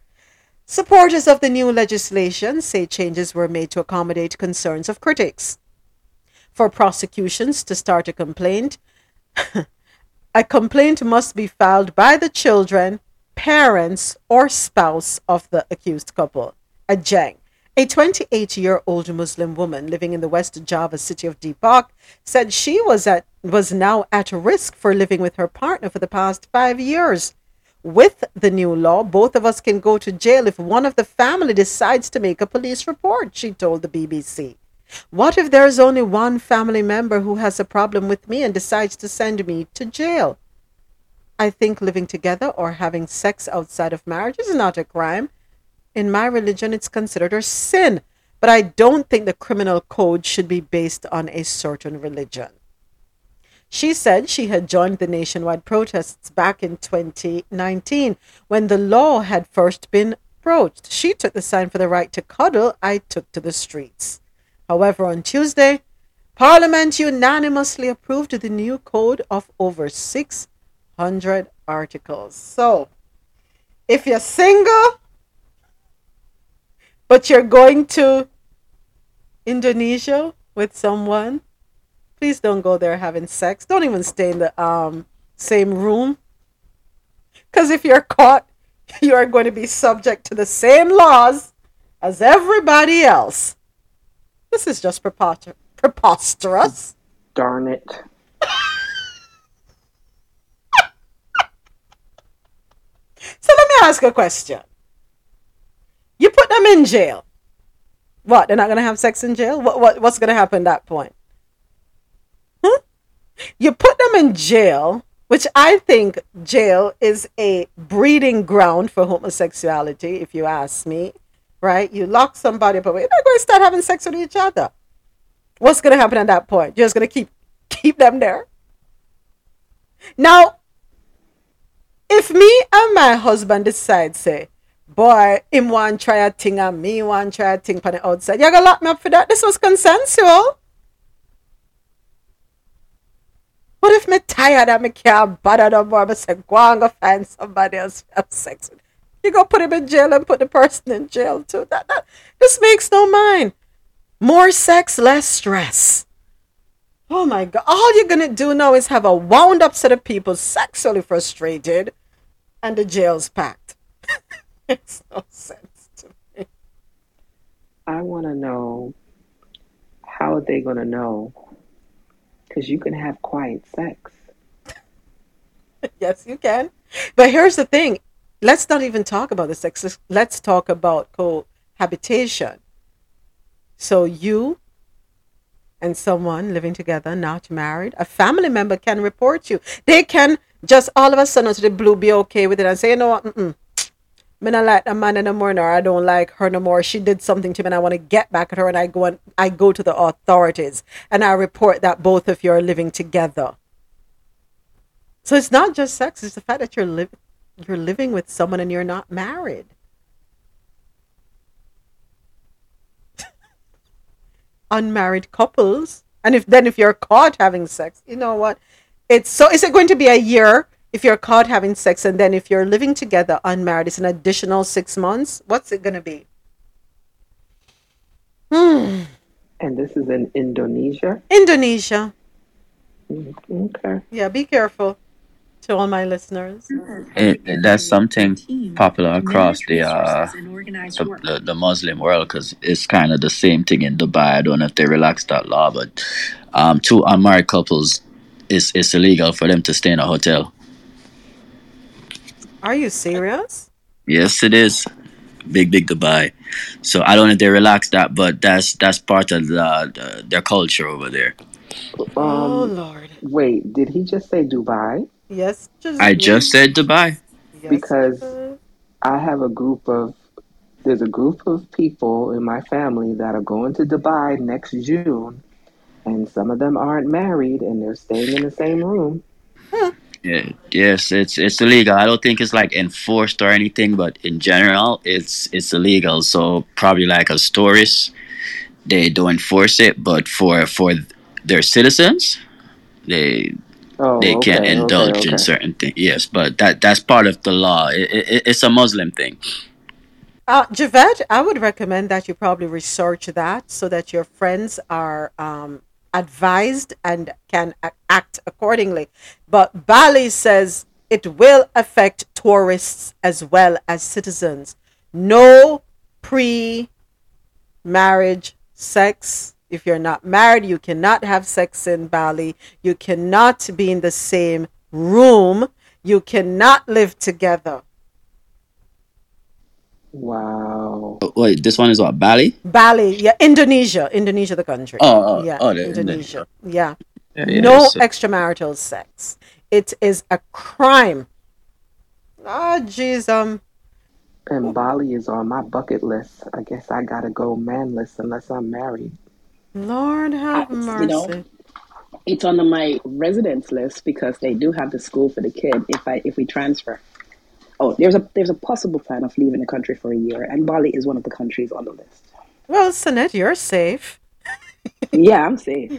Supporters of the new legislation say changes were made to accommodate concerns of critics. For prosecutions to start a complaint, a complaint must be filed by the children, parents, or spouse of the accused couple. Ajeng, a 28-year-old Muslim woman living in the West Java city of Depok, said she was now at risk for living with her partner for the past 5 years. With the new law, both of us can go to jail if one of the family decides to make a police report, she told the BBC. What if there is only one family member who has a problem with me and decides to send me to jail? I think living together or having sex outside of marriage is not a crime. In my religion, it's considered a sin, but I don't think the criminal code should be based on a certain religion. She said she had joined the nationwide protests back in 2019 when the law had first been broached. She took the sign for the right to cuddle. I took to the streets. However, on Tuesday, Parliament unanimously approved the new code of over 600 articles. So, if you're single, but you're going to Indonesia with someone, please don't go there having sex. Don't even stay in the same room. Because if you're caught, you are going to be subject to the same laws as everybody else. This is just preposterous. Darn it. So let me ask a question. You put them in jail. What, they're not going to have sex in jail? What's going to happen at that point? Huh? You put them in jail, which I think jail is a breeding ground for homosexuality, if you ask me. Right? You lock somebody up away. They're going to start having sex with each other. What's going to happen at that point? You're just going to keep them there. Now, if me and my husband decide, say, boy, him want try a thing and me want try a thing from the outside, you're going to lock me up for that? This was consensual. What if me tired and me can't bother no more? I say, go and go find somebody else to have sex with. You go put him in jail and put the person in jail too. This makes no mind. More sex, less stress. Oh my God. All you're going to do now is have a wound up set of people sexually frustrated and the jail's packed. Makes no sense to me. I want to know how are they going to know? Because you can have quiet sex. Yes, you can. But here's the thing. Let's not even talk about the sex. Let's talk about cohabitation. So you and someone living together, not married, a family member can report you. They can just all of a sudden to the blue be okay with it and say, you know what, I don't like a man no more, or I don't like her no more. She did something to me and I want to get back at her, and I go to the authorities and I report that both of you are living together. So it's not just sex. It's the fact that you're living with someone and you're not married. Unmarried couples. And if you're caught having sex, you know what? Is it going to be a year if you're caught having sex? And then if you're living together unmarried, it's an additional 6 months. What's it going to be? And this is in Indonesia? Indonesia. Okay. Yeah, be careful. To all my listeners, that's something popular across the Muslim world, because it's kind of the same thing in Dubai. I don't know if they relaxed that law, but two unmarried couples, it's illegal for them to stay in a hotel. Are you serious? Yes, it is. Big Dubai. So I don't know if they relaxed that, but that's part of their culture over there. Oh Lord! Wait, did he just say Dubai? Yes, I just said Dubai. Yes, because I have a group of, there's a group of people in my family that are going to Dubai next June, and some of them aren't married, and they're staying in the same room. Huh. Yeah, yes, it's illegal. I don't think it's like enforced or anything, but in general, it's illegal. So probably like as tourists, they don't enforce it, but for their citizens, they can indulge in certain things. Yes, but that's part of the law. It's a Muslim thing. Javed, I would recommend that you probably research that so that your friends are advised and can act accordingly. But Bali says it will affect tourists as well as citizens. No pre-marriage sex. If you're not married, you cannot have sex in Bali. You cannot be in the same room. You cannot live together. Wow. Wait, this one is what? Bali? Bali, yeah. Indonesia. Indonesia, the country. Indonesia. Yeah. No extramarital sex. It is a crime. Ah, jeez. And Bali is on my bucket list. I guess I gotta go manless unless I'm married. Lord have mercy. It's on my residence list because they do have the school for the kid if we transfer. Oh, there's a possible plan of leaving the country for a year, and Bali is one of the countries on the list. Well, Sanette, you're safe. Yeah, I'm safe.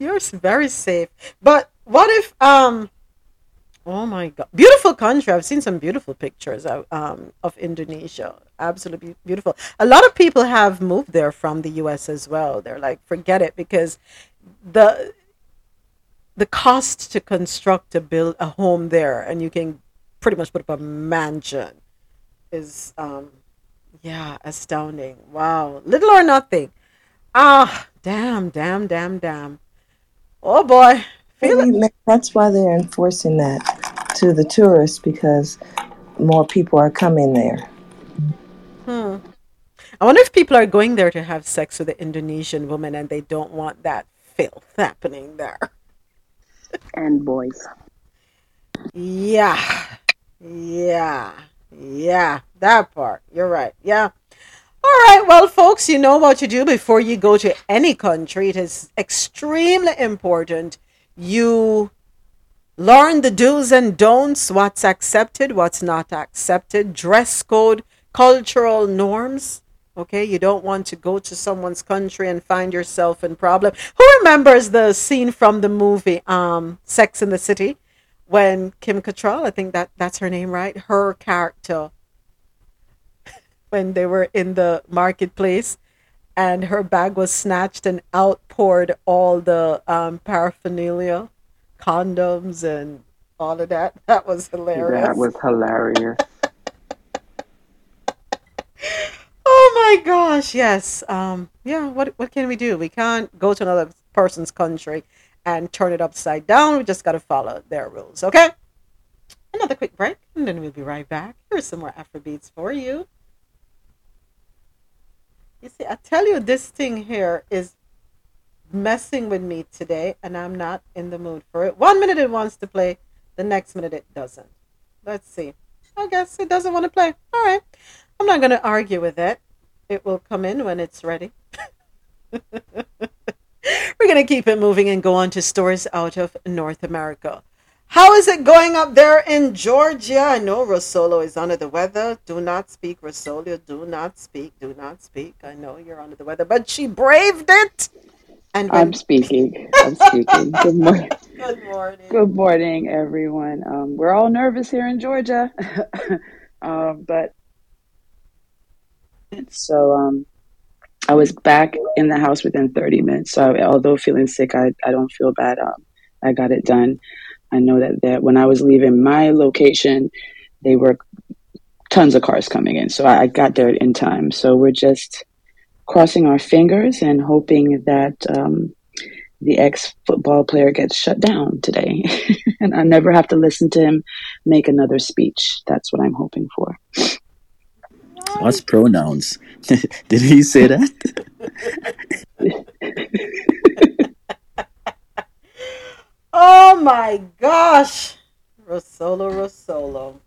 You're very safe. But what if oh my God, beautiful country! I've seen some beautiful pictures of Indonesia. Absolutely beautiful. A lot of people have moved there from the U.S. as well. They're like, forget it, because the cost to construct to build a home there, and you can pretty much put up a mansion, is astounding. Wow. Little or nothing. Damn. Oh boy. That's why they're enforcing that to the tourists, because more people are coming there. I wonder if people are going there to have sex with the Indonesian woman, and they don't want that filth happening there. And boys. Yeah. That part. You're right. Yeah. All right. Well, folks, you know what to do before you go to any country. It is extremely important you learn the do's and don'ts, what's accepted, what's not accepted, dress code, cultural norms. Okay, you don't want to go to someone's country and find yourself in problem. Who remembers the scene from the movie Sex in the City when Kim Cattrall, I think that's her name, right? Her character, when they were in the marketplace and her bag was snatched and out poured all the paraphernalia, condoms and all of that. That was hilarious. That was hilarious. Oh my gosh, yes. What can we do? We can't go to another person's country and turn it upside down. We just got to follow their rules, okay? Another quick break, and then we'll be right back. Here's some more Afrobeats for you. You see, I tell you, this thing here is messing with me today, and I'm not in the mood for it. 1 minute it wants to play, the next minute it doesn't. Let's see. I guess it doesn't want to play. All right. I'm not going to argue with it. It will come in when it's ready. We're going to keep it moving and go on to stories out of North America. How is it going up there in Georgia? I know Rosolo is under the weather. Do not speak, Rosolio. Do not speak. I know you're under the weather, but she braved it. And I'm speaking. Good morning. Good morning, everyone. We're all nervous here in Georgia. But so I was back in the house within 30 minutes. So although feeling sick, I don't feel bad. I got it done. I know that when I was leaving my location, they were tons of cars coming in. So I got there in time. So we're just crossing our fingers and hoping that the ex-football player gets shut down today. And I never have to listen to him make another speech. That's what I'm hoping for. What's pronouns? Did he say that? Oh my gosh. Rosolo.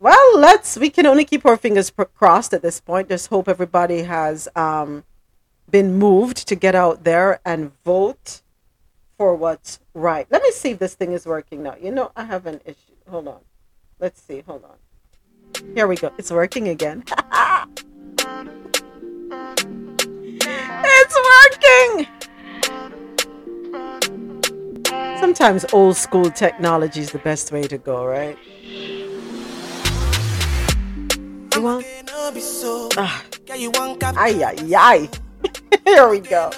Well, we can only keep our fingers crossed at this point. Just hope everybody has been moved to get out there and vote for what's right. Let me see if this thing is working now. You know, I have an issue. Hold on. Let's see. Hold on. Here we go. It's working again. It's working. Sometimes old school technology is the best way to go, right? You want? Here we go.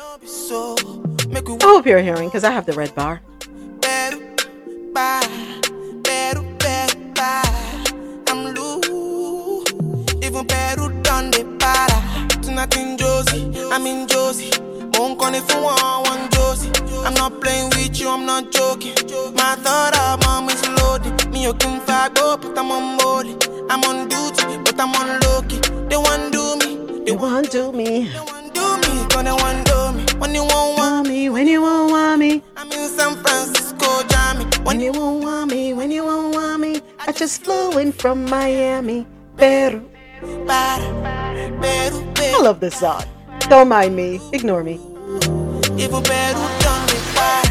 I hope you're hearing, because I have the red bar. I'm not playing with you, I'm not joking. My thought of mom is loaded. Me, you can fuck up, but I'm on body. I'm on duty, but I'm on lucky. They won't do me, they won't do me. They won't do me, cause they won't do me. When you won't want me, when you won't want me. I'm in San Francisco, Jammy. When you won't want me, when you won't want me. I just flew in from Miami, Peru. I love this song. Don't mind me, ignore me. Even better done with fire.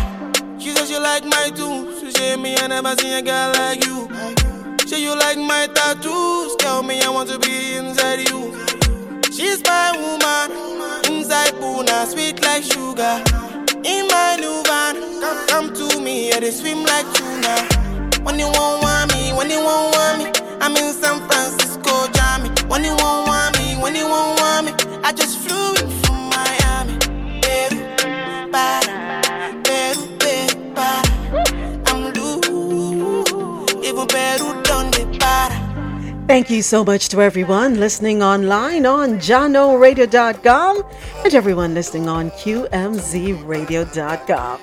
She says you like my tools. She said me I never seen a girl like you. She you like my tattoos. Tell me I want to be inside you. She's my woman. Inside Puna, sweet like sugar. In my new van, come to me, yeah, they swim like tuna. When you won't want me, when you won't want me, I'm in San Francisco, Jammy. When you won't want me, when you won't want me, I just flew in from Miami. Thank you so much to everyone listening online on JanoRadio.com and everyone listening on QMZRadio.com.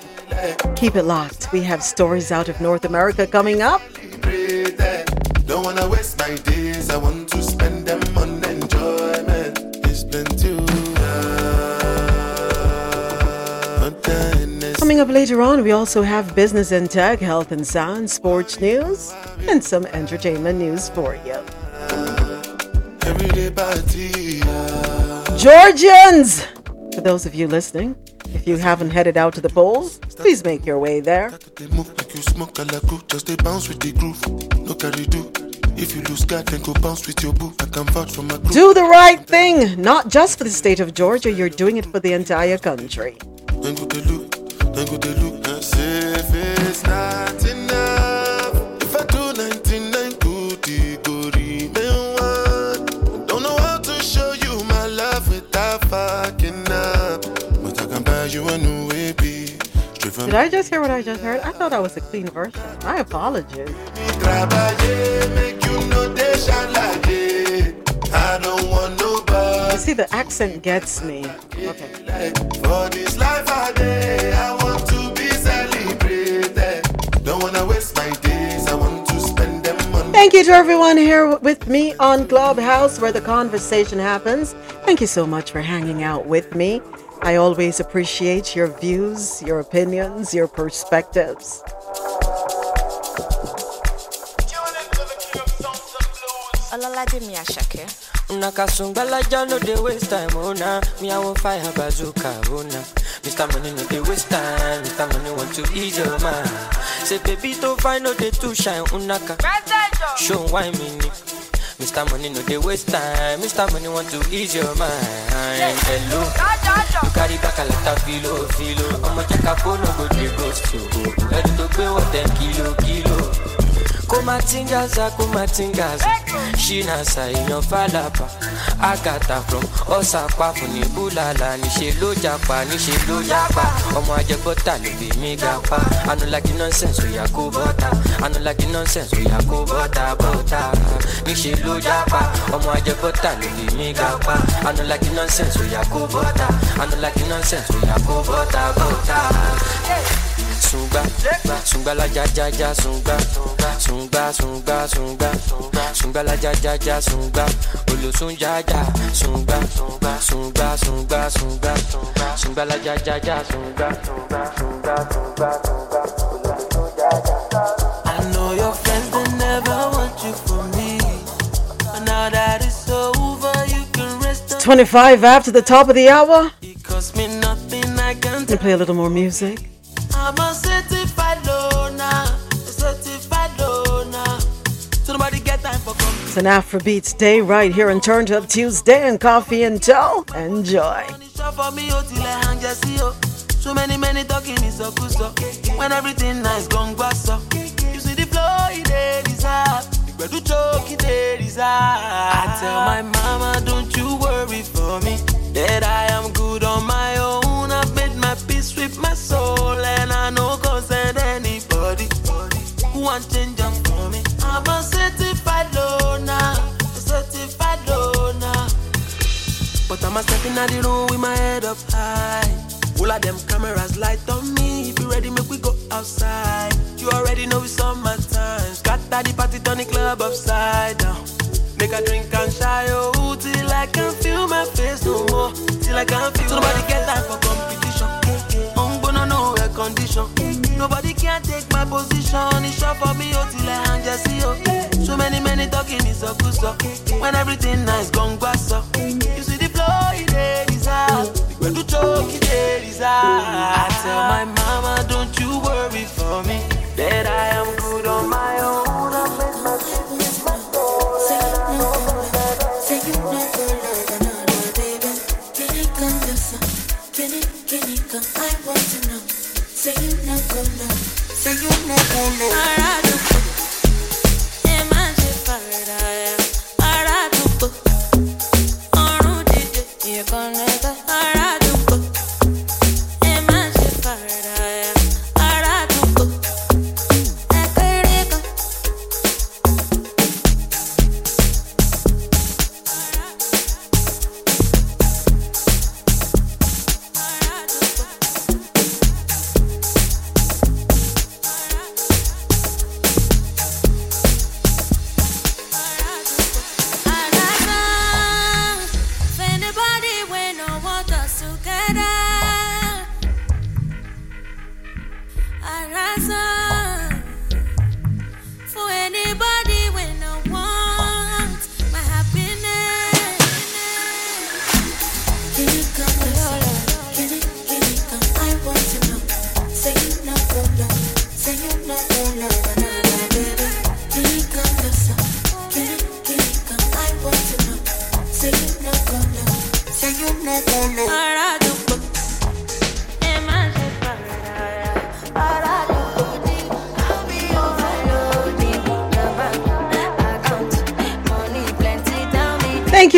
Keep it locked. We have stories out of North America coming up. Don't wanna waste my days. I want to spend them on enjoyment. It's plenty. Coming up later on, we also have business and tech, health and sound, sports news, and some entertainment news for you. Georgians! For those of you listening, if you haven't headed out to the polls, please make your way there. Do the right thing, not just for the state of Georgia, you're doing it for the entire country. Did I just hear what I just heard? I thought that was a clean version. I apologize. You see, the accent gets me. Okay. For this life I day, I want to be celebrated. Don't wanna waste my days, I want to spend them on. Thank you to everyone here with me on Clubhouse, where the conversation happens. Thank you so much for hanging out with me. I always appreciate your views, your opinions, your perspectives. Mr. Money no dey waste time. Mr. Money want to ease your mind. Say baby to find no dey to shine. Unaka show why me. Mr. Money no dey waste time. Mr. Money want to ease your mind. Hello, you carry back a lot of filo. I'ma check a phone no go dey ghost you. Ready to pay what 10 kilo. Kumatingaza, she nasa in your falapa. Agata from Osaka for Nibulala, Nishilu Japa. Omajabota, Libi Migapa. I don't like the nonsense we are Kubota. I don't like the nonsense we are Kubota, Bota. Nishilu Japa. Omajabota, Libi Migapa. I don't like the nonsense we are Kubota. I don't like the nonsense we are Kubota, Bota. Sunga la ja sunga la ja sunga olo sunga sunga la ja sunga. I know your friends, they never want you for me. 25 after the top of the hour. It cost me nothing, I can play a little more music. I'm a certified loner, so nobody get time for company. It's an Afrobeats day right here on Turned Up Tuesday and Coffee and Toe. Enjoy. So many talking is a good when everything nice gone bass up. You see the flow, it is up. I tell my mama, don't you worry for me, that I am good on my own. I've made my peace with my soul, and I no concern anybody who wants change up for me. I'm a certified loner, but I'm a stepping out the room with my head up high. All of them cameras light on me. If you ready, make we go outside. You already know it's summertime. Scatter the party, turn the club upside down. Make a drink and shy, oh, till I can feel my face no more. Till I can feel nobody get time for competition. I'm gonna know her condition. Nobody can take my position. It's short for me, oh, till I hang just see, oh. So many talking is a good stuff. When everything nice, gone grass up. You see the flow, it is out. When you talk, it is I tell my mama, don't you worry for me, that I am good on my own. I made my business my soul. Say you never love, say you never love another, baby. Can it come this up? Can it come? I want to know. Say you never love, say you never love. Aradu, imagine paradise. Aradu, Oru did you connect?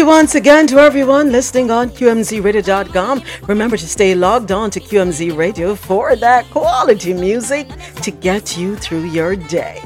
Once again to everyone listening on QMZRadio.com. Remember to stay logged on to QMZ Radio for that quality music to get you through your day.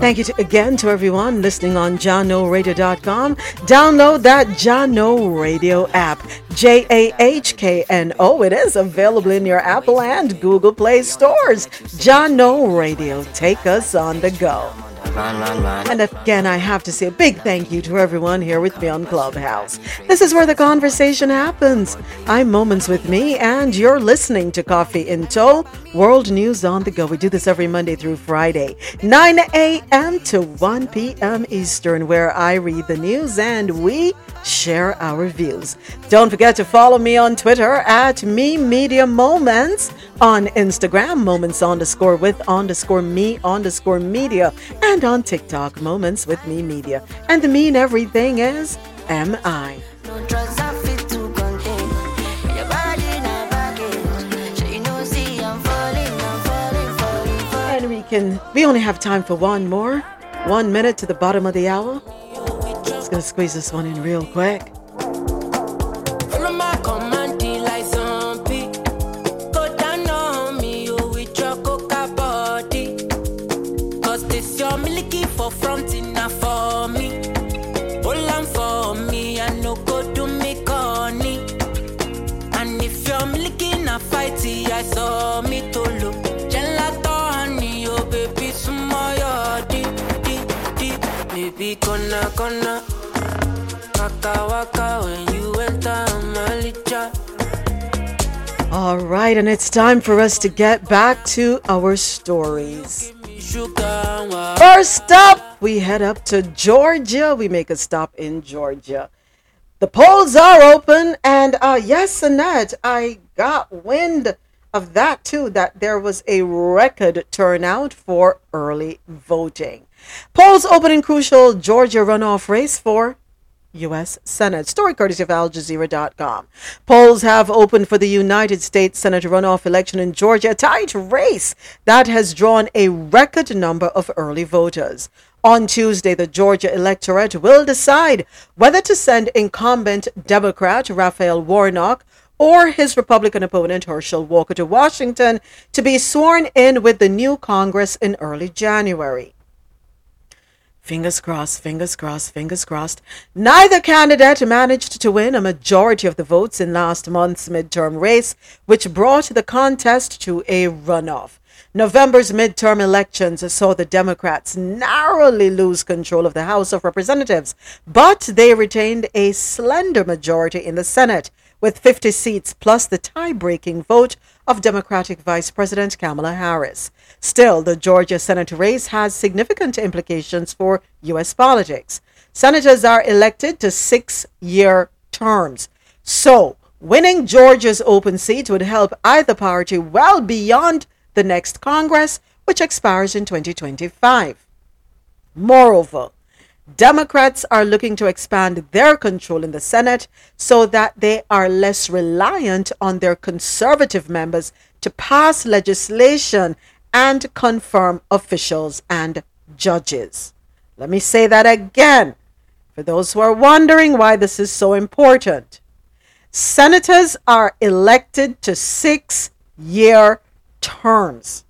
Thank you again to everyone listening on JahknoRadio.com. Download that Jahkno Radio app. JAHKNO. It is available in your Apple and Google Play stores. Jahkno Radio. Take us on the go. And again, I have to say a big thank you to everyone here with me on Clubhouse. This is where the conversation happens. I'm Moments With Me, and you're listening to Coffee in Toe, World News on the Go. We do this every Monday through Friday, 9 a.m. to 1 p.m. Eastern, where I read the news and we share our views. Don't forget to follow me on Twitter at Me Media Moments, on Instagram, Moments_with_Me_Media, and on TikTok, Moments With Me Media. And the me in everything is MI. And we only have time for one more. 1 minute to the bottom of the hour. Just gonna squeeze this one in real quick. I saw me to look gelato honey, oh baby, small your deep, deep, deep. Baby, kona, waka, waka, when you enter Malicha. All right, and it's time for us to get back to our stories. First up, we head up to Georgia. We make a stop in Georgia. The polls are open, and yes, Annette, I got wind of that too, that there was a record turnout for early voting. Polls open in crucial Georgia runoff race for U.S. Senate. Story courtesy of AlJazeera.com. Polls have opened for the United States Senate runoff election in Georgia, a tight race that has drawn a record number of early voters. On Tuesday, the Georgia electorate will decide whether to send incumbent Democrat Raphael Warnock or his Republican opponent Herschel Walker to Washington to be sworn in with the new Congress in early January. Fingers crossed, fingers crossed, fingers crossed. Neither candidate managed to win a majority of the votes in last month's midterm race, which brought the contest to a runoff. November's midterm elections saw the Democrats narrowly lose control of the House of Representatives, but they retained a slender majority in the Senate, with 50 seats plus the tie-breaking vote of Democratic Vice President Kamala Harris. Still, the Georgia Senate race has significant implications for U.S. politics. Senators are elected to six-year terms. So, winning Georgia's open seat would help either party well beyond the next Congress, which expires in 2025. Moreover, Democrats are looking to expand their control in the Senate so that they are less reliant on their conservative members to pass legislation and confirm officials and judges. Let me say that again for those who are wondering why this is so important. Senators are elected to six-year terms.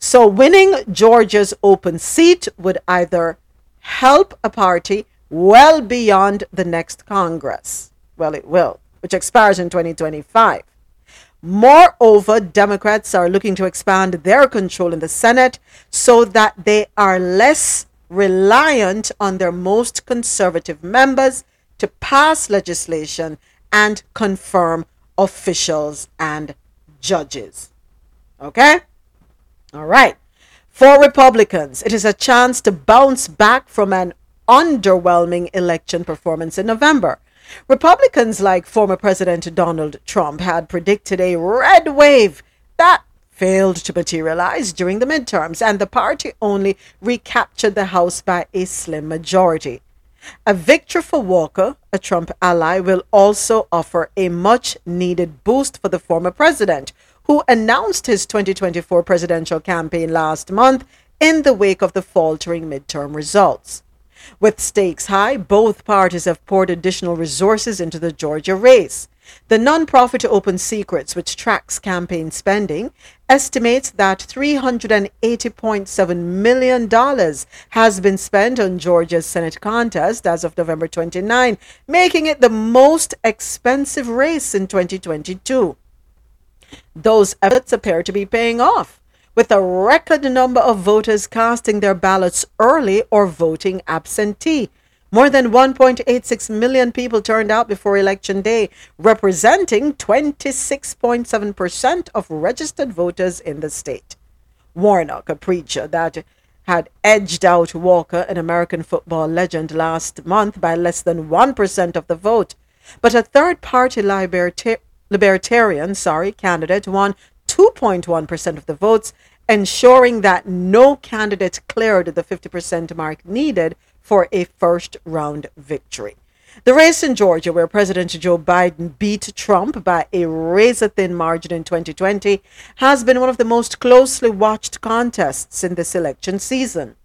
So winning Georgia's open seat would either help a party well beyond the next Congress. Well, it will, which expires in 2025. Moreover, Democrats are looking to expand their control in the Senate so that they are less reliant on their most conservative members to pass legislation and confirm officials and judges. Okay? All right. For Republicans, it is a chance to bounce back from an underwhelming election performance in November. Republicans like former President Donald Trump had predicted a red wave that failed to materialize during the midterms, and the party only recaptured the House by a slim majority. A victory for Walker, a Trump ally, will also offer a much-needed boost for the former president, who announced his 2024 presidential campaign last month in the wake of the faltering midterm results. With stakes high, both parties have poured additional resources into the Georgia race. The nonprofit Open Secrets, which tracks campaign spending, estimates that $380.7 million has been spent on Georgia's Senate contest as of November 29, making it the most expensive race in 2022. Those efforts appear to be paying off, with a record number of voters casting their ballots early or voting absentee. More than 1.86 million people turned out before Election Day, representing 26.7% of registered voters in the state. Warnock, a preacher that had edged out Walker, an American football legend, last month by less than 1% of the vote, but a third-party Libertarian candidate won 2.1% of the votes, ensuring that no candidate cleared the 50% mark needed for a first-round victory. The race in Georgia, where President Joe Biden beat Trump by a razor-thin margin in 2020, has been one of the most closely watched contests in this election season.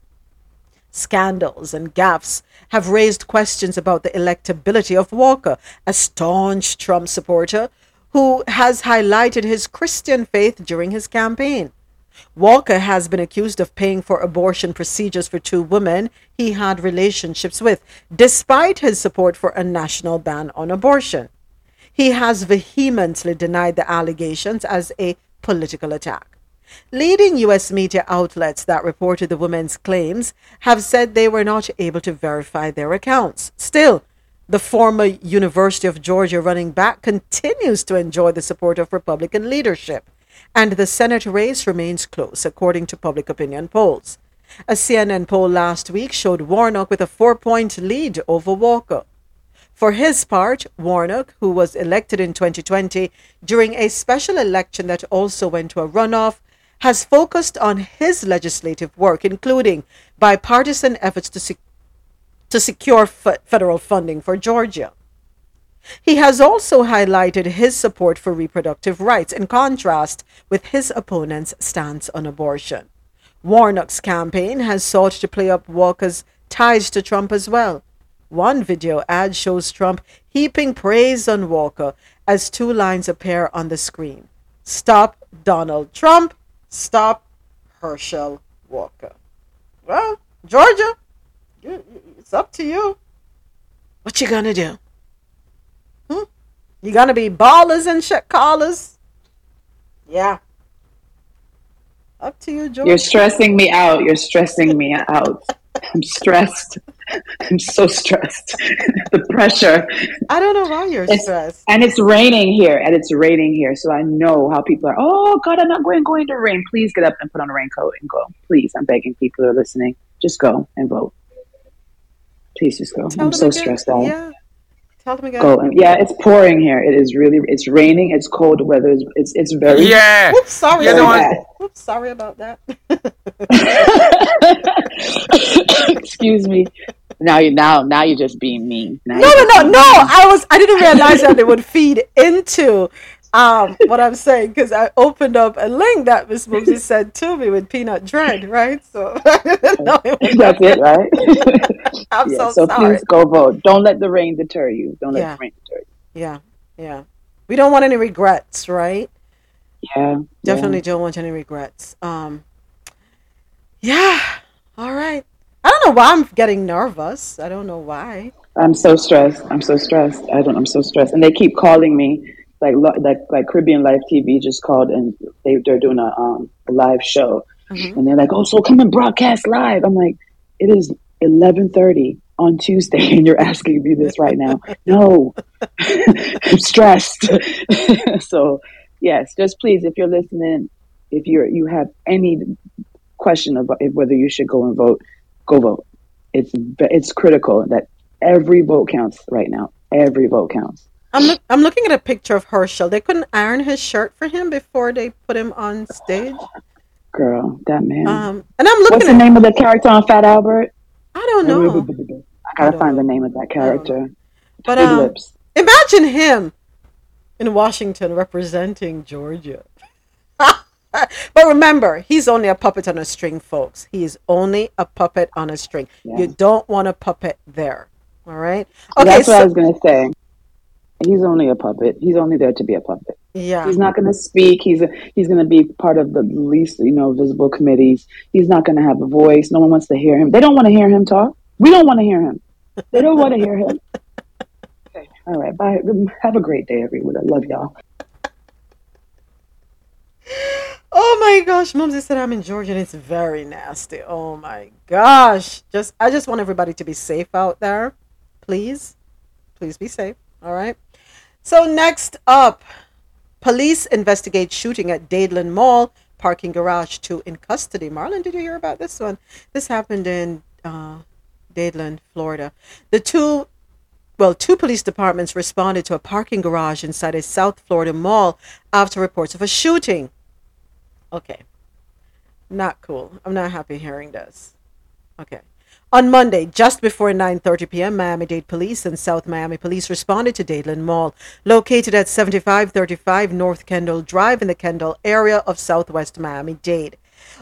Scandals and gaffes have raised questions about the electability of Walker, a staunch Trump supporter who has highlighted his Christian faith during his campaign. Walker has been accused of paying for abortion procedures for two women he had relationships with, despite his support for a national ban on abortion. He has vehemently denied the allegations as a political attack. Leading U.S. media outlets that reported the women's claims have said they were not able to verify their accounts. Still, the former University of Georgia running back continues to enjoy the support of Republican leadership, and the Senate race remains close, according to public opinion polls. A CNN poll last week showed Warnock with a 4-point lead over Walker. For his part, Warnock, who was elected in 2020 during a special election that also went to a runoff, has focused on his legislative work, including bipartisan efforts to secure federal funding for Georgia. He has also highlighted his support for reproductive rights in contrast with his opponent's stance on abortion. Warnock's campaign has sought to play up Walker's ties to Trump as well. One video ad shows Trump heaping praise on Walker as two lines appear on the screen. Stop Donald Trump. Stop Herschel Walker. Well, Georgia, it's up to you. What you gonna do? You gonna be ballers and shit callers? Yeah. Up to you, Georgia. You're stressing me out. I'm stressed. I'm so stressed. The pressure. I don't know why you're stressed. And it's raining here. So I know how people are. Oh, God, I'm not going to rain. Please get up and put on a raincoat and go. Please. I'm begging people who are listening. Just go and vote. Please just go. I'm so stressed out. Yeah. Tell them again. Go. Yeah, it's pouring here. It is really. It's raining. It's cold weather. It's very. Yeah. Oops, sorry. Oops, sorry about that. Excuse me. Now you're just being mean. No. I didn't realize that it would feed into what I'm saying because I opened up a link that Miss Moosey said to me with peanut dread, right? So no, that's it, right? I'm so sorry. Please go vote. Don't let the rain deter you. Yeah. We don't want any regrets, right? Yeah. Definitely don't want any regrets. Yeah. All right. I don't know why I'm getting nervous. I don't know why. I'm so stressed. I'm so stressed. And they keep calling me. Like Caribbean Live TV just called and they're doing a live show. Mm-hmm. And they're like, oh, so come and broadcast live. I'm like, it is 11:30 on Tuesday and you're asking me this right now. No. I'm stressed. So, yes, just please, if you're listening, if you have any question about whether you should go and vote, go vote. It's critical that every vote counts right now. Every vote counts. I'm looking at a picture of Herschel. They couldn't iron his shirt for him before they put him on stage. Girl, that man. And I'm looking. What's the name of the character on Fat Albert? I don't know. I gotta find the name of that character. But imagine him in Washington representing Georgia. But remember, he's only a puppet on a string, folks. He is only a puppet on a string. Yeah. You don't want a puppet there. All right. Okay, that's what I was gonna say. He's only a puppet. He's only there to be a puppet. Yeah. He's not going to speak. He's going to be part of the least, visible committees. He's not going to have a voice. No one wants to hear him. They don't want to hear him talk. We don't want to hear him. They don't want to hear him. Okay. All right. Bye. Have a great day, everyone. I love y'all. Oh my gosh, Mumsy said I'm in Georgia and it's very nasty. Oh my gosh. I just want everybody to be safe out there. Please. Please be safe. All right. So next up, police investigate shooting at Dadeland Mall, parking garage, 2 in custody. Marlon, did you hear about this one? This happened in Dadeland, Florida. Two police departments responded to a parking garage inside a South Florida mall after reports of a shooting. Okay. Not cool. I'm not happy hearing this. Okay. On Monday, just before 9:30 p.m., Miami-Dade Police and South Miami Police responded to Dadeland Mall, located at 7535 North Kendall Drive in the Kendall area of Southwest Miami-Dade.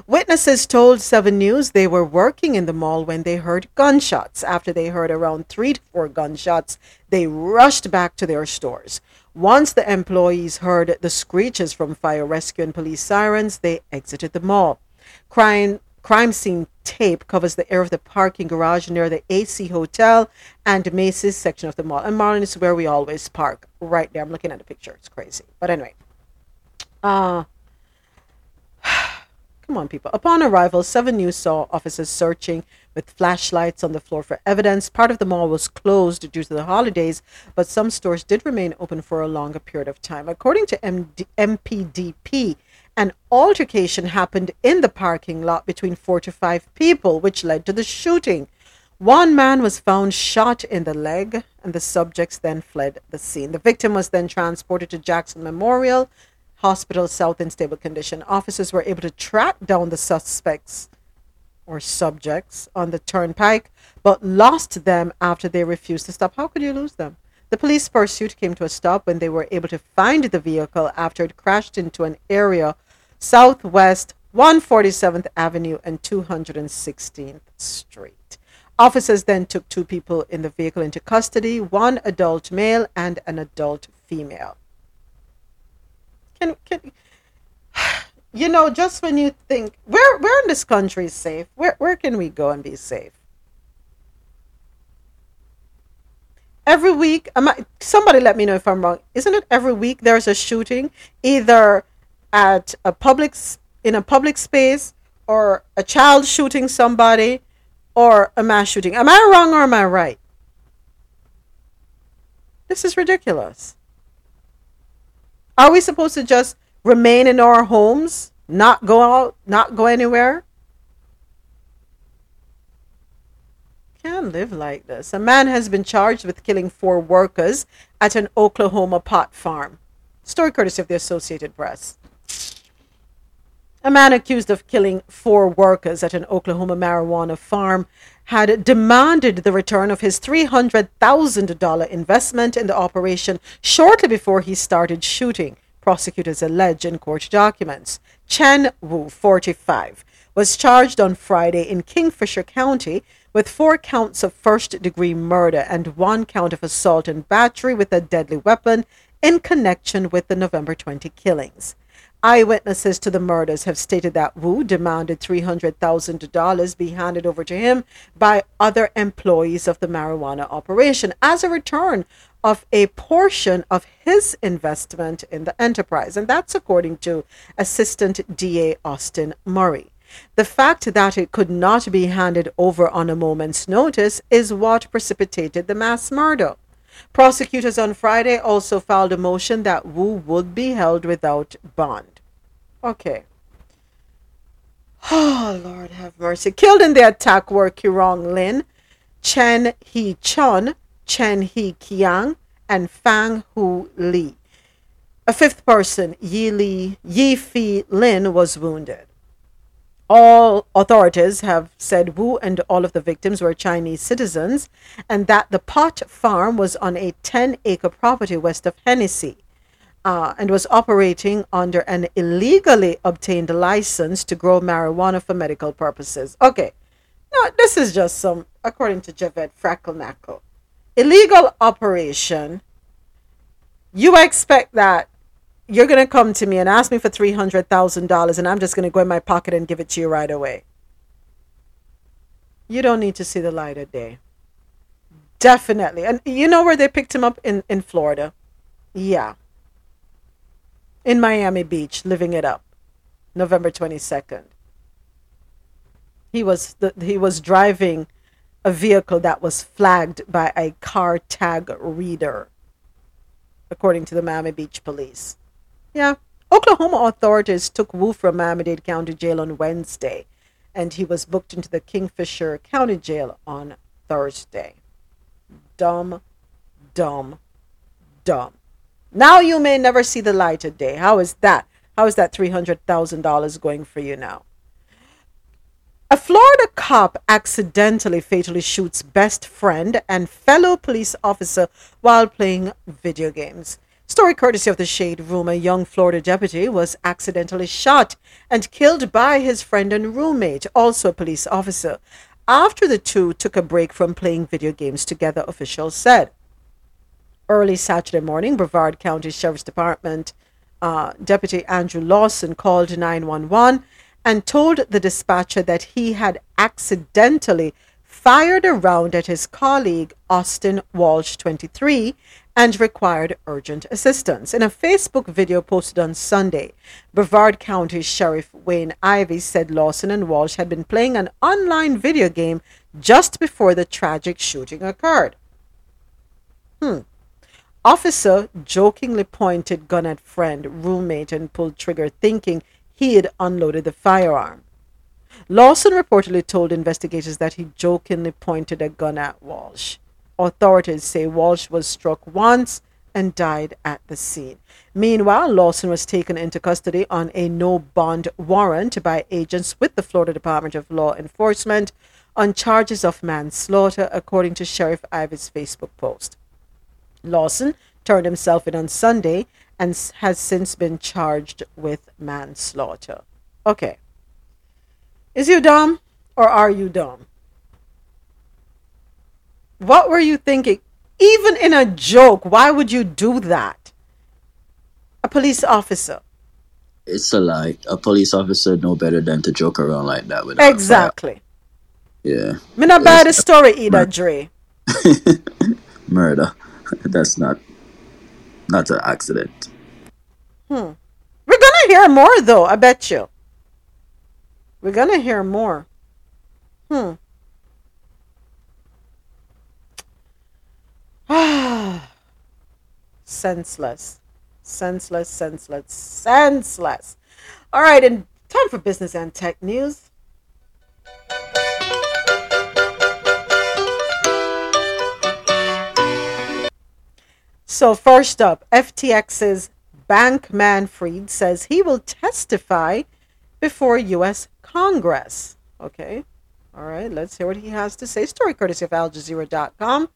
Witnesses told 7 News they were working in the mall when they heard gunshots. After they heard around 3 to 4 gunshots, they rushed back to their stores. Once the employees heard the screeches from fire rescue and police sirens, they exited the mall. Crime scene tape covers the area of the parking garage near the AC Hotel and Macy's section of the mall. And Marlon is where we always park, right there. I'm looking at the picture. It's crazy. But anyway. Come on, people. Upon arrival, 7 News saw officers searching with flashlights on the floor for evidence. Part of the mall was closed due to the holidays, but some stores did remain open for a longer period of time. According to MPDP, an altercation happened in the parking lot between 4 to 5 people, which led to the shooting. One man was found shot in the leg, and the subjects then fled the scene. The victim was then transported to Jackson Memorial Hospital South in stable condition. Officers were able to track down the suspects or subjects on the turnpike, but lost them after they refused to stop. How could you lose them? The police pursuit came to a stop when they were able to find the vehicle after it crashed into an area southwest 147th Avenue and 216th Street. Officers then took two people in the vehicle into custody, one adult male and an adult female. Can you know, just when you think where in this country is safe, where can we go and be safe? Every week, somebody let me know if I'm wrong. Isn't it every week there's a shooting, either at a public space, or a child shooting somebody, or a mass shooting? Am I wrong or am I right? This is ridiculous. Are we supposed to just remain in our homes, not go out, not go anywhere? Can't live like this. A man has been charged with killing four workers at an Oklahoma pot farm. Story courtesy of the Associated Press. A man accused of killing four workers at an Oklahoma marijuana farm had demanded the return of his $300,000 investment in the operation shortly before he started shooting, prosecutors allege in court documents. Chen Wu, 45, was charged on Friday in Kingfisher County with 4 counts of first-degree murder and 1 count of assault and battery with a deadly weapon in connection with the November 20 killings. Eyewitnesses to the murders have stated that Wu demanded $300,000 be handed over to him by other employees of the marijuana operation as a return of a portion of his investment in the enterprise. And that's according to Assistant DA Austin Murray. The fact that it could not be handed over on a moment's notice is what precipitated the mass murder. Prosecutors on Friday also filed a motion that Wu would be held without bond. Okay. Oh, Lord have mercy. Killed in the attack were Kirong Lin, Chen He Chun, Chen He Kiang, and Fang Hu Li. A 5th person, Yi Fi Lin, was wounded. All authorities have said Wu and all of the victims were Chinese citizens and that the pot farm was on a 10-acre property west of Hennessy and was operating under an illegally obtained license to grow marijuana for medical purposes. Okay, now this is just some, according to Javed Fracklenackle, illegal operation. You expect that you're going to come to me and ask me for $300,000 and I'm just going to go in my pocket and give it to you right away. You don't need to see the light of day. Definitely. And you know where they picked him up? In Florida. Yeah. In Miami Beach, living it up. November 22nd. He was driving a vehicle that was flagged by a car tag reader, according to the Miami Beach police. Yeah, Oklahoma authorities took Wu from Miami-Dade County Jail on Wednesday, and he was booked into the Kingfisher County Jail on Thursday. Dumb. Now you may never see the light of day. How is that? How is that $300,000 going for you now? A Florida cop accidentally fatally shoots best friend and fellow police officer while playing video games. Story courtesy of The Shade Room, a young Florida deputy was accidentally shot and killed by his friend and roommate, also a police officer, after the two took a break from playing video games together, officials said. Early Saturday morning, Brevard County Sheriff's Department Deputy Andrew Lawson called 911 and told the dispatcher that he had accidentally fired a round at his colleague, Austin Walsh, 23, and required urgent assistance. In a Facebook video posted on Sunday, Brevard County Sheriff Wayne Ivey said Lawson and Walsh had been playing an online video game just before the tragic shooting occurred. Officer jokingly pointed gun at friend, roommate, and pulled trigger, thinking he had unloaded the firearm. Lawson reportedly told investigators that he jokingly pointed a gun at Walsh. Authorities say Walsh was struck once and died at the scene. Meanwhile, Lawson was taken into custody on a no-bond warrant by agents with the Florida Department of Law Enforcement on charges of manslaughter, according to Sheriff Ivey's Facebook post. Lawson turned himself in on Sunday and has since been charged with manslaughter. Okay. Is you dumb or are you dumb? What were you thinking? Even in a joke, why would you do that? A police officer. It's a lie. A police officer know better than to joke around like that. Exactly. Yeah. Me not buy the story either, Dre. Murder. That's not an accident. We're gonna hear more though, I bet you. We're gonna hear more. Senseless. All right, and time for business and tech news. So first up, FTX's Bankman Fried says he will testify before U.S. Congress. Okay. All right. Let's hear what he has to say. Story courtesy of AlJazeera.com.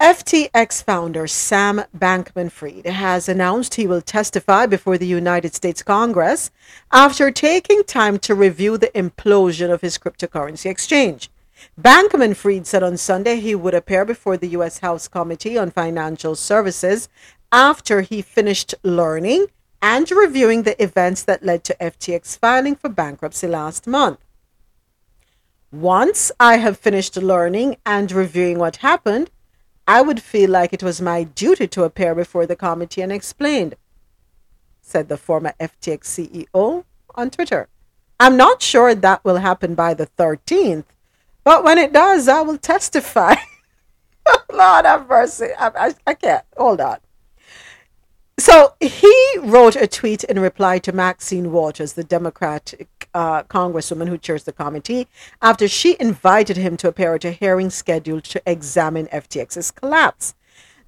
FTX founder Sam Bankman-Fried has announced he will testify before the United States Congress after taking time to review the implosion of his cryptocurrency exchange. Bankman-Fried said on Sunday he would appear before the U.S. House Committee on Financial Services after he finished learning and reviewing the events that led to FTX filing for bankruptcy last month. Once I have finished learning and reviewing what happened, I would feel like it was my duty to appear before the committee and explain, said the former FTX CEO on Twitter. I'm not sure that will happen by the 13th, but when it does, I will testify. Lord have mercy. I can't. Hold on. So he wrote a tweet in reply to Maxine Waters, the Democratic congresswoman who chairs the committee, after she invited him to appear at a hearing scheduled to examine FTX's collapse.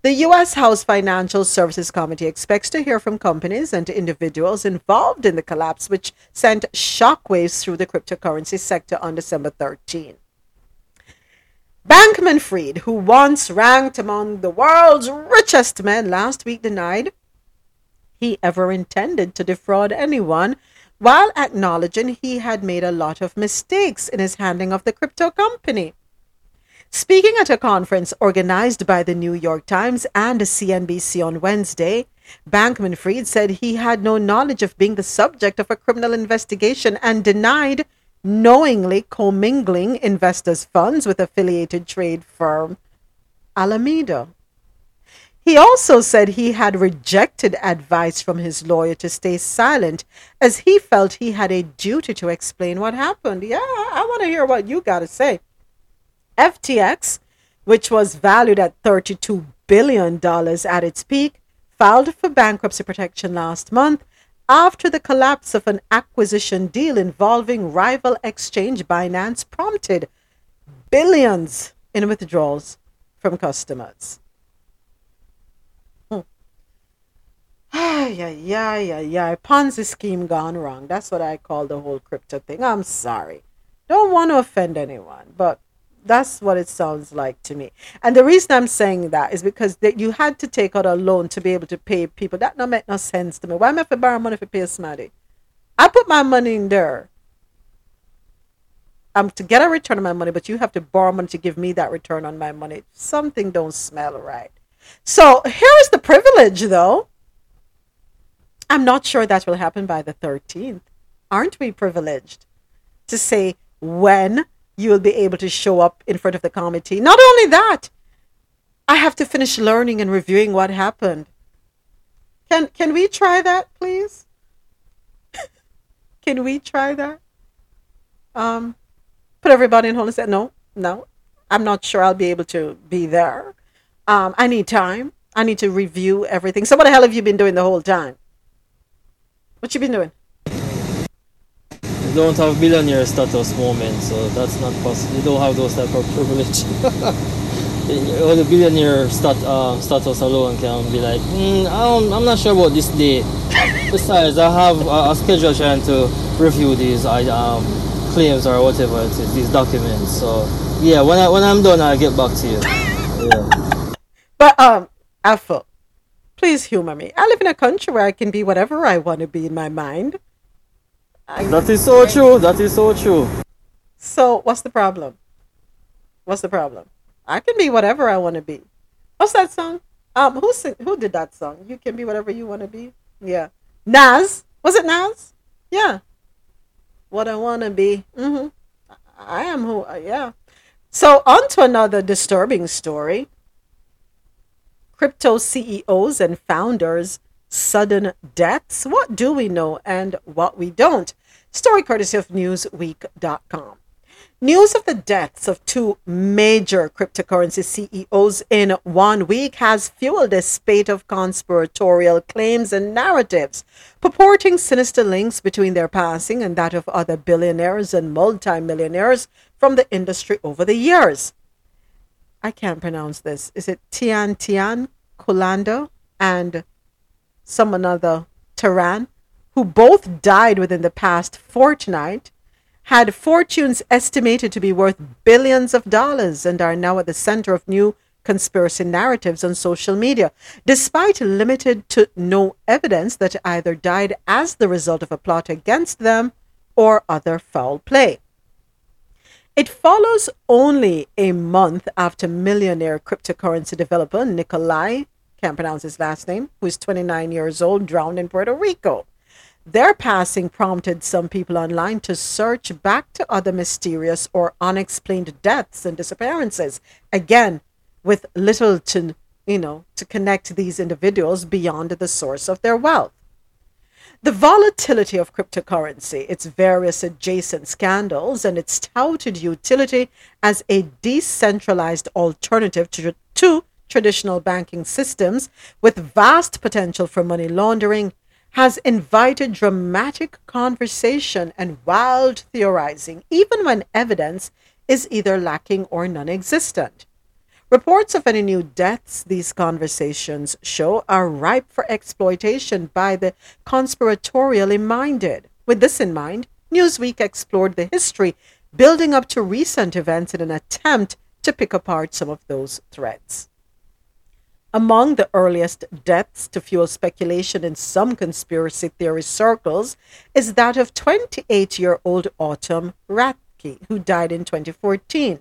The U.S. House Financial Services Committee expects to hear from companies and individuals involved in the collapse, which sent shockwaves through the cryptocurrency sector on December 13. Bankman-Fried, who once ranked among the world's richest men, last week denied he ever intended to defraud anyone, while acknowledging he had made a lot of mistakes in his handling of the crypto company. Speaking at a conference organized by the New York Times and CNBC on Wednesday, Bankman-Fried said he had no knowledge of being the subject of a criminal investigation and denied knowingly commingling investors' funds with affiliated trade firm Alameda. He also said he had rejected advice from his lawyer to stay silent as he felt he had a duty to explain what happened. Yeah, I want to hear what you got to say. FTX, which was valued at $32 billion at its peak, filed for bankruptcy protection last month after the collapse of an acquisition deal involving rival exchange Binance prompted billions in withdrawals from customers. Ponzi scheme gone wrong. That's what I call the whole crypto thing. I'm sorry. Don't want to offend anyone, but that's what it sounds like to me. And the reason I'm saying that is because you had to take out a loan to be able to pay people. That don't make no sense to me. Why am I to borrow money if I pay somebody? I put my money in there. I'm to get a return on my money, but you have to borrow money to give me that return on my money. Something don't smell right. So here is the privilege, though. I'm not sure that will happen by the 13th. Aren't we privileged to say when you will be able to show up in front of the committee? Not only that, I have to finish learning and reviewing what happened. Can we try that, please? Can we try that? Put everybody in hold and say, no, I'm not sure I'll be able to be there. I need time. I need to review everything. So what the hell have you been doing the whole time? What you been doing? You don't have millionaire status moment, so that's not possible. You don't have those type of privilege. All the billionaire status alone can be like, I'm not sure about this day. Besides, I have a schedule trying to review these claims or whatever it is, these documents. So yeah, when I'm done, I'll get back to you. Yeah. But Alpha, please humor me. I live in a country where I can be whatever I want to be in my mind. That is so true. That is so true. So what's the problem? What's the problem? I can be whatever I want to be. What's that song? Who did that song? You can be whatever you want to be. Yeah, Nas. Was it Nas? Yeah. What I want to be. Mm-hmm. I am who. Yeah. So on to another disturbing story. Crypto CEOs and founders. Sudden deaths. What do we know and what we don't? Story courtesy of newsweek.com. News of the deaths of two major cryptocurrency CEOs in 1 week has fueled a spate of conspiratorial claims and narratives purporting sinister links between their passing and that of other billionaires and multimillionaires from the industry over the years. I can't pronounce this. Is it Tian Kulando and some another Tehran, who both died within the past fortnight, had fortunes estimated to be worth billions of dollars and are now at the center of new conspiracy narratives on social media, despite limited to no evidence that either died as the result of a plot against them or other foul play. It follows only a month after millionaire cryptocurrency developer Nikolai, can't pronounce his last name, who is 29 years old, drowned in Puerto Rico. Their passing prompted some people online to search back to other mysterious or unexplained deaths and disappearances, again, with little to connect these individuals beyond the source of their wealth. The volatility of cryptocurrency, its various adjacent scandals, and its touted utility as a decentralized alternative to traditional banking systems with vast potential for money laundering has invited dramatic conversation and wild theorizing, even when evidence is either lacking or non-existent. Reports of any new deaths, these conversations show, are ripe for exploitation by the conspiratorially minded. With this in mind, Newsweek explored the history building up to recent events in an attempt to pick apart some of those threads. Among the earliest deaths to fuel speculation in some conspiracy theory circles is that of 28-year-old Autumn Radke, who died in 2014.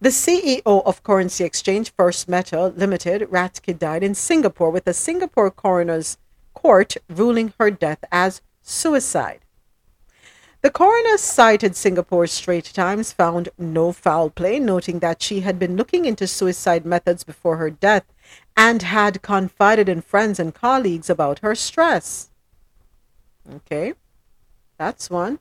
The CEO of currency exchange First Metal Limited, Radke died in Singapore, with a Singapore coroner's court ruling her death as suicide. The coroner cited Singapore's Straits Times found no foul play, noting that she had been looking into suicide methods before her death and had confided in friends and colleagues about her stress. Okay, that's one.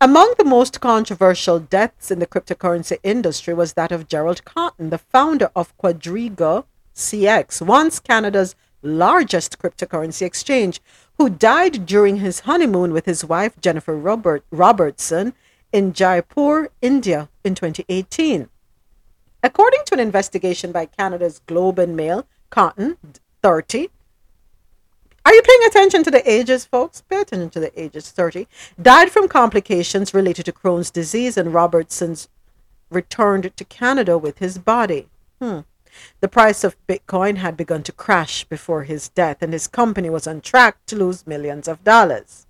Among the most controversial deaths in the cryptocurrency industry was that of Gerald Cotton, the founder of Quadriga CX, once Canada's largest cryptocurrency exchange, who died during his honeymoon with his wife Jennifer Robertson in Jaipur, India in 2018. According to an investigation by Canada's Globe and Mail, Cotton, 30, are you paying attention to the ages, folks? Pay attention to the ages, 30, died from complications related to Crohn's disease, and Robertson's returned to Canada with his body. The price of Bitcoin had begun to crash before his death, and his company was on track to lose millions of dollars.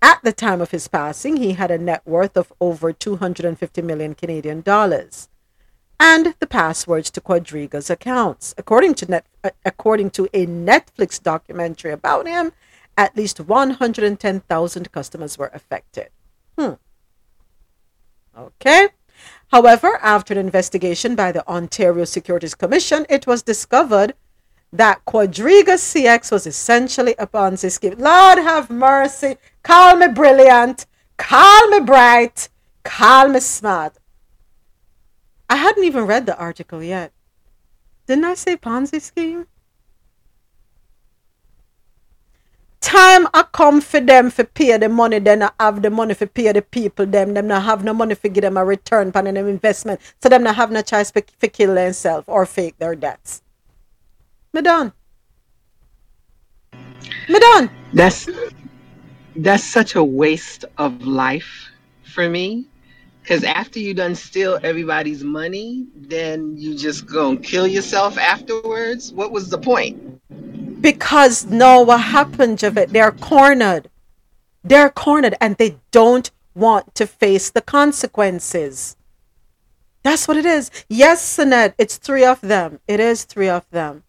At the time of his passing, he had a net worth of over 250 million Canadian dollars and the passwords to Quadriga's accounts. According to a Netflix documentary about him, at least 110,000 customers were affected. Okay. However, after an investigation by the Ontario Securities Commission, it was discovered that Quadriga CX was essentially a Ponzi scheme. Lord have mercy. Call me brilliant. Call me bright. Call me smart. I hadn't even read the article yet. Didn't I say Ponzi scheme? time I come for them for pay the money, they not have the money for pay the people, them not have no money for give them a return upon an investment, so them not have no choice for kill themselves or fake their debts. Me done. That's such a waste of life for me. Because after you done steal everybody's money, then you just go and kill yourself afterwards. What was the point? Because no, what happened, Javette? They're cornered and they don't want to face the consequences. That's what it is. Yes, Sinead, it's three of them. It is three of them.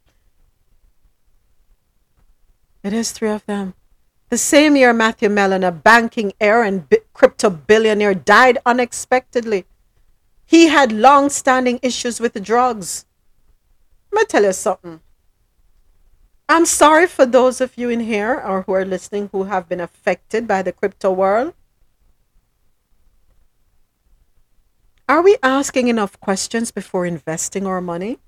The same year, Matthew Mellon, a banking heir and crypto billionaire, died unexpectedly. He had long-standing issues with drugs. Let me tell you something. I'm sorry for those of you in here or who are listening who have been affected by the crypto world. Are we asking enough questions before investing our money?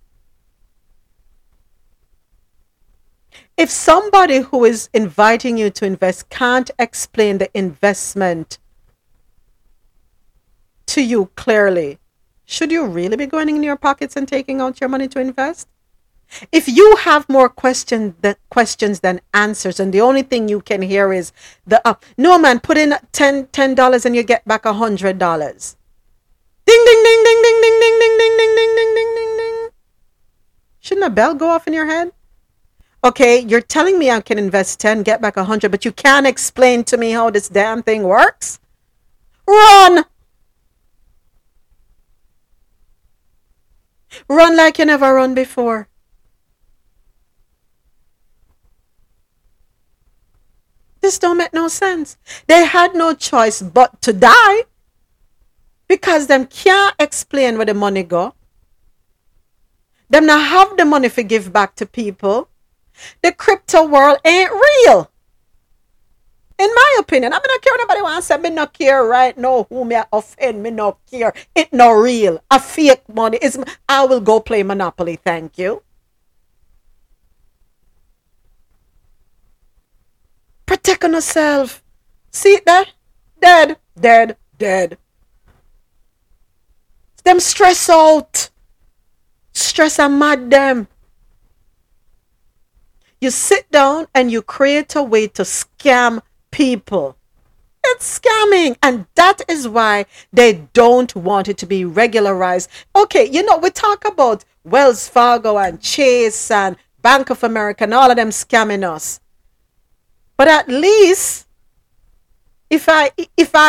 If somebody who is inviting you to invest can't explain the investment to you clearly, should you really be going in your pockets and taking out your money to invest? If you have more questions than answers, and the only thing you can hear is no man, put in $10 and you get back $100. Ding ding ding ding ding ding ding ding ding ding ding ding ding ding ding. Shouldn't a bell go off in your head? Okay, you're telling me I can invest 10, get back 100, but you can't explain to me how this damn thing works? Run! Run like you never run before. This don't make no sense. They had no choice but to die because them can't explain where the money go. Them not have the money to give back to people. The crypto world ain't real. In my opinion, I mean, I care nobody wants to say, me no care right now who me offend, me no care. It no real. A fake money. I will go play Monopoly, thank you. Protect on yourself. See that? Dead. It's them stress out. Stress and mad them. You sit down and you create a way to scam people. It's scamming. And that is why they don't want it to be regularized. Okay, you know, we talk about Wells Fargo and Chase and Bank of America and all of them scamming us. But at least if I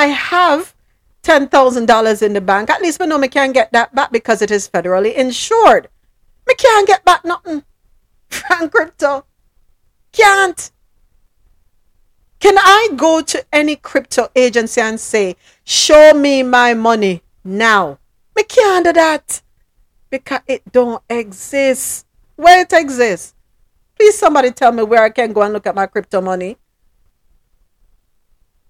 have $10,000 in the bank, at least we know I can't get that back because it is federally insured. I can't get back nothing from crypto. Can't. Can I go to any crypto agency and say, show me my money now? Me can't do that because it don't exist. Where it exists, please somebody tell me where I can go and look at my crypto money.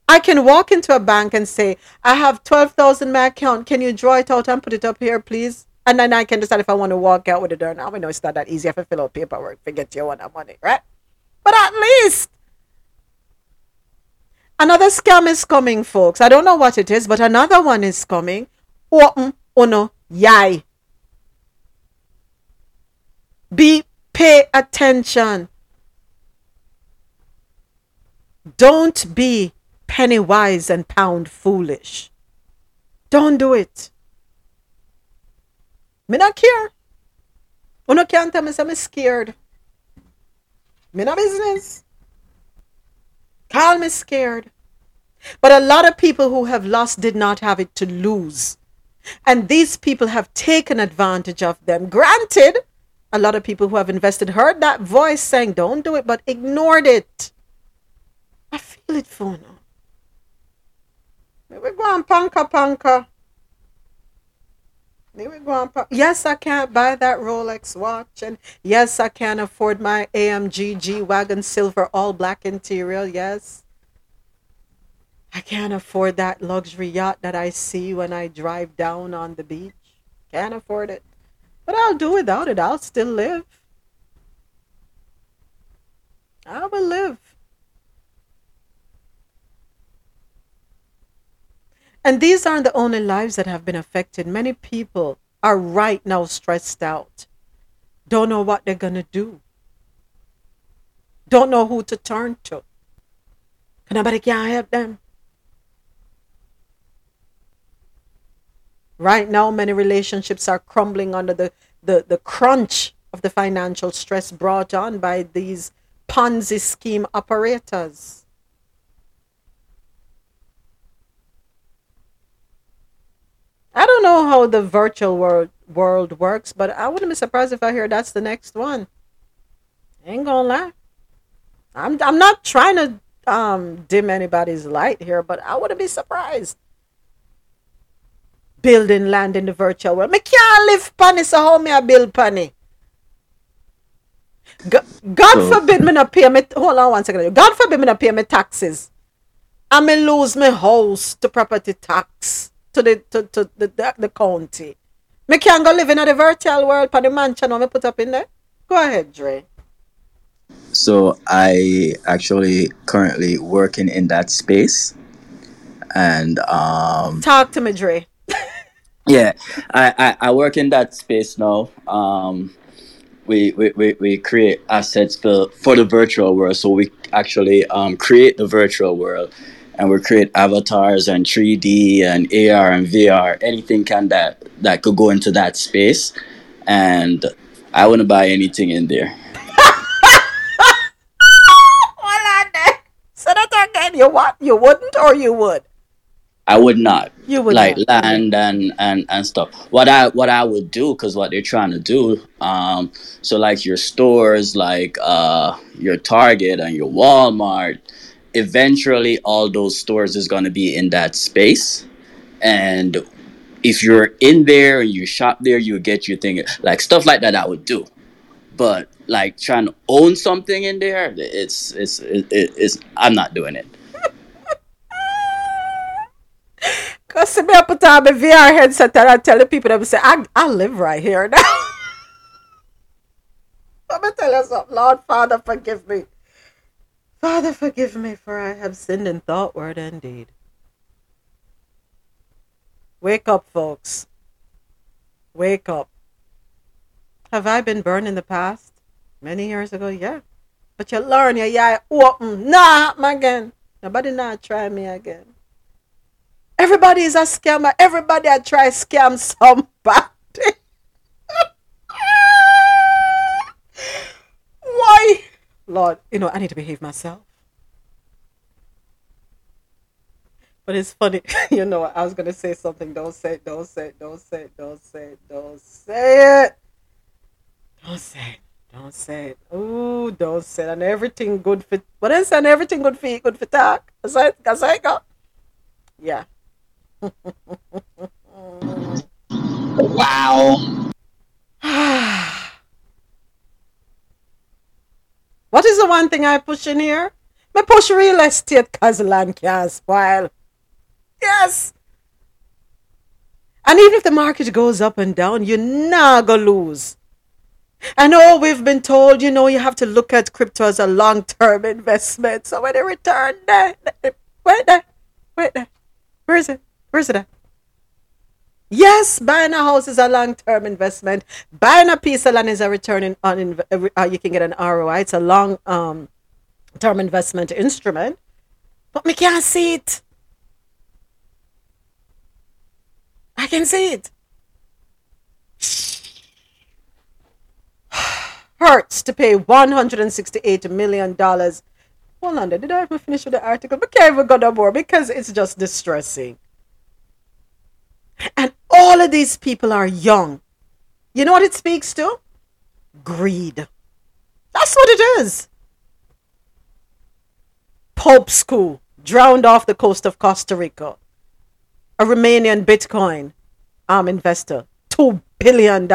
I can walk into a bank and say, I have $12,000 in my account. Can you draw it out and put it up here, please? And then I can decide if I want to walk out with it or not. We know it's not that easy. I have to fill out paperwork to get your one money, right? But at least another scam is coming, folks. I don't know what it is, but another one is coming. Open uno yai. Pay attention. Don't be penny wise and pound foolish. Don't do it. Me not care. Uno can't tell me I'm scared. Me no business. Call me scared. But a lot of people who have lost did not have it to lose. And these people have taken advantage of them. Granted, a lot of people who have invested heard that voice saying, don't do it, but ignored it. I feel it for now. Here we go on, panka. Yes, I can't buy that Rolex watch, and yes, I can't afford my AMG G-Wagon silver all black interior. Yes, I can't afford that luxury yacht that I see when I drive down on the beach. Can't afford it, but I'll do without it. I'll still live. I will live. And these aren't the only lives that have been affected. Many people are right now stressed out. Don't know what they're going to do. Don't know who to turn to. Nobody can help them. Right now, many relationships are crumbling under the crunch of the financial stress brought on by these Ponzi scheme operators. I don't know how the virtual world works, but I wouldn't be surprised if I hear that's the next one. Ain't gonna lie. I'm not trying to dim anybody's light here, but I wouldn't be surprised. Building land in the virtual world. Me can't live panny, so how me I build panny? God forbid me not pay me. Hold on one second. God forbid me not pay me taxes. I may lose my house to property tax to the county. Me can't go live in the virtual world for the mansion I put up in there. Go ahead, Dre. So I actually currently working in that space, and talk to me, Dre. Yeah, I work in that space now. We create assets for the virtual world. So we actually create the virtual world, and we create avatars and 3D and AR and VR, anything that could go into that space. And I wouldn't buy anything in there. So that again, you wouldn't, or you would? I would not. You would like not. Land and stuff. What I would do, because what they're trying to do, so like your stores, like your Target and your Walmart, eventually all those stores is going to be in that space. And if you're in there and you shop there, you get your thing, like stuff like that I would do. But like trying to own something in there, it's I'm not doing it. Because me I put on my VR headset and I tell the people that say, I live right here now. Let me tell you something. Lord, Father, forgive me. Father, forgive me, for I have sinned in thought, word, and deed. Wake up, folks. Wake up. Have I been burned in the past? Many years ago, yeah. But you learn, yeah, open. Nah, my again. Nobody not try me again. Everybody is a scammer. Everybody I try scam somebody. Why? Lord, I need to behave myself. But it's funny. I was going to say something. Don't say it. Don't say it. Don't say it. Don't say it. Don't say it. Don't say it. Don't say it. Ooh, don't say it. And everything good for... But I said everything good for you. Good for talk. That's how I go. Yeah. Wow. What is the one thing I push in here? I push real estate because land can't spoil. Yes. And even if the market goes up and down, you're not going to lose. I know we've been told, you have to look at crypto as a long-term investment. So when they return, wait there. Where is it at? Yes, buying a house is a long-term investment. Buying a piece of land is a return on. You can get an ROI. It's a long term investment instrument. But me can't see it. I can see it. Hurts to pay $168 million. Hold on there. Did I ever finish with the article? We can't even go no more because it's just distressing. And all of these people are young. You know what it speaks to? Greed. That's what it is. Pope school drowned off the coast of Costa Rica. A Romanian Bitcoin investor. $2 billion.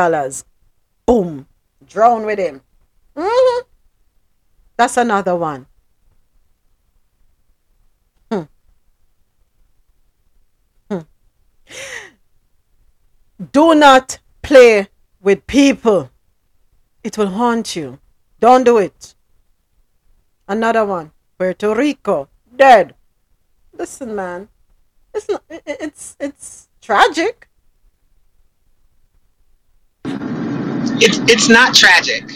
Boom. Drowned with him. Mm-hmm. That's another one. Do not play with people. It will haunt you. Don't do it. Another one. Puerto Rico. Dead. Listen, man. It's not, it's tragic. It's not tragic.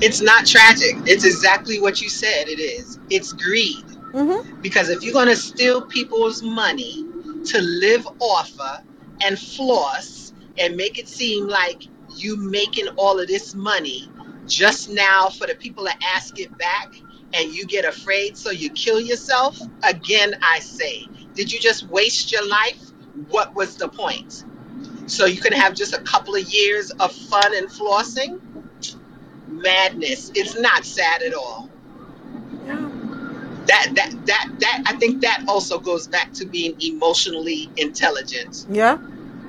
It's not tragic. It's exactly what you said it is. It's greed. Mm-hmm. Because if you're going to steal people's money to live off of and floss and make it seem like you making all of this money just now for the people to ask it back, and you get afraid so you kill yourself, again, I say, did you just waste your life? What was the point? So you can have just a couple of years of fun and flossing? Madness. It's not sad at all. Yeah. That I think that also goes back to being emotionally intelligent. Yeah.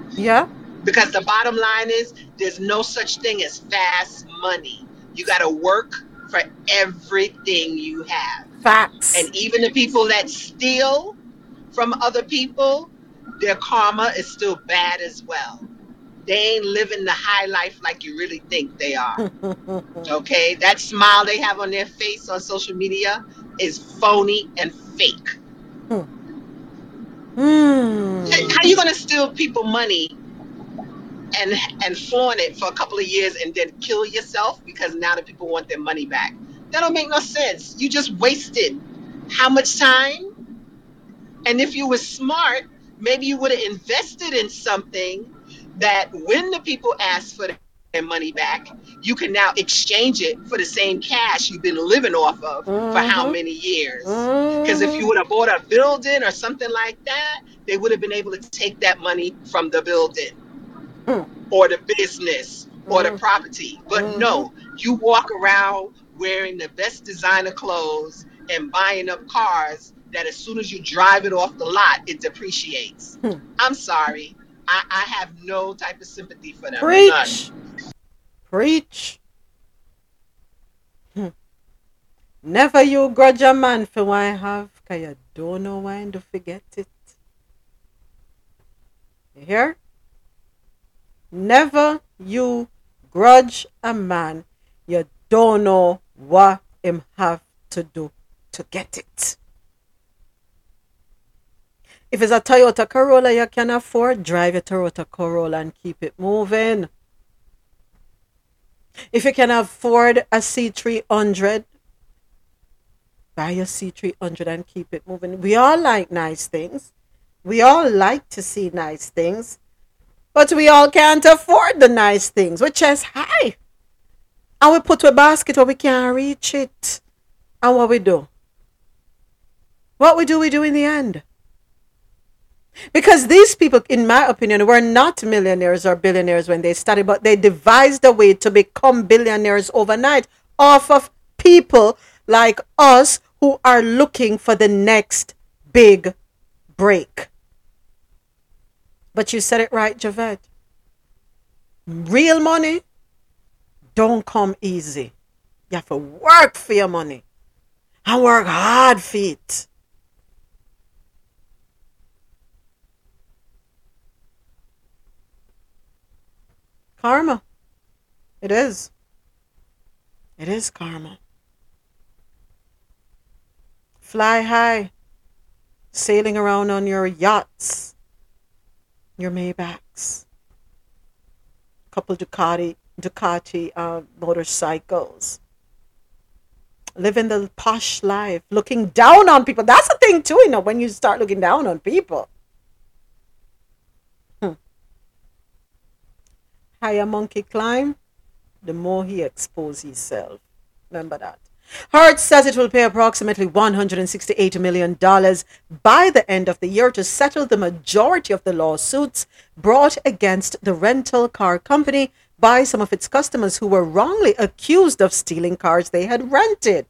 Yeah. Because the bottom line is there's no such thing as fast money. You got to work for everything you have. Facts. And even the people that steal from other people, their karma is still bad as well. They ain't living the high life like you really think they are. Okay? That smile they have on their face on social media is phony and fake. How you going to steal people money and flaunt it for a couple of years and then kill yourself because now the people want their money back? That don't make no sense. You just wasted how much time? And if you were smart, maybe you would have invested in something that when the people ask for their money back, you can now exchange it for the same cash you've been living off of for how many years? Because if you would have bought a building or something like that, they would have been able to take that money from the building or the business or the property. But no, you walk around wearing the best designer clothes and buying up cars that as soon as you drive it off the lot, it depreciates. I'm sorry. I have no type of sympathy for them. Preach. None. Preach. Never you grudge a man for what I have, because you don't know when to forget it. You hear? Never you grudge a man. You don't know what him have to do to get it. If it's a Toyota Corolla you can afford, drive your Toyota Corolla and keep it moving. If you can afford a C300, buy your C300 and keep it moving. We all like nice things. We all like to see nice things. But we all can't afford the nice things. We're chest high. And we put to a basket where we can't reach it. And what we do? What we do in the end. Because these people, in my opinion, were not millionaires or billionaires when they started, but they devised a way to become billionaires overnight off of people like us who are looking for the next big break. But you said it right, Javed. Real money don't come easy. You have to work for your money and work hard for it. Karma. It is. It is karma. Fly high. Sailing around on your yachts. Your Maybachs. Couple Ducati motorcycles. Living the posh life. Looking down on people. That's the thing too, you know, when you start looking down on people. Higher monkey climb, the more he exposes himself. Remember that. Hertz says it will pay approximately $168 million by the end of the year to settle the majority of the lawsuits brought against the rental car company by some of its customers who were wrongly accused of stealing cars they had rented.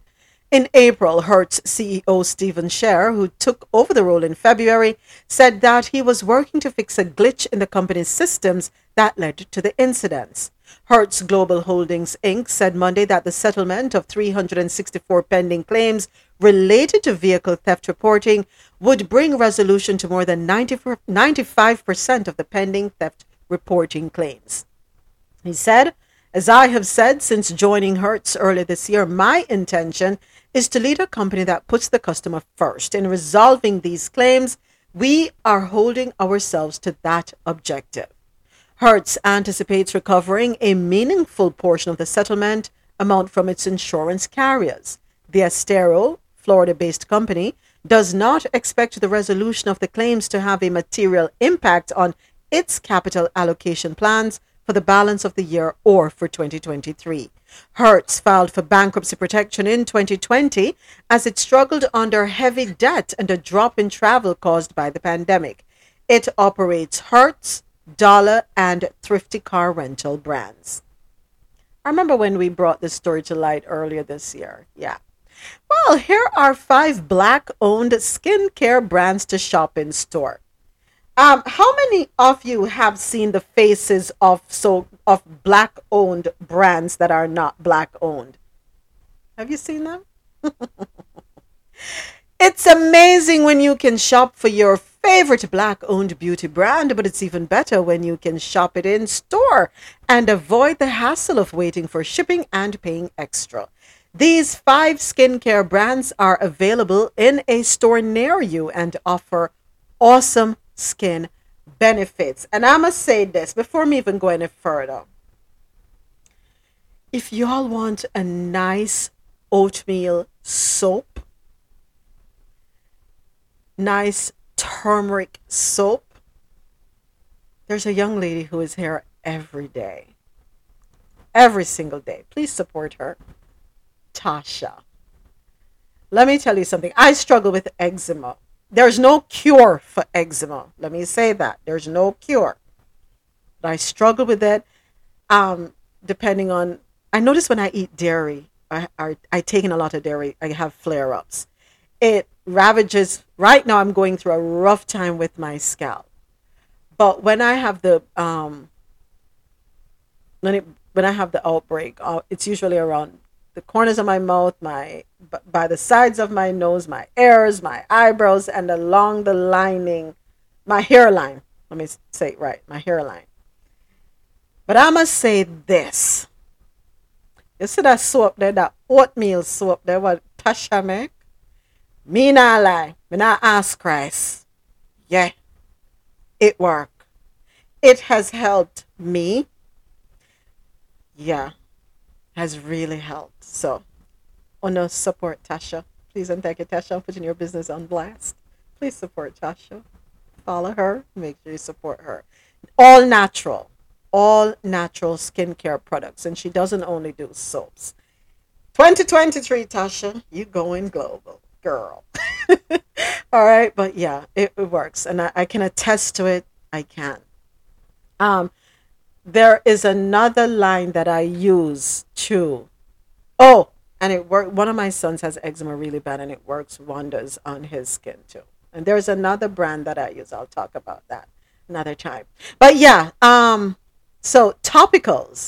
In April, Hertz CEO Stephen Scher, who took over the role in February, said that he was working to fix a glitch in the company's systems that led to the incidents. Hertz Global Holdings Inc. said Monday that the settlement of 364 pending claims related to vehicle theft reporting would bring resolution to more than 95% of the pending theft reporting claims. He said, "As I have said since joining Hertz earlier this year, my intention is to lead a company that puts the customer first. In resolving these claims, we are holding ourselves to that objective. Hertz anticipates recovering a meaningful portion of the settlement amount from its insurance carriers. The Estero, Florida-based company, does not expect the resolution of the claims to have a material impact on its capital allocation plans for the balance of the year or for 2023. Hertz filed for bankruptcy protection in 2020 as it struggled under heavy debt and a drop in travel caused by the pandemic. It operates Hertz, Dollar, and Thrifty car rental brands. I remember when we brought this story to light earlier this year. Yeah. Well, here are 5 Black-owned skincare brands to shop in store. How many of you have seen the faces of Black-owned brands that are not Black-owned? Have you seen them? It's amazing when you can shop for your favorite Black-owned beauty brand, but it's even better when you can shop it in store and avoid the hassle of waiting for shipping and paying extra. These 5 skincare brands are available in a store near you and offer awesome skin benefits. And I must say this before me even go any further. If y'all want a nice oatmeal soap, nice turmeric soap, there's a young lady who is here every day, every single day. Please support her, Tasha. Let me tell you something. I struggle with eczema. There's no cure for eczema. Let me say that. There's no cure. But I struggle with it. Depending on, I notice when I eat dairy, I take in a lot of dairy, I have flare-ups. It ravages. Right now I'm going through a rough time with my scalp. But when I have the when I have the outbreak, it's usually around the corners of my mouth, by the sides of my nose, my ears, my eyebrows, and along the lining, my hairline. Let me say it right, my hairline. But I must say this. You see that soap there, that oatmeal soap there, what Tasha make? Me not lie. Me not ask Christ. Yeah. It worked. It has helped me. Yeah. Has really helped. So, no support Tasha. Please and thank you, Tasha. I'm putting your business on blast. Please support Tasha. Follow her. Make sure you support her. All natural skincare products. And she doesn't only do soaps. 2023, Tasha, you going global. Girl. All right, but yeah, it works, and I can attest to it. I can. There is another line that I use too. Oh, and it worked. One of my sons has eczema really bad, and it works wonders on his skin too. And there's another brand that I use. I'll talk about that another time. But yeah, so topicals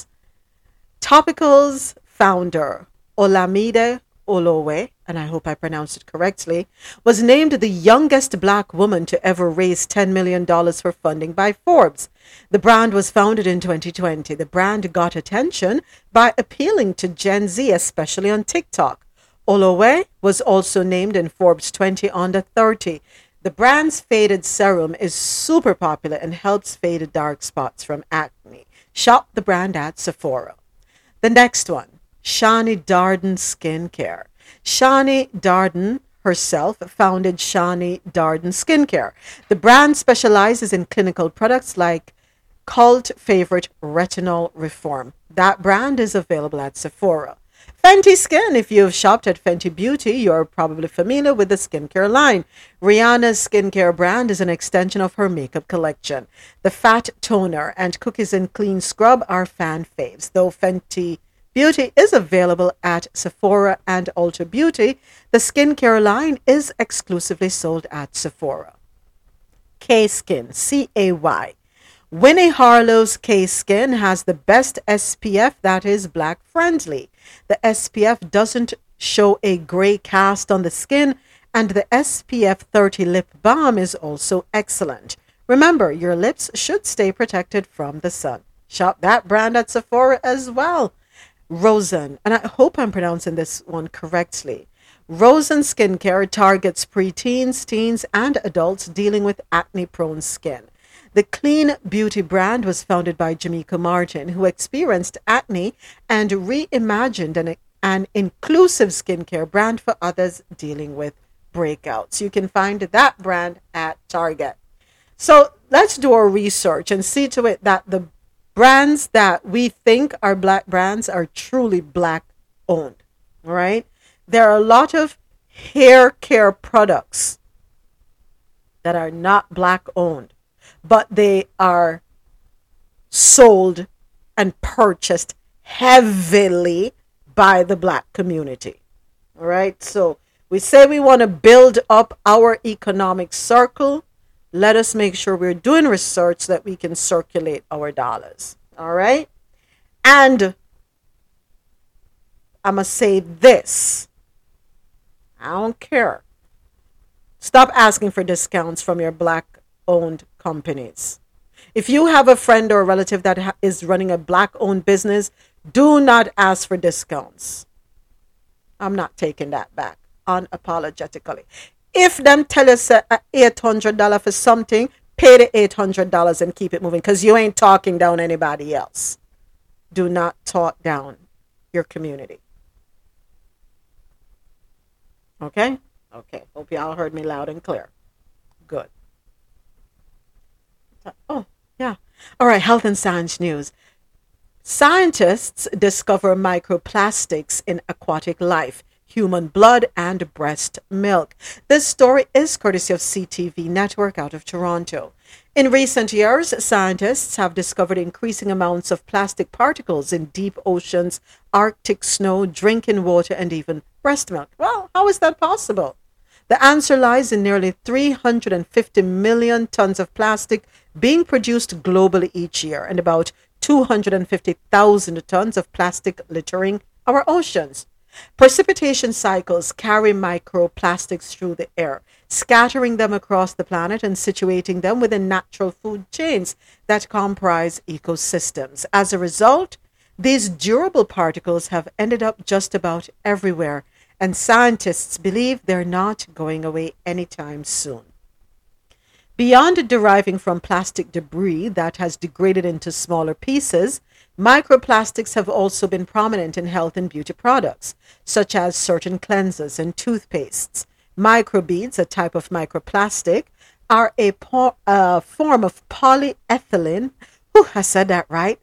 founder Olamide Olowe, and I hope I pronounced it correctly, was named the youngest Black woman to ever raise $10 million for funding by Forbes. The brand was founded in 2020. The brand got attention by appealing to Gen Z, especially on TikTok. Olowe was also named in Forbes 20 Under 30. The brand's faded serum is super popular and helps fade dark spots from acne. Shop the brand at Sephora. The next one. Shani Darden Skincare. Shani Darden herself founded Shani Darden Skincare. The brand specializes in clinical products like cult favorite retinol reform. That brand is available at Sephora. Fenty Skin. If you've shopped at Fenty Beauty, you're probably familiar with the skincare line. Rihanna's skincare brand is an extension of her makeup collection. The Fat Toner and Cookies and Clean Scrub are fan faves, though Fenty Beauty is available at Sephora and Ulta Beauty. The skincare line is exclusively sold at Sephora. K-Skin, C-A-Y. Winnie Harlow's K-Skin has the best SPF that is Black friendly. The SPF doesn't show a gray cast on the skin, and the SPF 30 lip balm is also excellent. Remember, your lips should stay protected from the sun. Shop that brand at Sephora as well. Rosen, and I hope I'm pronouncing this one correctly. Rosen Skincare targets preteens, teens, and adults dealing with acne-prone skin. The clean beauty brand was founded by Jamaica Martin, who experienced acne and reimagined an inclusive skincare brand for others dealing with breakouts. You can find that brand at Target. So let's do our research and see to it that the brands that we think are black brands are truly black owned. All right. There are a lot of hair care products that are not black owned, but they are sold and purchased heavily by the black community. All right. So we say we want to build up our economic circle. Let us make sure we're doing research so that we can circulate our dollars. All right. And I must say this. I don't care. Stop asking for discounts from your black owned companies. If you have a friend or a relative that is running a black owned business, do not ask for discounts. I'm not taking that back unapologetically. If them tell us $800 for something, pay the $800 and keep it moving, because you ain't talking down anybody else. Do not talk down your community. Okay? Okay. Hope y'all heard me loud and clear. Good. Oh, yeah. All right. Health and science news. Scientists discover microplastics in aquatic life, human blood, and breast milk. This story is courtesy of CTV Network out of Toronto. In recent years, scientists have discovered increasing amounts of plastic particles in deep oceans, Arctic snow, drinking water, and even breast milk. Well, how is that possible? The answer lies in nearly 350 million tons of plastic being produced globally each year, and about 250,000 tons of plastic littering our oceans. Precipitation cycles carry microplastics through the air, scattering them across the planet and situating them within natural food chains that comprise ecosystems. As a result, these durable particles have ended up just about everywhere, and scientists believe they're not going away anytime soon. Beyond deriving from plastic debris that has degraded into smaller pieces, microplastics have also been prominent in health and beauty products, such as certain cleansers and toothpastes. Microbeads, a type of microplastic, are a form of polyethylene,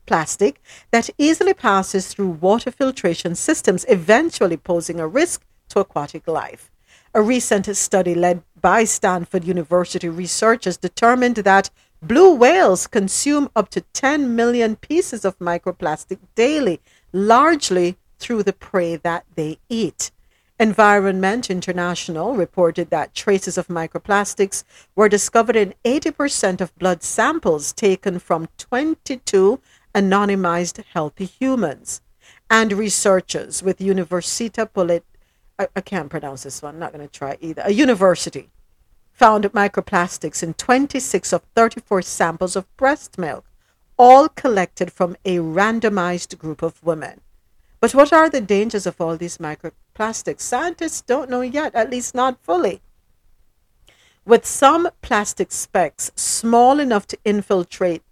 plastic that easily passes through water filtration systems, eventually posing a risk to aquatic life. A recent study led by Stanford University researchers determined that blue whales consume up to 10 million pieces of microplastic daily, largely through the prey that they eat. Environment International reported that traces of microplastics were discovered in 80% of blood samples taken from 22 anonymized healthy humans. And researchers with Universita Polit... I can't pronounce this one. I'm not going to try either. A university found microplastics in 26 of 34 samples of breast milk, all collected from a randomized group of women. But what are the dangers of all these microplastics? Scientists don't know yet, at least not fully. With some plastic specks small enough to infiltrate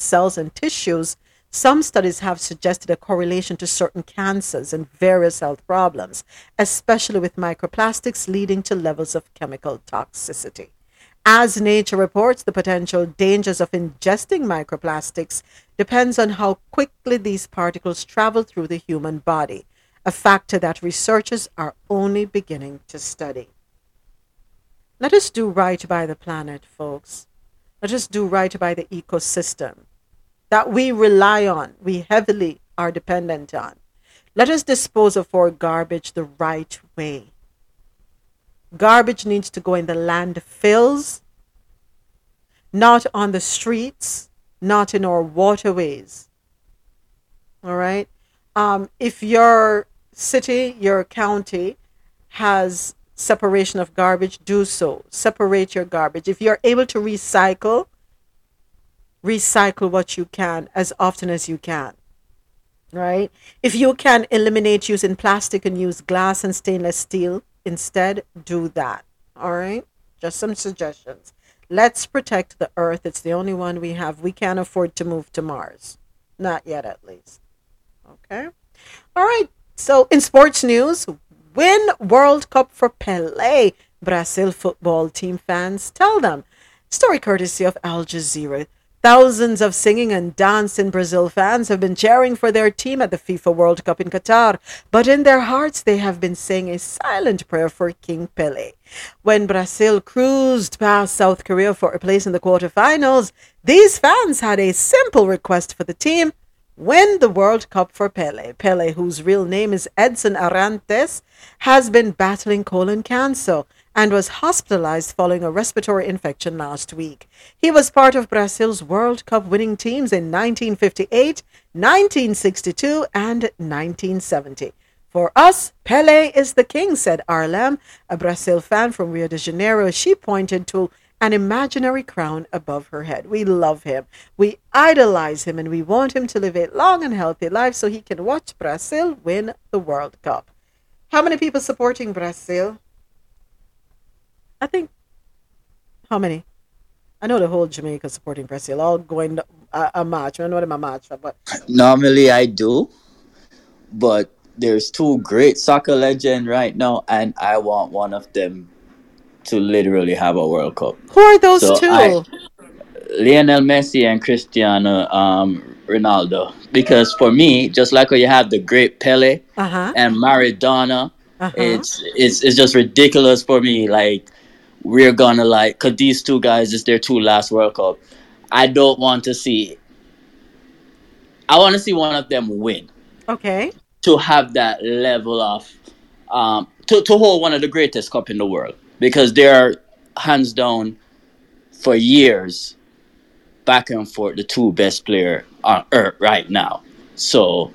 cells and tissues, some studies have suggested a correlation to certain cancers and various health problems, especially with microplastics leading to levels of chemical toxicity. As Nature reports, the potential dangers of ingesting microplastics depends on how quickly these particles travel through the human body, a factor that researchers are only beginning to study. Let us do right by the planet, folks. Let us do right by the ecosystem that we rely on, we heavily are dependent on. Let us dispose of our garbage the right way. Garbage needs to go in the landfills, not on the streets, not in our waterways. All right? If your city, your county has separation of garbage, do so. Separate your garbage. If you're able to recycle what you can as often as you can. right? If you can eliminate using plastic and use glass and stainless steel instead, do that, all right? Just some suggestions. Let's protect the Earth. It's the only one we have. We can't afford to move to Mars. Not yet, at least. Okay? All right. So, in sports news, win World Cup for Pelé. Brazil football team fans tell them. Story courtesy of Al Jazeera. Thousands of singing and dancing Brazil fans have been cheering for their team at the FIFA World Cup in Qatar, but in their hearts they have been saying a silent prayer for King Pelé. When Brazil cruised past South Korea for a place in the quarterfinals, these fans had a simple request for the team: win the World Cup for Pelé. Pelé, whose real name is Edson Arantes, has been battling colon cancer and was hospitalized following a respiratory infection last week. He was part of Brazil's World Cup winning teams in 1958, 1962, and 1970. For us, Pelé is the king, said Arlem, a Brazil fan from Rio de Janeiro. She pointed to an imaginary crown above her head. We love him. We idolize him, and we want him to live a long and healthy life so he can watch Brazil win the World Cup. How many people supporting Brazil? I think, how many? I know the whole Jamaica supporting Brazil, all going a match. I don't know what my match for, but normally I do. But there's two great soccer legends right now, and I want one of them to literally have a World Cup. Who are those two? Lionel Messi and Cristiano Ronaldo. Because for me, just like when you have the great Pelé and Maradona, it's just ridiculous for me. Like, we're gonna like, cause these two guys, it's their two last World Cup. I don't want to see. I want to see one of them win. Okay. To have that level of, to hold one of the greatest cup in the world, because they are hands down for years, back and forth, the two best player on earth right now. So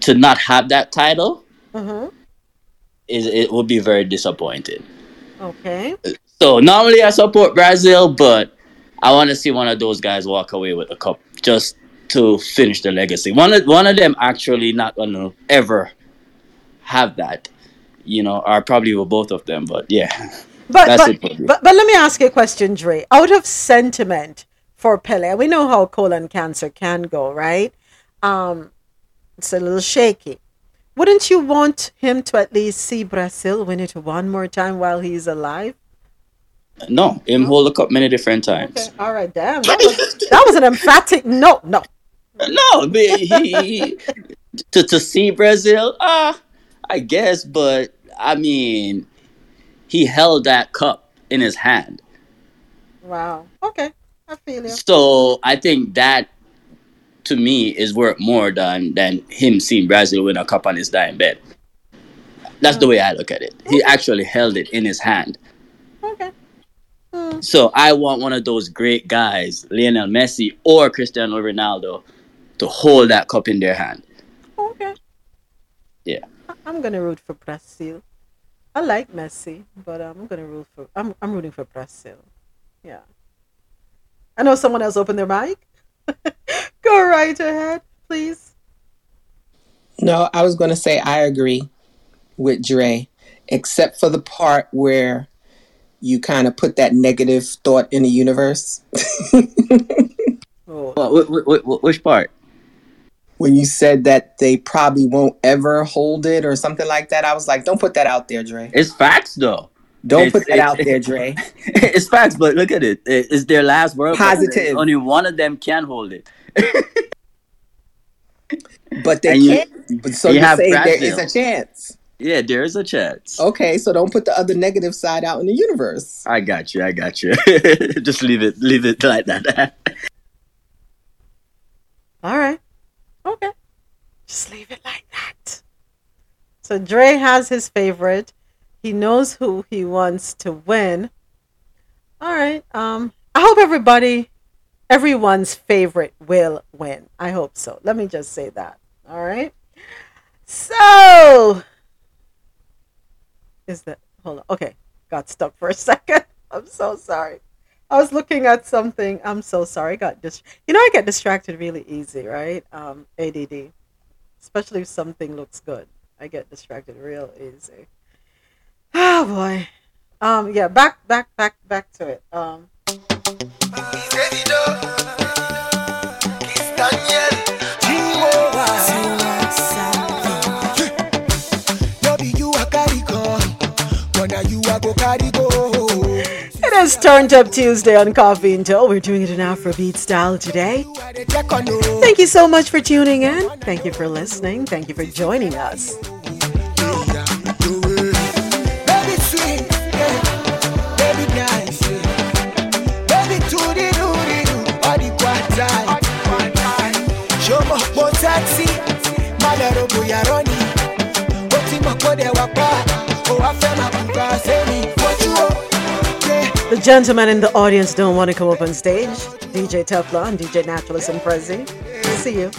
to not have that title, it would be very disappointing. Okay. So normally I support Brazil, but I want to see one of those guys walk away with a cup just to finish the legacy. One of them actually not going to ever have that, you know, or probably with both of them. But yeah, but let me ask you a question, Dre. Out of sentiment for Pelé, we know how colon cancer can go, right? It's a little shaky. Wouldn't you want him to at least see Brazil win it one more time while he's alive? No, him hold the cup many different times. Okay. All right, damn. That was an emphatic no, no. No, he, to see Brazil, I guess, but I mean, he held that cup in his hand. Wow. Okay, I feel you. So I think that, to me, is worth more than him seeing Brazil win a cup on his dying bed. That's the way I look at it. He actually held it in his hand. Okay. So I want one of those great guys, Lionel Messi or Cristiano Ronaldo, to hold that cup in their hand. Okay. Yeah. I'm gonna root for Brazil. I like Messi, but I'm rooting for Brazil. Yeah. I know someone else opened their mic. Go right ahead, please. No, I was going to say I agree with Dre, except for the part where you kind of put that negative thought in the universe. Which part? When you said that they probably won't ever hold it or something like that, I was like, don't put that out there, Dre. It's facts, though. Don't put that out there, Dre. It's facts, but look at it. It's their last World Cup. Positive. Only one of them can hold it. But they can't. So you say there is a chance. Yeah, there is a chance. Okay, so don't put the other negative side out in the universe. I got you. Just leave it like that. All right. Okay. Just leave it like that. So Dre has his favorite. He knows who he wants to win. All right. I hope everyone's favorite will win. I hope so. Let me just say that. All right. So, hold on. Okay. Got stuck for a second. I'm so sorry. I was looking at something. I'm so sorry. I get distracted really easy, right? ADD. especially if something looks good. I get distracted real easy. Oh boy. Yeah, back to it. It is Turned Up Tuesday on Coffee and Toe. We're doing it in Afrobeat style today. Thank you so much for tuning in. Thank you for listening. Thank you for joining us. The gentlemen in the audience don't want to come up on stage. DJ Teflon, DJ Naturalist and Prezi. See you.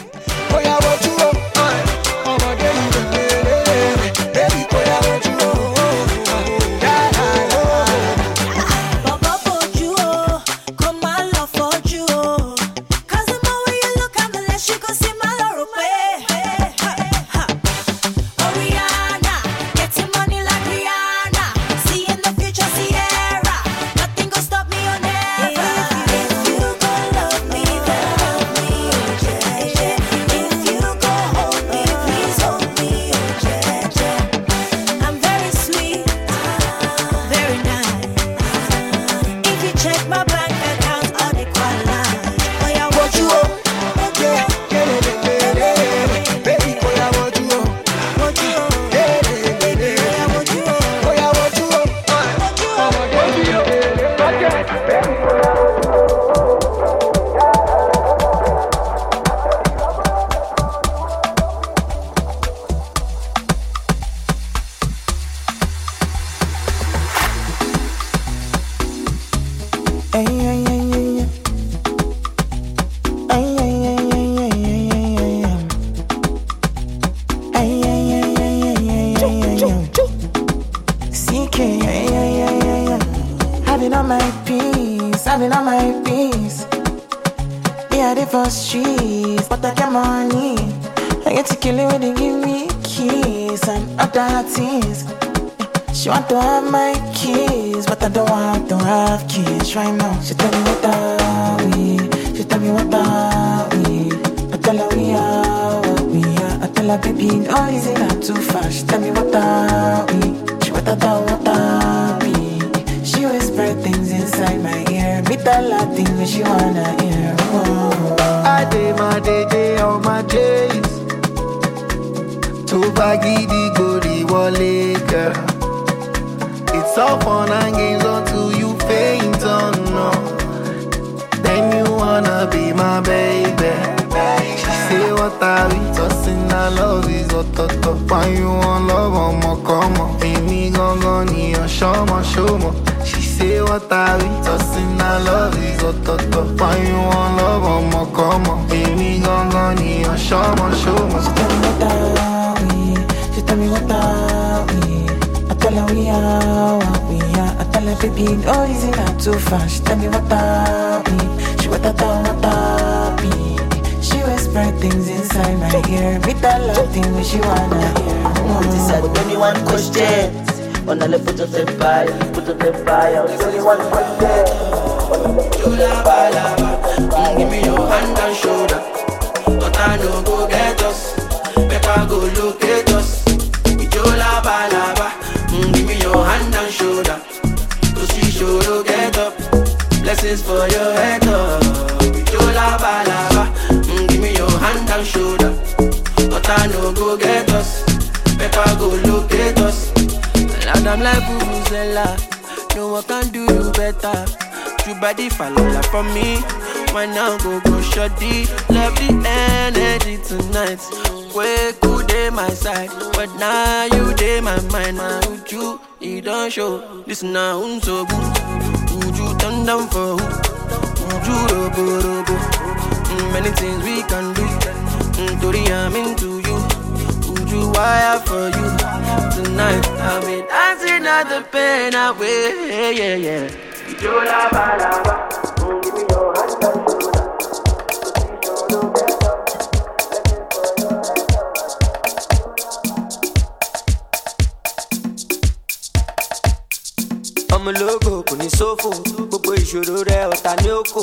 ọmọ lógo kò ní sófò gbogbo ìṣòro rẹ ọ̀tá ní òkò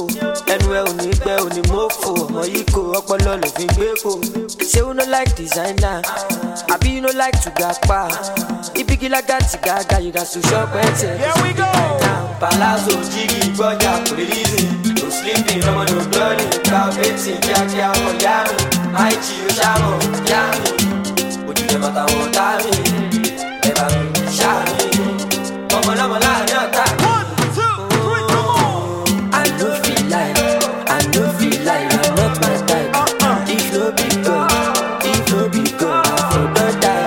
ẹnu ẹ ò ní gbẹ ò ní mọ́fò ọmọ yìí kò ọpọlọ ló fi gbé kò. Ṣé o no like designer? Àbí you no like to gapá? Ibi gílágà ti gàgà you got to shop ẹ̀tẹ̀. Here we go! Palazzo jìgì gbọ́jà kò rí lísìn kò sleeping ọmọ no glory gba bẹ́tì kíákíá ọ̀yá mi àìjì ó ṣàmọ̀ yá mi òdìdẹ̀ màtà wọn dá mi ẹ̀ bá mi ṣá mi. One, two, three, come on. I no feel like, I'm not my type. If no be God, I for the die.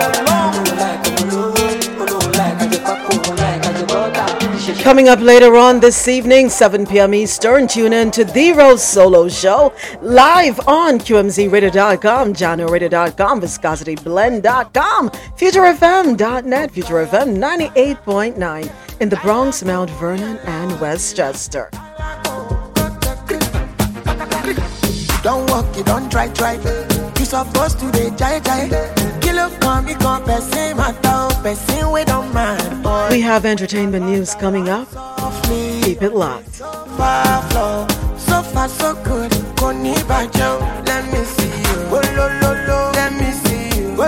Coming up later on this evening, 7 p.m. Eastern, tune in to The Rose Solo Show, live on QMZRadio.com, JohnORadio.com, ViscosityBlend.com, FutureFM.net, Future FM 98.9 in the Bronx, Mount Vernon, and Westchester. Don't walk, you don't try. You supposed to be jai. We have entertainment news coming up. Keep it locked. So far, so good. Let me see you. Let me see you. Let me see you. Let me see you.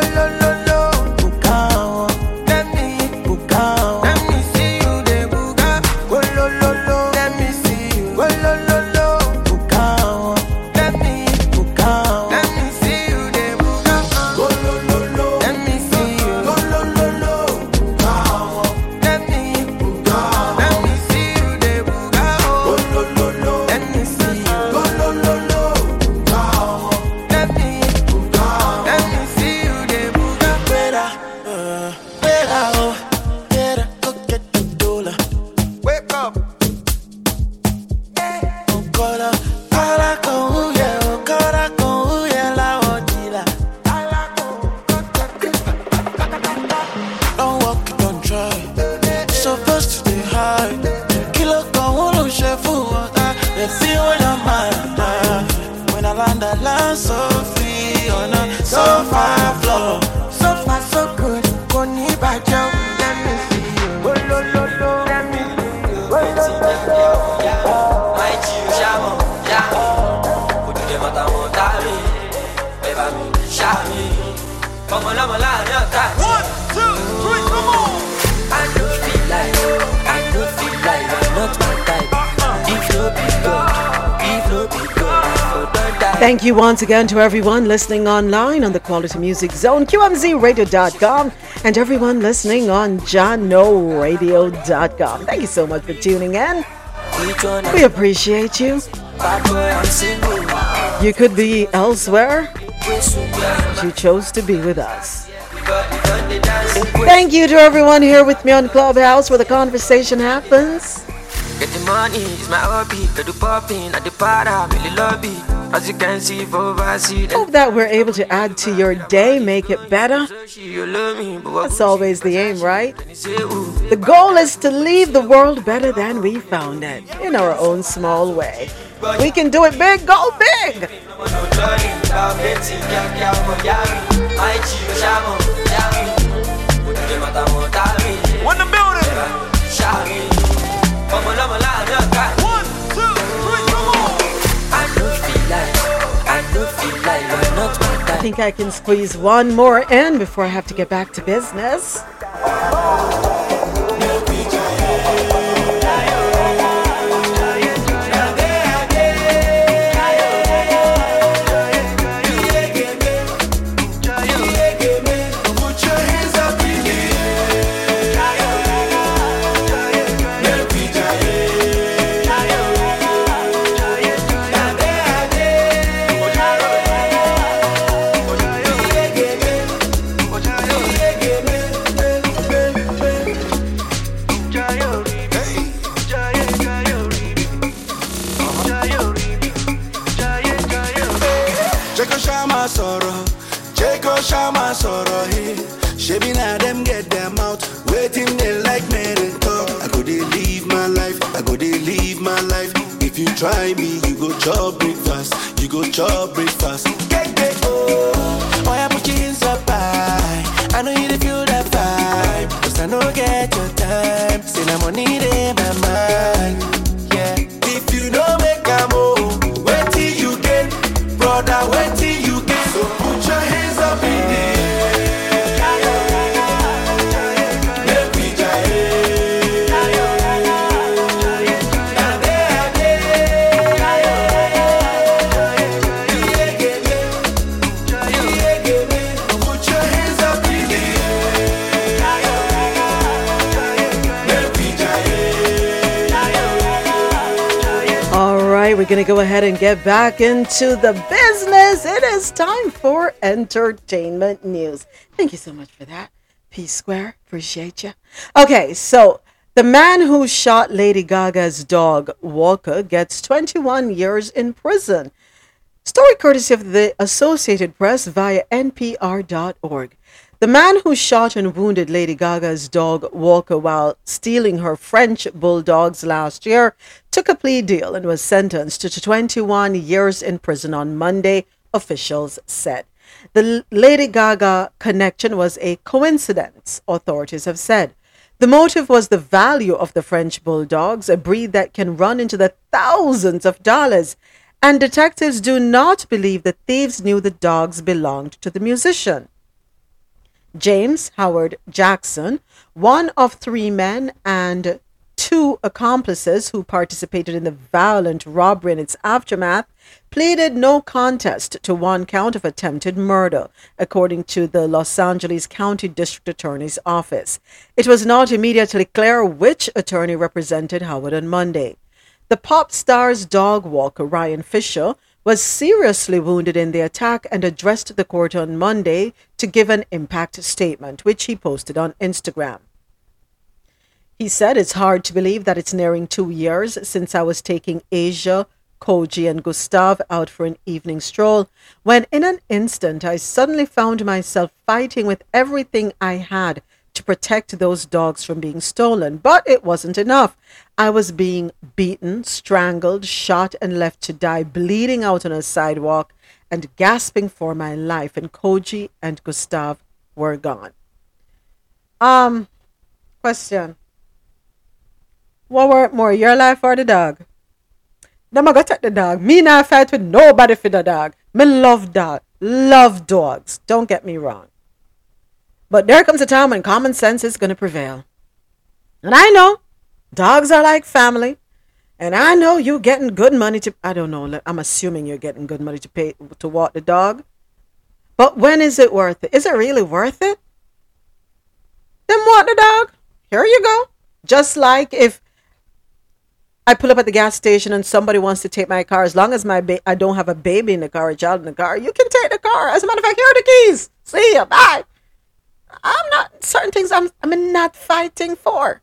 Thank you once again to everyone listening online on the Quality Music Zone, QMZRadio.com, and everyone listening on JohnORadio.com. Thank you so much for tuning in. We appreciate you. You could be elsewhere, but you chose to be with us. Thank you to everyone here with me on Clubhouse where the conversation happens. Get the money, it's my hobby. Get the popping at the para, really lobby. As you can see, hope that we're able to add to your day, make it better. That's always the aim, right? The goal is to leave the world better than we found it, in our own small way. We can do it big, go big! Win the building! I think I can squeeze one more in before I have to get back to business. Shebi na them get them out, waiting they like me to talk. I go dey live my life, If you try me, you go chop breakfast, Get it, oh, why I put your hands up high? I know you dey feel that vibe, 'cause I no get your time. Say now I'm on it in my mind. Yeah. If you don't make a move, wait till you get, brother, wait till you get. So put your hands up in the air. Let me put your hands up in the air. All right, we're going to go ahead and get back into the business. It is time for entertainment news. Thank you so much for that, P-Square. Appreciate you. Okay, so the man who shot Lady Gaga's dog, Walker, gets 21 years in prison. Story courtesy of the Associated Press via NPR.org. The man who shot and wounded Lady Gaga's dog, Walker, while stealing her French bulldogs last year, took a plea deal and was sentenced to 21 years in prison on Monday, officials said. The Lady Gaga connection was a coincidence, authorities have said. The motive was the value of the French bulldogs, a breed that can run into the thousands of dollars. And detectives do not believe the thieves knew the dogs belonged to the musician. James Howard Jackson, one of three men and two accomplices who participated in the violent robbery and its aftermath, pleaded no contest to one count of attempted murder, according to the Los Angeles County District Attorney's Office. It was not immediately clear which attorney represented Howard on Monday. The pop star's dog walker, Ryan Fisher, was seriously wounded in the attack and addressed the court on Monday to give an impact statement, which he posted on Instagram. He said, "It's hard to believe that it's nearing 2 years since I was taking Asia, Koji, and Gustav out for an evening stroll, when in an instant I suddenly found myself fighting with everything I had to protect those dogs from being stolen, but it wasn't enough. I was being beaten, strangled, shot, and left to die, bleeding out on a sidewalk and gasping for my life, and Koji and Gustav were gone." Question. What worth more, your life or the dog? Them I go take the dog. Me not fight with nobody for the dog. Me love dog. Love dogs. Don't get me wrong. But there comes a time when common sense is going to prevail. And I know dogs are like family. And I know you're getting good money to, I don't know, I'm assuming you're getting good money to pay to walk the dog. But when is it worth it? Is it really worth it? Then walk the dog. Here you go. Just like if I pull up at the gas station and somebody wants to take my car, as long as my I don't have a baby in the car, a child in the car, you can take the car. As a matter of fact, here are the keys. See ya. Bye. I'm not, certain things I'm not fighting for.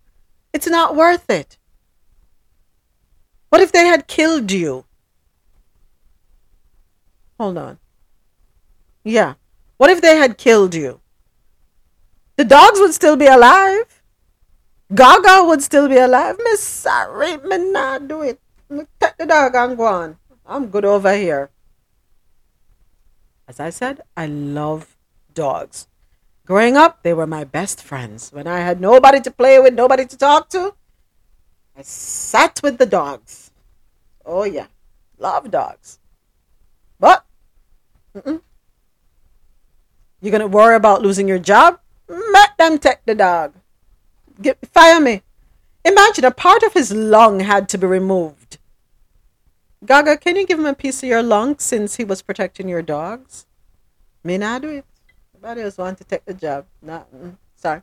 It's not worth it. What if they had killed you? Hold on. Yeah. What if they had killed you? The dogs would still be alive. Gaga would still be alive. Me sorry, me not do it. Me take the dog and go on. I'm good over here. As I said, I love dogs. Growing up, they were my best friends. When I had nobody to play with, nobody to talk to, I sat with the dogs. Oh, yeah. Love dogs. But, you're going to worry about losing your job? Let them take the dog. Fire me. Imagine a part of his lung had to be removed. Gaga, can you give him a piece of your lung since he was protecting your dogs? Me not do it. Everybody else wants to take the job. Not sorry.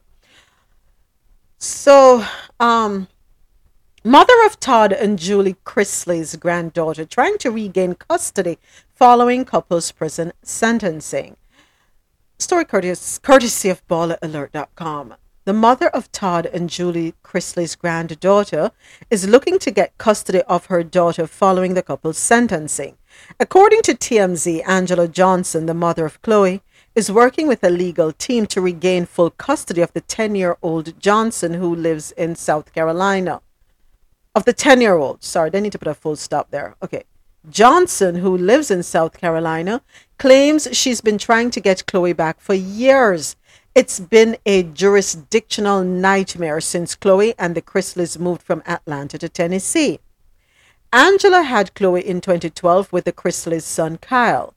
So, mother of Todd and Julie Chrisley's granddaughter trying to regain custody following couple's prison sentencing. Story courtesy of BallerAlert.com. The mother of Todd and Julie Chrisley's granddaughter is looking to get custody of her daughter following the couple's sentencing. According to TMZ, Angela Johnson, the mother of Chloe, is working with a legal team to regain full custody of the 10-year-old Johnson, who lives in South Carolina. Of the 10-year-old, sorry, they need to put a full stop there. Okay. Johnson, who lives in South Carolina, claims she's been trying to get Chloe back for years, It's been a jurisdictional nightmare since Chloe and the Chrisleys moved from Atlanta to Tennessee. Angela had Chloe in 2012 with the Chrisley's son, Kyle.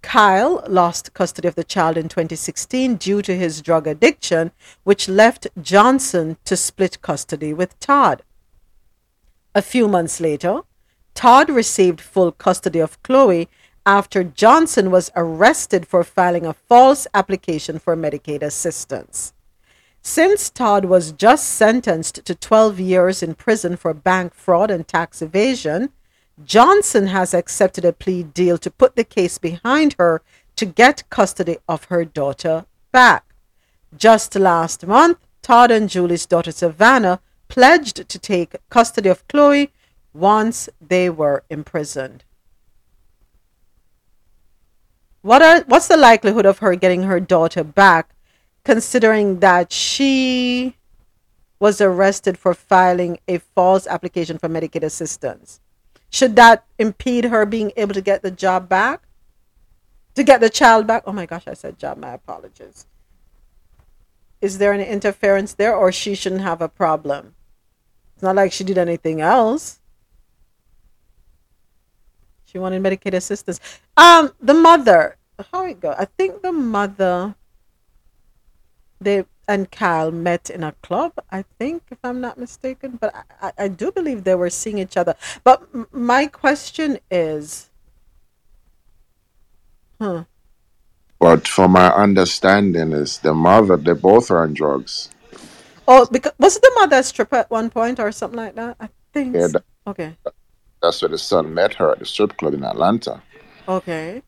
Kyle lost custody of the child in 2016 due to his drug addiction, which left Johnson to split custody with Todd. A few months later, Todd received full custody of Chloe after Johnson was arrested for filing a false application for Medicaid assistance. Since Todd was just sentenced to 12 years in prison for bank fraud and tax evasion, Johnson has accepted a plea deal to put the case behind her to get custody of her daughter back. Just last month, Todd and Julie's daughter Savannah pledged to take custody of Chloe once they were imprisoned. What's the likelihood of her getting her daughter back, considering that she was arrested for filing a false application for Medicaid assistance? Should that impede her being able to get the job back? To get the child back? Oh my gosh, I said job. My apologies. Is there any interference there, or she shouldn't have a problem? It's not like she did anything else. She wanted Medicaid assistance. The mother. How it go? I think the mother, they and Kyle met in a club, I think, if I'm not mistaken. But I do believe they were seeing each other. But my question is, But from my understanding is the mother, they both are on drugs. Oh, because wasn't the mother a stripper at one point or something like that? I think. Yeah, okay. That's where the son met her, at the strip club in Atlanta. Okay.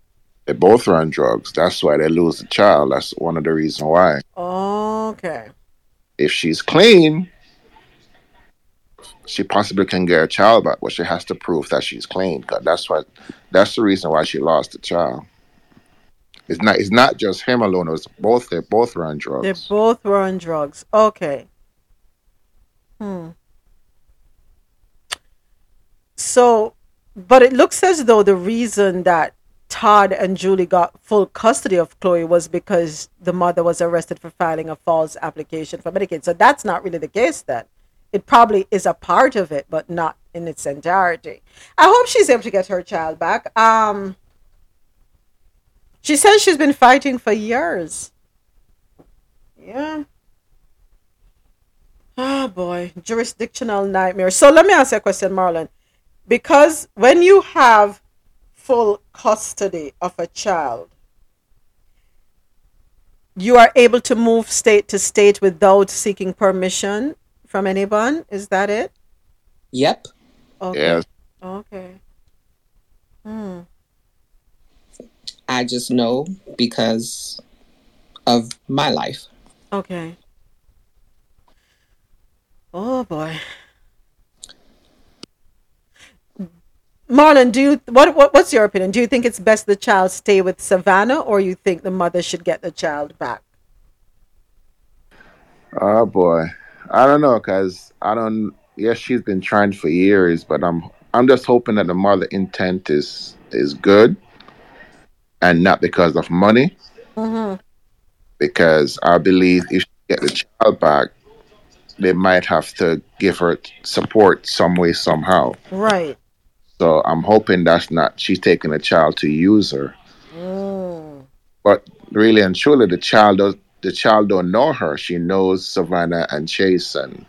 They both are on drugs. That's why they lose the child. That's one of the reasons why. Okay. If she's clean, she possibly can get her child back, but she has to prove that she's clean. Because that's the reason why she lost the child. It's not just him alone. It's both. They both were on drugs. They both were on drugs. Okay. So, but it looks as though the reason that Todd and Julie got full custody of Chloe was because the mother was arrested for filing a false application for Medicaid. So that's not really the case then. It probably is a part of it, but not in its entirety. I hope she's able to get her child back. She says she's been fighting for years. Yeah. Oh boy, jurisdictional nightmare. So let me ask you a question, Marlon. Because when you have full custody of a child, you are able to move state to state without seeking permission from anyone. Is that it? Yep. Okay. Yes. Okay. I just know because of my life. Okay. Oh boy. Marlon, do you what's your opinion? Do you think it's best the child stay with Savannah, or you think the mother should get the child back? Oh boy, I don't know, cause she's been trying for years, but I'm just hoping that the mother intent is good, and not because of money. Mm-hmm. Because I believe if she get the child back, they might have to give her support some way somehow. Right. So I'm hoping that's not, she's taking a child to use her. But really and truly, the child don't know her. She knows Savannah and Chase and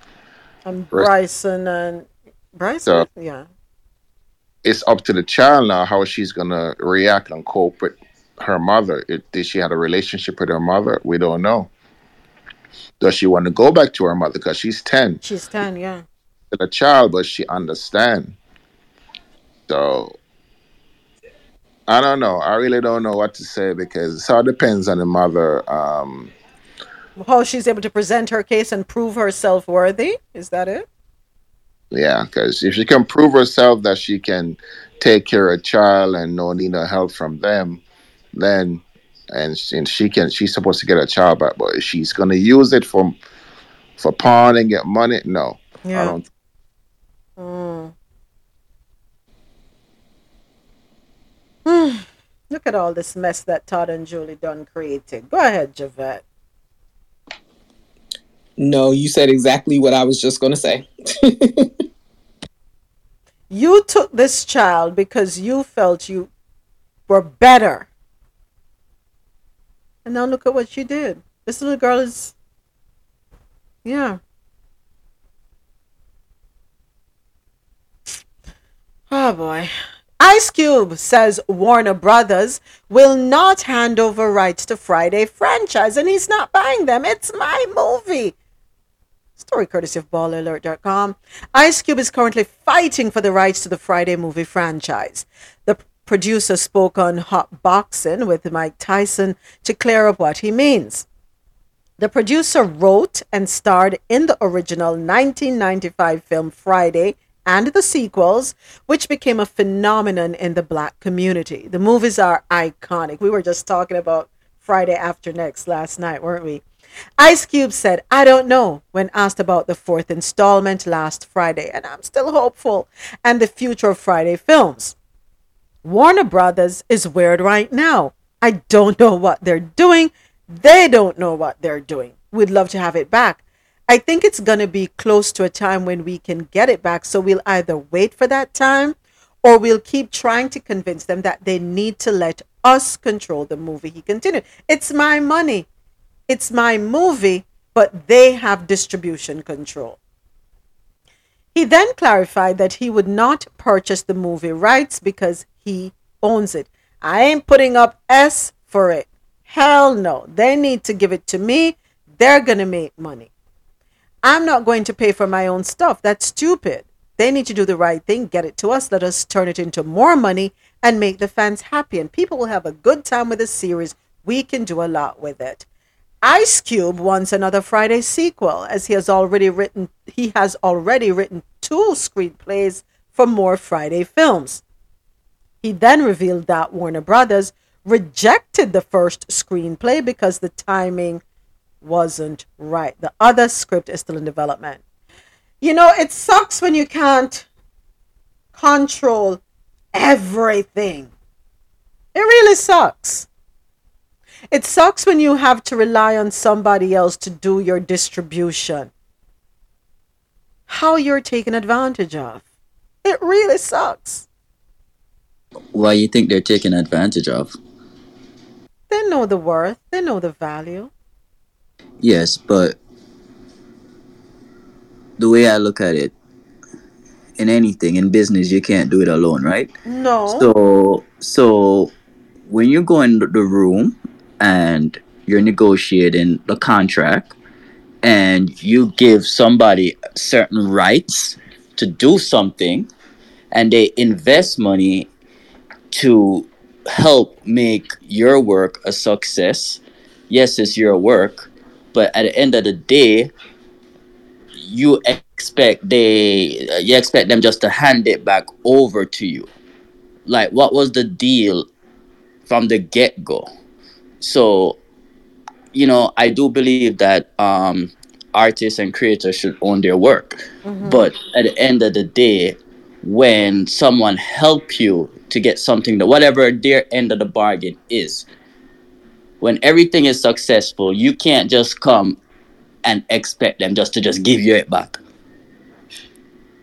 Bryson, so yeah. It's up to the child now how she's gonna react and cope with her mother. Did she have a relationship with her mother? We don't know. Does she want to go back to her mother? Because she's 10. She's 10, yeah. She's a child, but she understands. So, I don't know. I really don't know what to say because it all depends on the mother. How she's able to present her case and prove herself worthy? Is that it? Yeah, because if she can prove herself that she can take care of a child and no need no help from them, then she's supposed to get a child back. But if she's going to use it for pawn and get money, no. Yeah. I don't. Look at all this mess that Todd and Julie done created. Go ahead, Javette. No, you said exactly what I was just going to say. You took this child because you felt you were better. And now look at what you did. This little girl is... Yeah. Oh, boy. Ice Cube says Warner Brothers will not hand over rights to Friday franchise, and he's not buying them. It's my movie. Story courtesy of ballalert.com. Ice Cube is currently fighting for the rights to the Friday movie franchise. The producer spoke on Hot Boxing with Mike Tyson to clear up what he means. The producer wrote and starred in the original 1995 film Friday and the sequels, which became a phenomenon in the Black community. The movies are iconic. We were just talking about Friday After Next last night, weren't we? Ice Cube said, "I don't know," when asked about the fourth installment last Friday, and I'm still hopeful, and the future of Friday films. Warner Brothers is weird right now. I don't know what they're doing. They don't know what they're doing. We'd love to have it back. I think it's going to be close to a time when we can get it back, so we'll either wait for that time or we'll keep trying to convince them that they need to let us control the movie," he continued. "It's my money. It's my movie, but they have distribution control." He then clarified that he would not purchase the movie rights because he owns it. "I ain't putting up S for it. Hell no. They need to give it to me. They're going to make money. I'm not going to pay for my own stuff. That's stupid. They need to do the right thing, get it to us, let us turn it into more money and make the fans happy. And people will have a good time with the series. We can do a lot with it." Ice Cube wants another Friday sequel, as he has already written two screenplays for more Friday films. He then revealed that Warner Brothers rejected the first screenplay because the timing wasn't right. The other script is still in development. You know, it sucks when you can't control everything. It really sucks. It sucks when you have to rely on somebody else to do your distribution. How you're taken advantage of. It really sucks. Why you think they're taken advantage of? They know the worth. They know the value. Yes, but the way I look at it, in anything, in business, you can't do it alone, right? No. So when you go in the room and you're negotiating a contract and you give somebody certain rights to do something and they invest money to help make your work a success, yes, it's your work, but at the end of the day, you expect them just to hand it back over to you. Like, what was the deal from the get-go? So, you know, I do believe that artists and creators should own their work. Mm-hmm. But at the end of the day, when someone helps you to get something, whatever their end of the bargain is, when everything is successful, you can't just come and expect them just to just give you it back.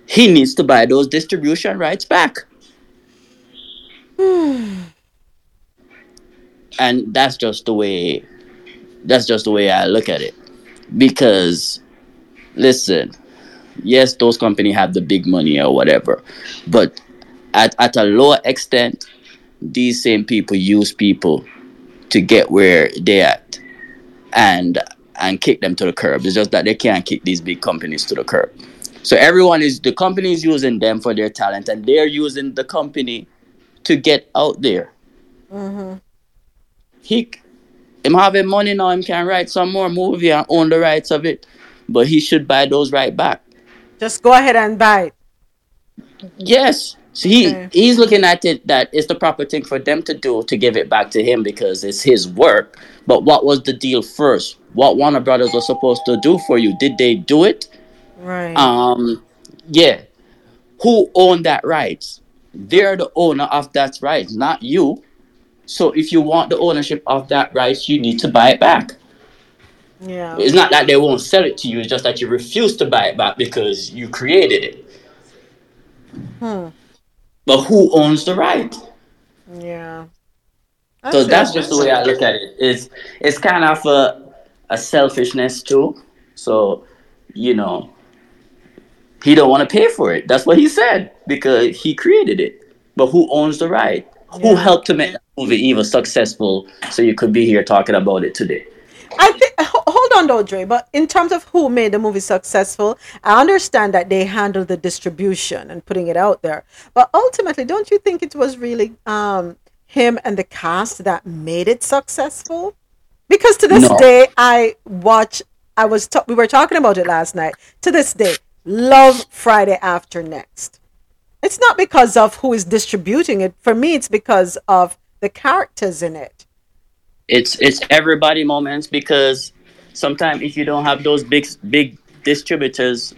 He needs to buy those distribution rights back. And that's just the way I look at it. Because, listen, yes, those companies have the big money or whatever, but at a lower extent, these same people use people to get where they're at and kick them to the curb. It's just that they can't kick these big companies to the curb. So the company is using them for their talent, and they're using the company to get out there. Mm-hmm. Him having money now, him can write some more movie and own the rights of it, but he should buy those right back. Just go ahead and buy it. Yes. So he's looking at it that it's the proper thing for them to do to give it back to him because it's his work. But what was the deal first? What Warner Brothers was supposed to do for you? Did they do it? Right. Yeah. Who owned that rights? They're the owner of that rights, not you. So if you want the ownership of that rights, you need to buy it back. Yeah. It's not that they won't sell it to you. It's just that you refuse to buy it back because you created it. But who owns the right? Yeah. So that's just the way I look at it. It's kind of a selfishness too. So, you know, he don't want to pay for it. That's what he said, because he created it. But who owns the right? Yeah. Who helped to make that movie even successful so you could be here talking about it today? I think, hold on though, Dre, but in terms of who made the movie successful, I understand that they handled the distribution and putting it out there. But ultimately, don't you think it was really him and the cast that made it successful? Because to this day, we were talking about it last night. To this day, love Friday After Next. It's not because of who is distributing it. For me, it's because of the characters in it. It's everybody moments, because sometimes if you don't have those big distributors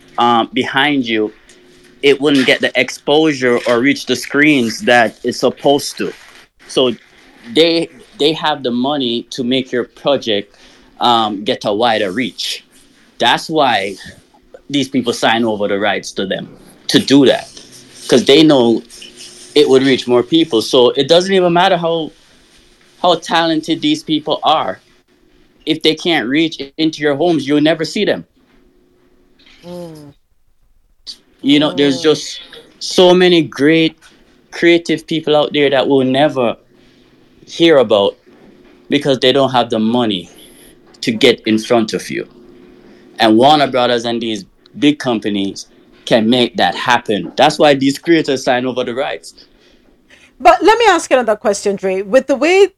behind you, it wouldn't get the exposure or reach the screens that it's supposed to. So they have the money to make your project get a wider reach. That's why these people sign over the rights to them to do that, because they know it would reach more people. So it doesn't even matter how talented these people are. If they can't reach into your homes, you'll never see them. You know, there's just so many great creative people out there that we'll never hear about because they don't have the money to get in front of you. And Warner Brothers and these big companies can make that happen. That's why these creators sign over the rights. But let me ask another question, Dre. With the way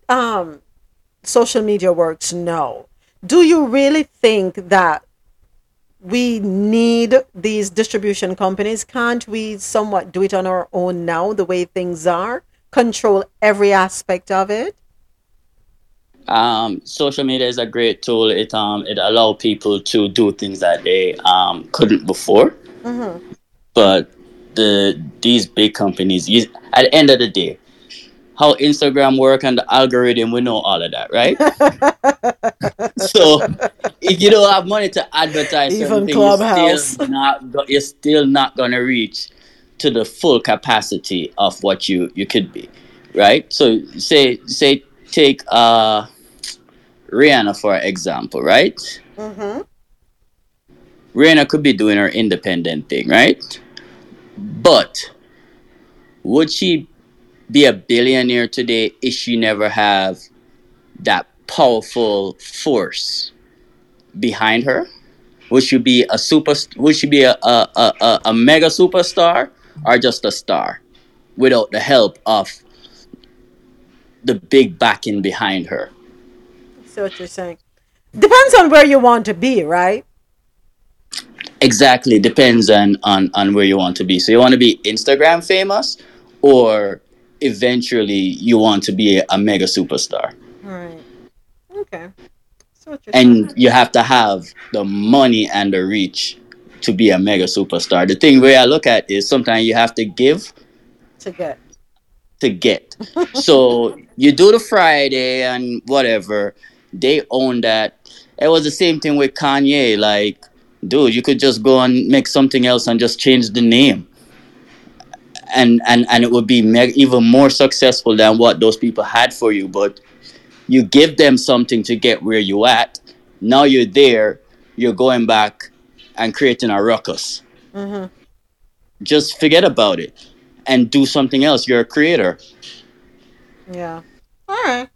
social media works now, do you really think that we need these distribution companies? Can't we somewhat do it on our own now, the way things are? Control every aspect of it? Social media is a great tool. It allows people to do things that they couldn't before. Mm-hmm. But these big companies, at the end of the day, how Instagram work and the algorithm, we know all of that, right? So if you don't have money to advertise something, you're still not going to reach to the full capacity of what you could be, right? So say take Rihanna for example, right? Mm-hmm. Rihanna could be doing her independent thing, right? But would she be a billionaire today if she never have that powerful force behind her? Would she be a mega superstar or just a star without the help of the big backing behind her? So what you're saying depends on where you want to be, right? Exactly. Depends on where you want to be. So you want to be Instagram famous, or eventually you want to be a mega superstar. All right. Okay. So what you're saying. You have to have the money and the reach to be a mega superstar. The thing where I look at is sometimes you have to give to get. So you do the Friday and whatever, they own that. It was the same thing with Kanye. Like, dude, you could just go and make something else and just change the name, and it would be even more successful than what those people had for you. But you give them something to get where you at. Now you're there. You're going back and creating a ruckus. Mm-hmm. Just forget about it and do something else. You're a creator. Yeah. All right.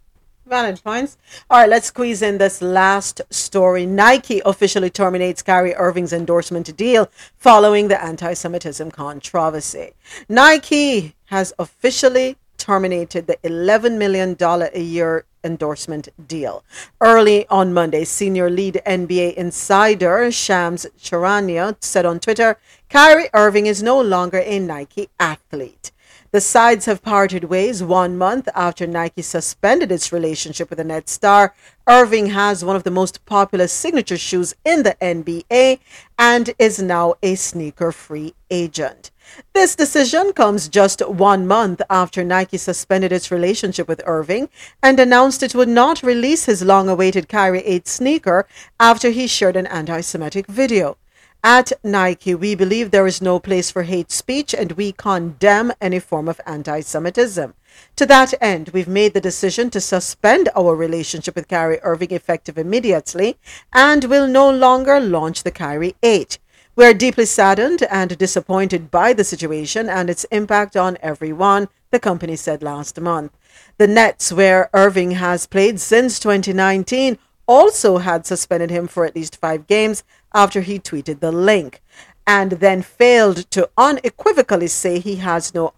Valid points. All right, let's squeeze in this last story. Nike officially terminates Kyrie Irving's endorsement deal following the anti-Semitism controversy. Nike has officially terminated the $11 million a year endorsement deal. Early on Monday, senior lead NBA insider Shams Charania said on Twitter, Kyrie Irving is no longer a Nike athlete. The sides have parted ways 1 month after Nike suspended its relationship with the Nets star. Irving has one of the most popular signature shoes in the NBA and is now a sneaker-free agent. This decision comes just 1 month after Nike suspended its relationship with Irving and announced it would not release his long-awaited Kyrie 8 sneaker after he shared an anti-Semitic video. At Nike, we believe there is no place for hate speech and we condemn any form of anti-Semitism. To that end, we've made the decision to suspend our relationship with Kyrie Irving effective immediately and will no longer launch the Kyrie 8. We are deeply saddened and disappointed by the situation and its impact on everyone, the company said last month. The Nets, where Irving has played since 2019, also had suspended him for at least 5 games after he tweeted the link and then failed to unequivocally say he has no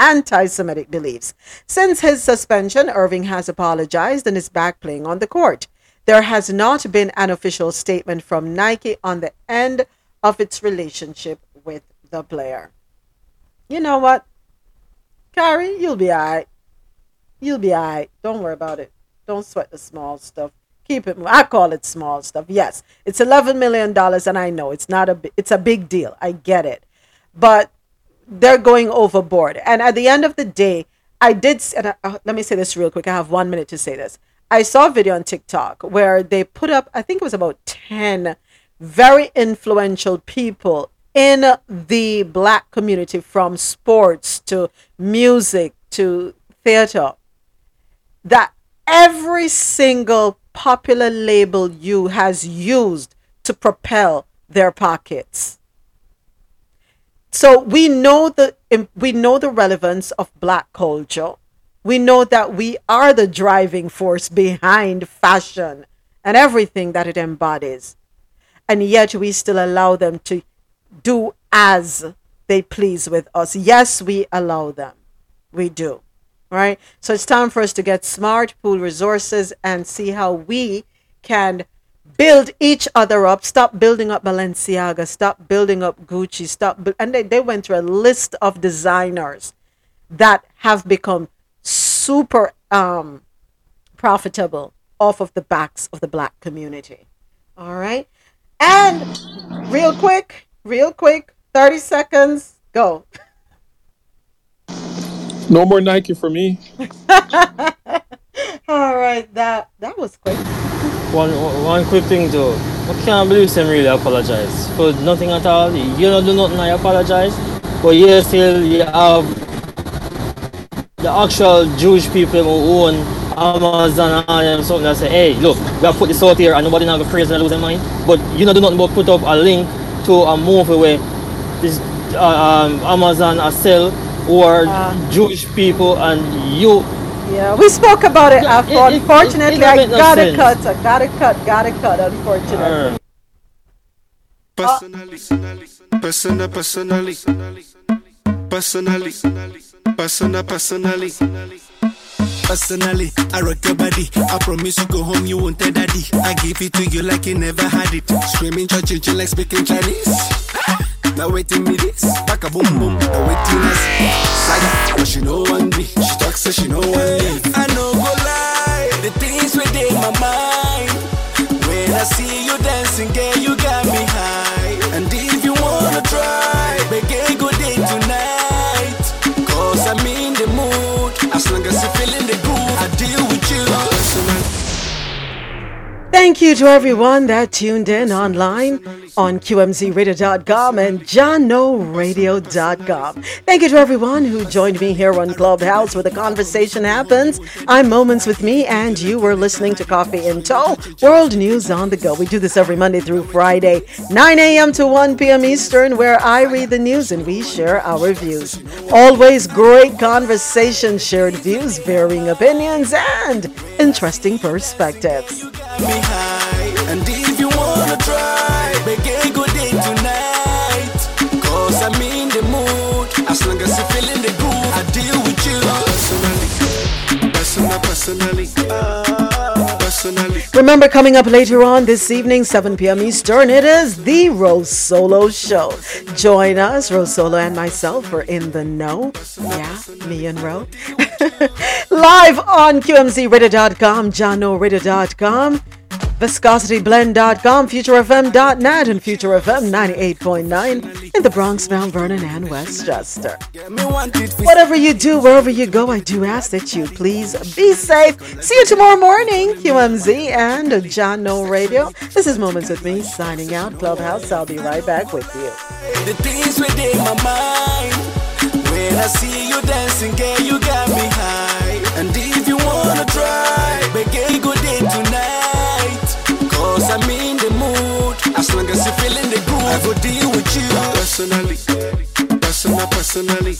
anti-Semitic beliefs. Since his suspension, Irving has apologized and is back playing on the court. There has not been an official statement from Nike on the end of its relationship with the player. You know what? Kyrie, you'll be all right. You'll be all right. Don't worry about it. Don't sweat the small stuff. Keep it. I call it small stuff. Yes, it's $11 million, and I know it's not it's a big deal. I get it, but they're going overboard. And at the end of the day, let me say this real quick. I have 1 minute to say this. I saw a video on TikTok where they put up, I think it was about 10 very influential people in the Black community, from sports to music to theater, that every single popular label you has used to propel their pockets. So we know the relevance of Black culture. We know that we are the driving force behind fashion and everything that it embodies. And yet we still allow them to do as they please with us. Yes, we allow them. We do. Right, so it's time for us to get smart, pool resources, and see how we can build each other up. Stop building up Balenciaga, stop building up Gucci, and they went through a list of designers that have become super profitable off of the backs of the Black community. All right, and real quick, 30 seconds, go. No more Nike for me. All right, that was quick. One quick thing though. I can't believe Sam really apologized for nothing at all. You don't do nothing, I apologize. But yeah, still you have the actual Jewish people who own Amazon and all them something that say, hey, look, we have put this out here and nobody not gonna praise and lose their mind. But you don't do nothing but put up a link to a movie where this Amazon are sell. Or Jewish people, and you. Yeah, we spoke about it after. Unfortunately, I gotta cut. Unfortunately. Personally, I rock your body. I promise you go home, you won't tell daddy. I give it to you like you never had it. Screaming, church, like speaking Chinese. Now waiting me this, back a boom boom. Now waiting us, saga. But she know one me, she talks so she know one me. I no go lie, the things within my mind. When I see you dancing, girl, you got me high. And if you wanna try, make a good day tonight. 'Cause I'm in the mood, as long as you're feeling the groove, I deal with you. Thank you to everyone that tuned in online on QMZRadio.com and JohnNoRadio.com. Thank you to everyone who joined me here on Clubhouse, where the conversation happens. I'm Moments with Me, and you were listening to Coffee in Toll, World News on the Go. We do this every Monday through Friday, 9 a.m. to 1 p.m. Eastern, where I read the news and we share our views. Always great conversation, shared views, varying opinions, and interesting perspectives. And if you wanna try, make a good day tonight. 'Cause I'm in the mood, as long as you're feeling the groove, I deal with you. Personally, personally, personally. Remember, coming up later on this evening, 7 p.m. Eastern, it is the Rose Solo Show. Join us, Rose Solo and myself, for In the Know. Yeah, me and Ro. Live on QMCRadio.com, JohnORadio.com, ViscosityBlend.com, FutureFM.net, and FutureFM 98.9 in the Bronx, Mount Vernon, and Westchester. Whatever you do, wherever you go, I do ask that you please be safe. See you tomorrow morning, QMZ and John No Radio. This is Moments With Me, signing out. Clubhouse, I'll be right back with you. The things within my mind, when I see you dancing, girl, you got me high. And if you wanna try, but girl, you go there tonight. I'm in the mood, as long as you feeling the groove, I go deal with you personally, personally.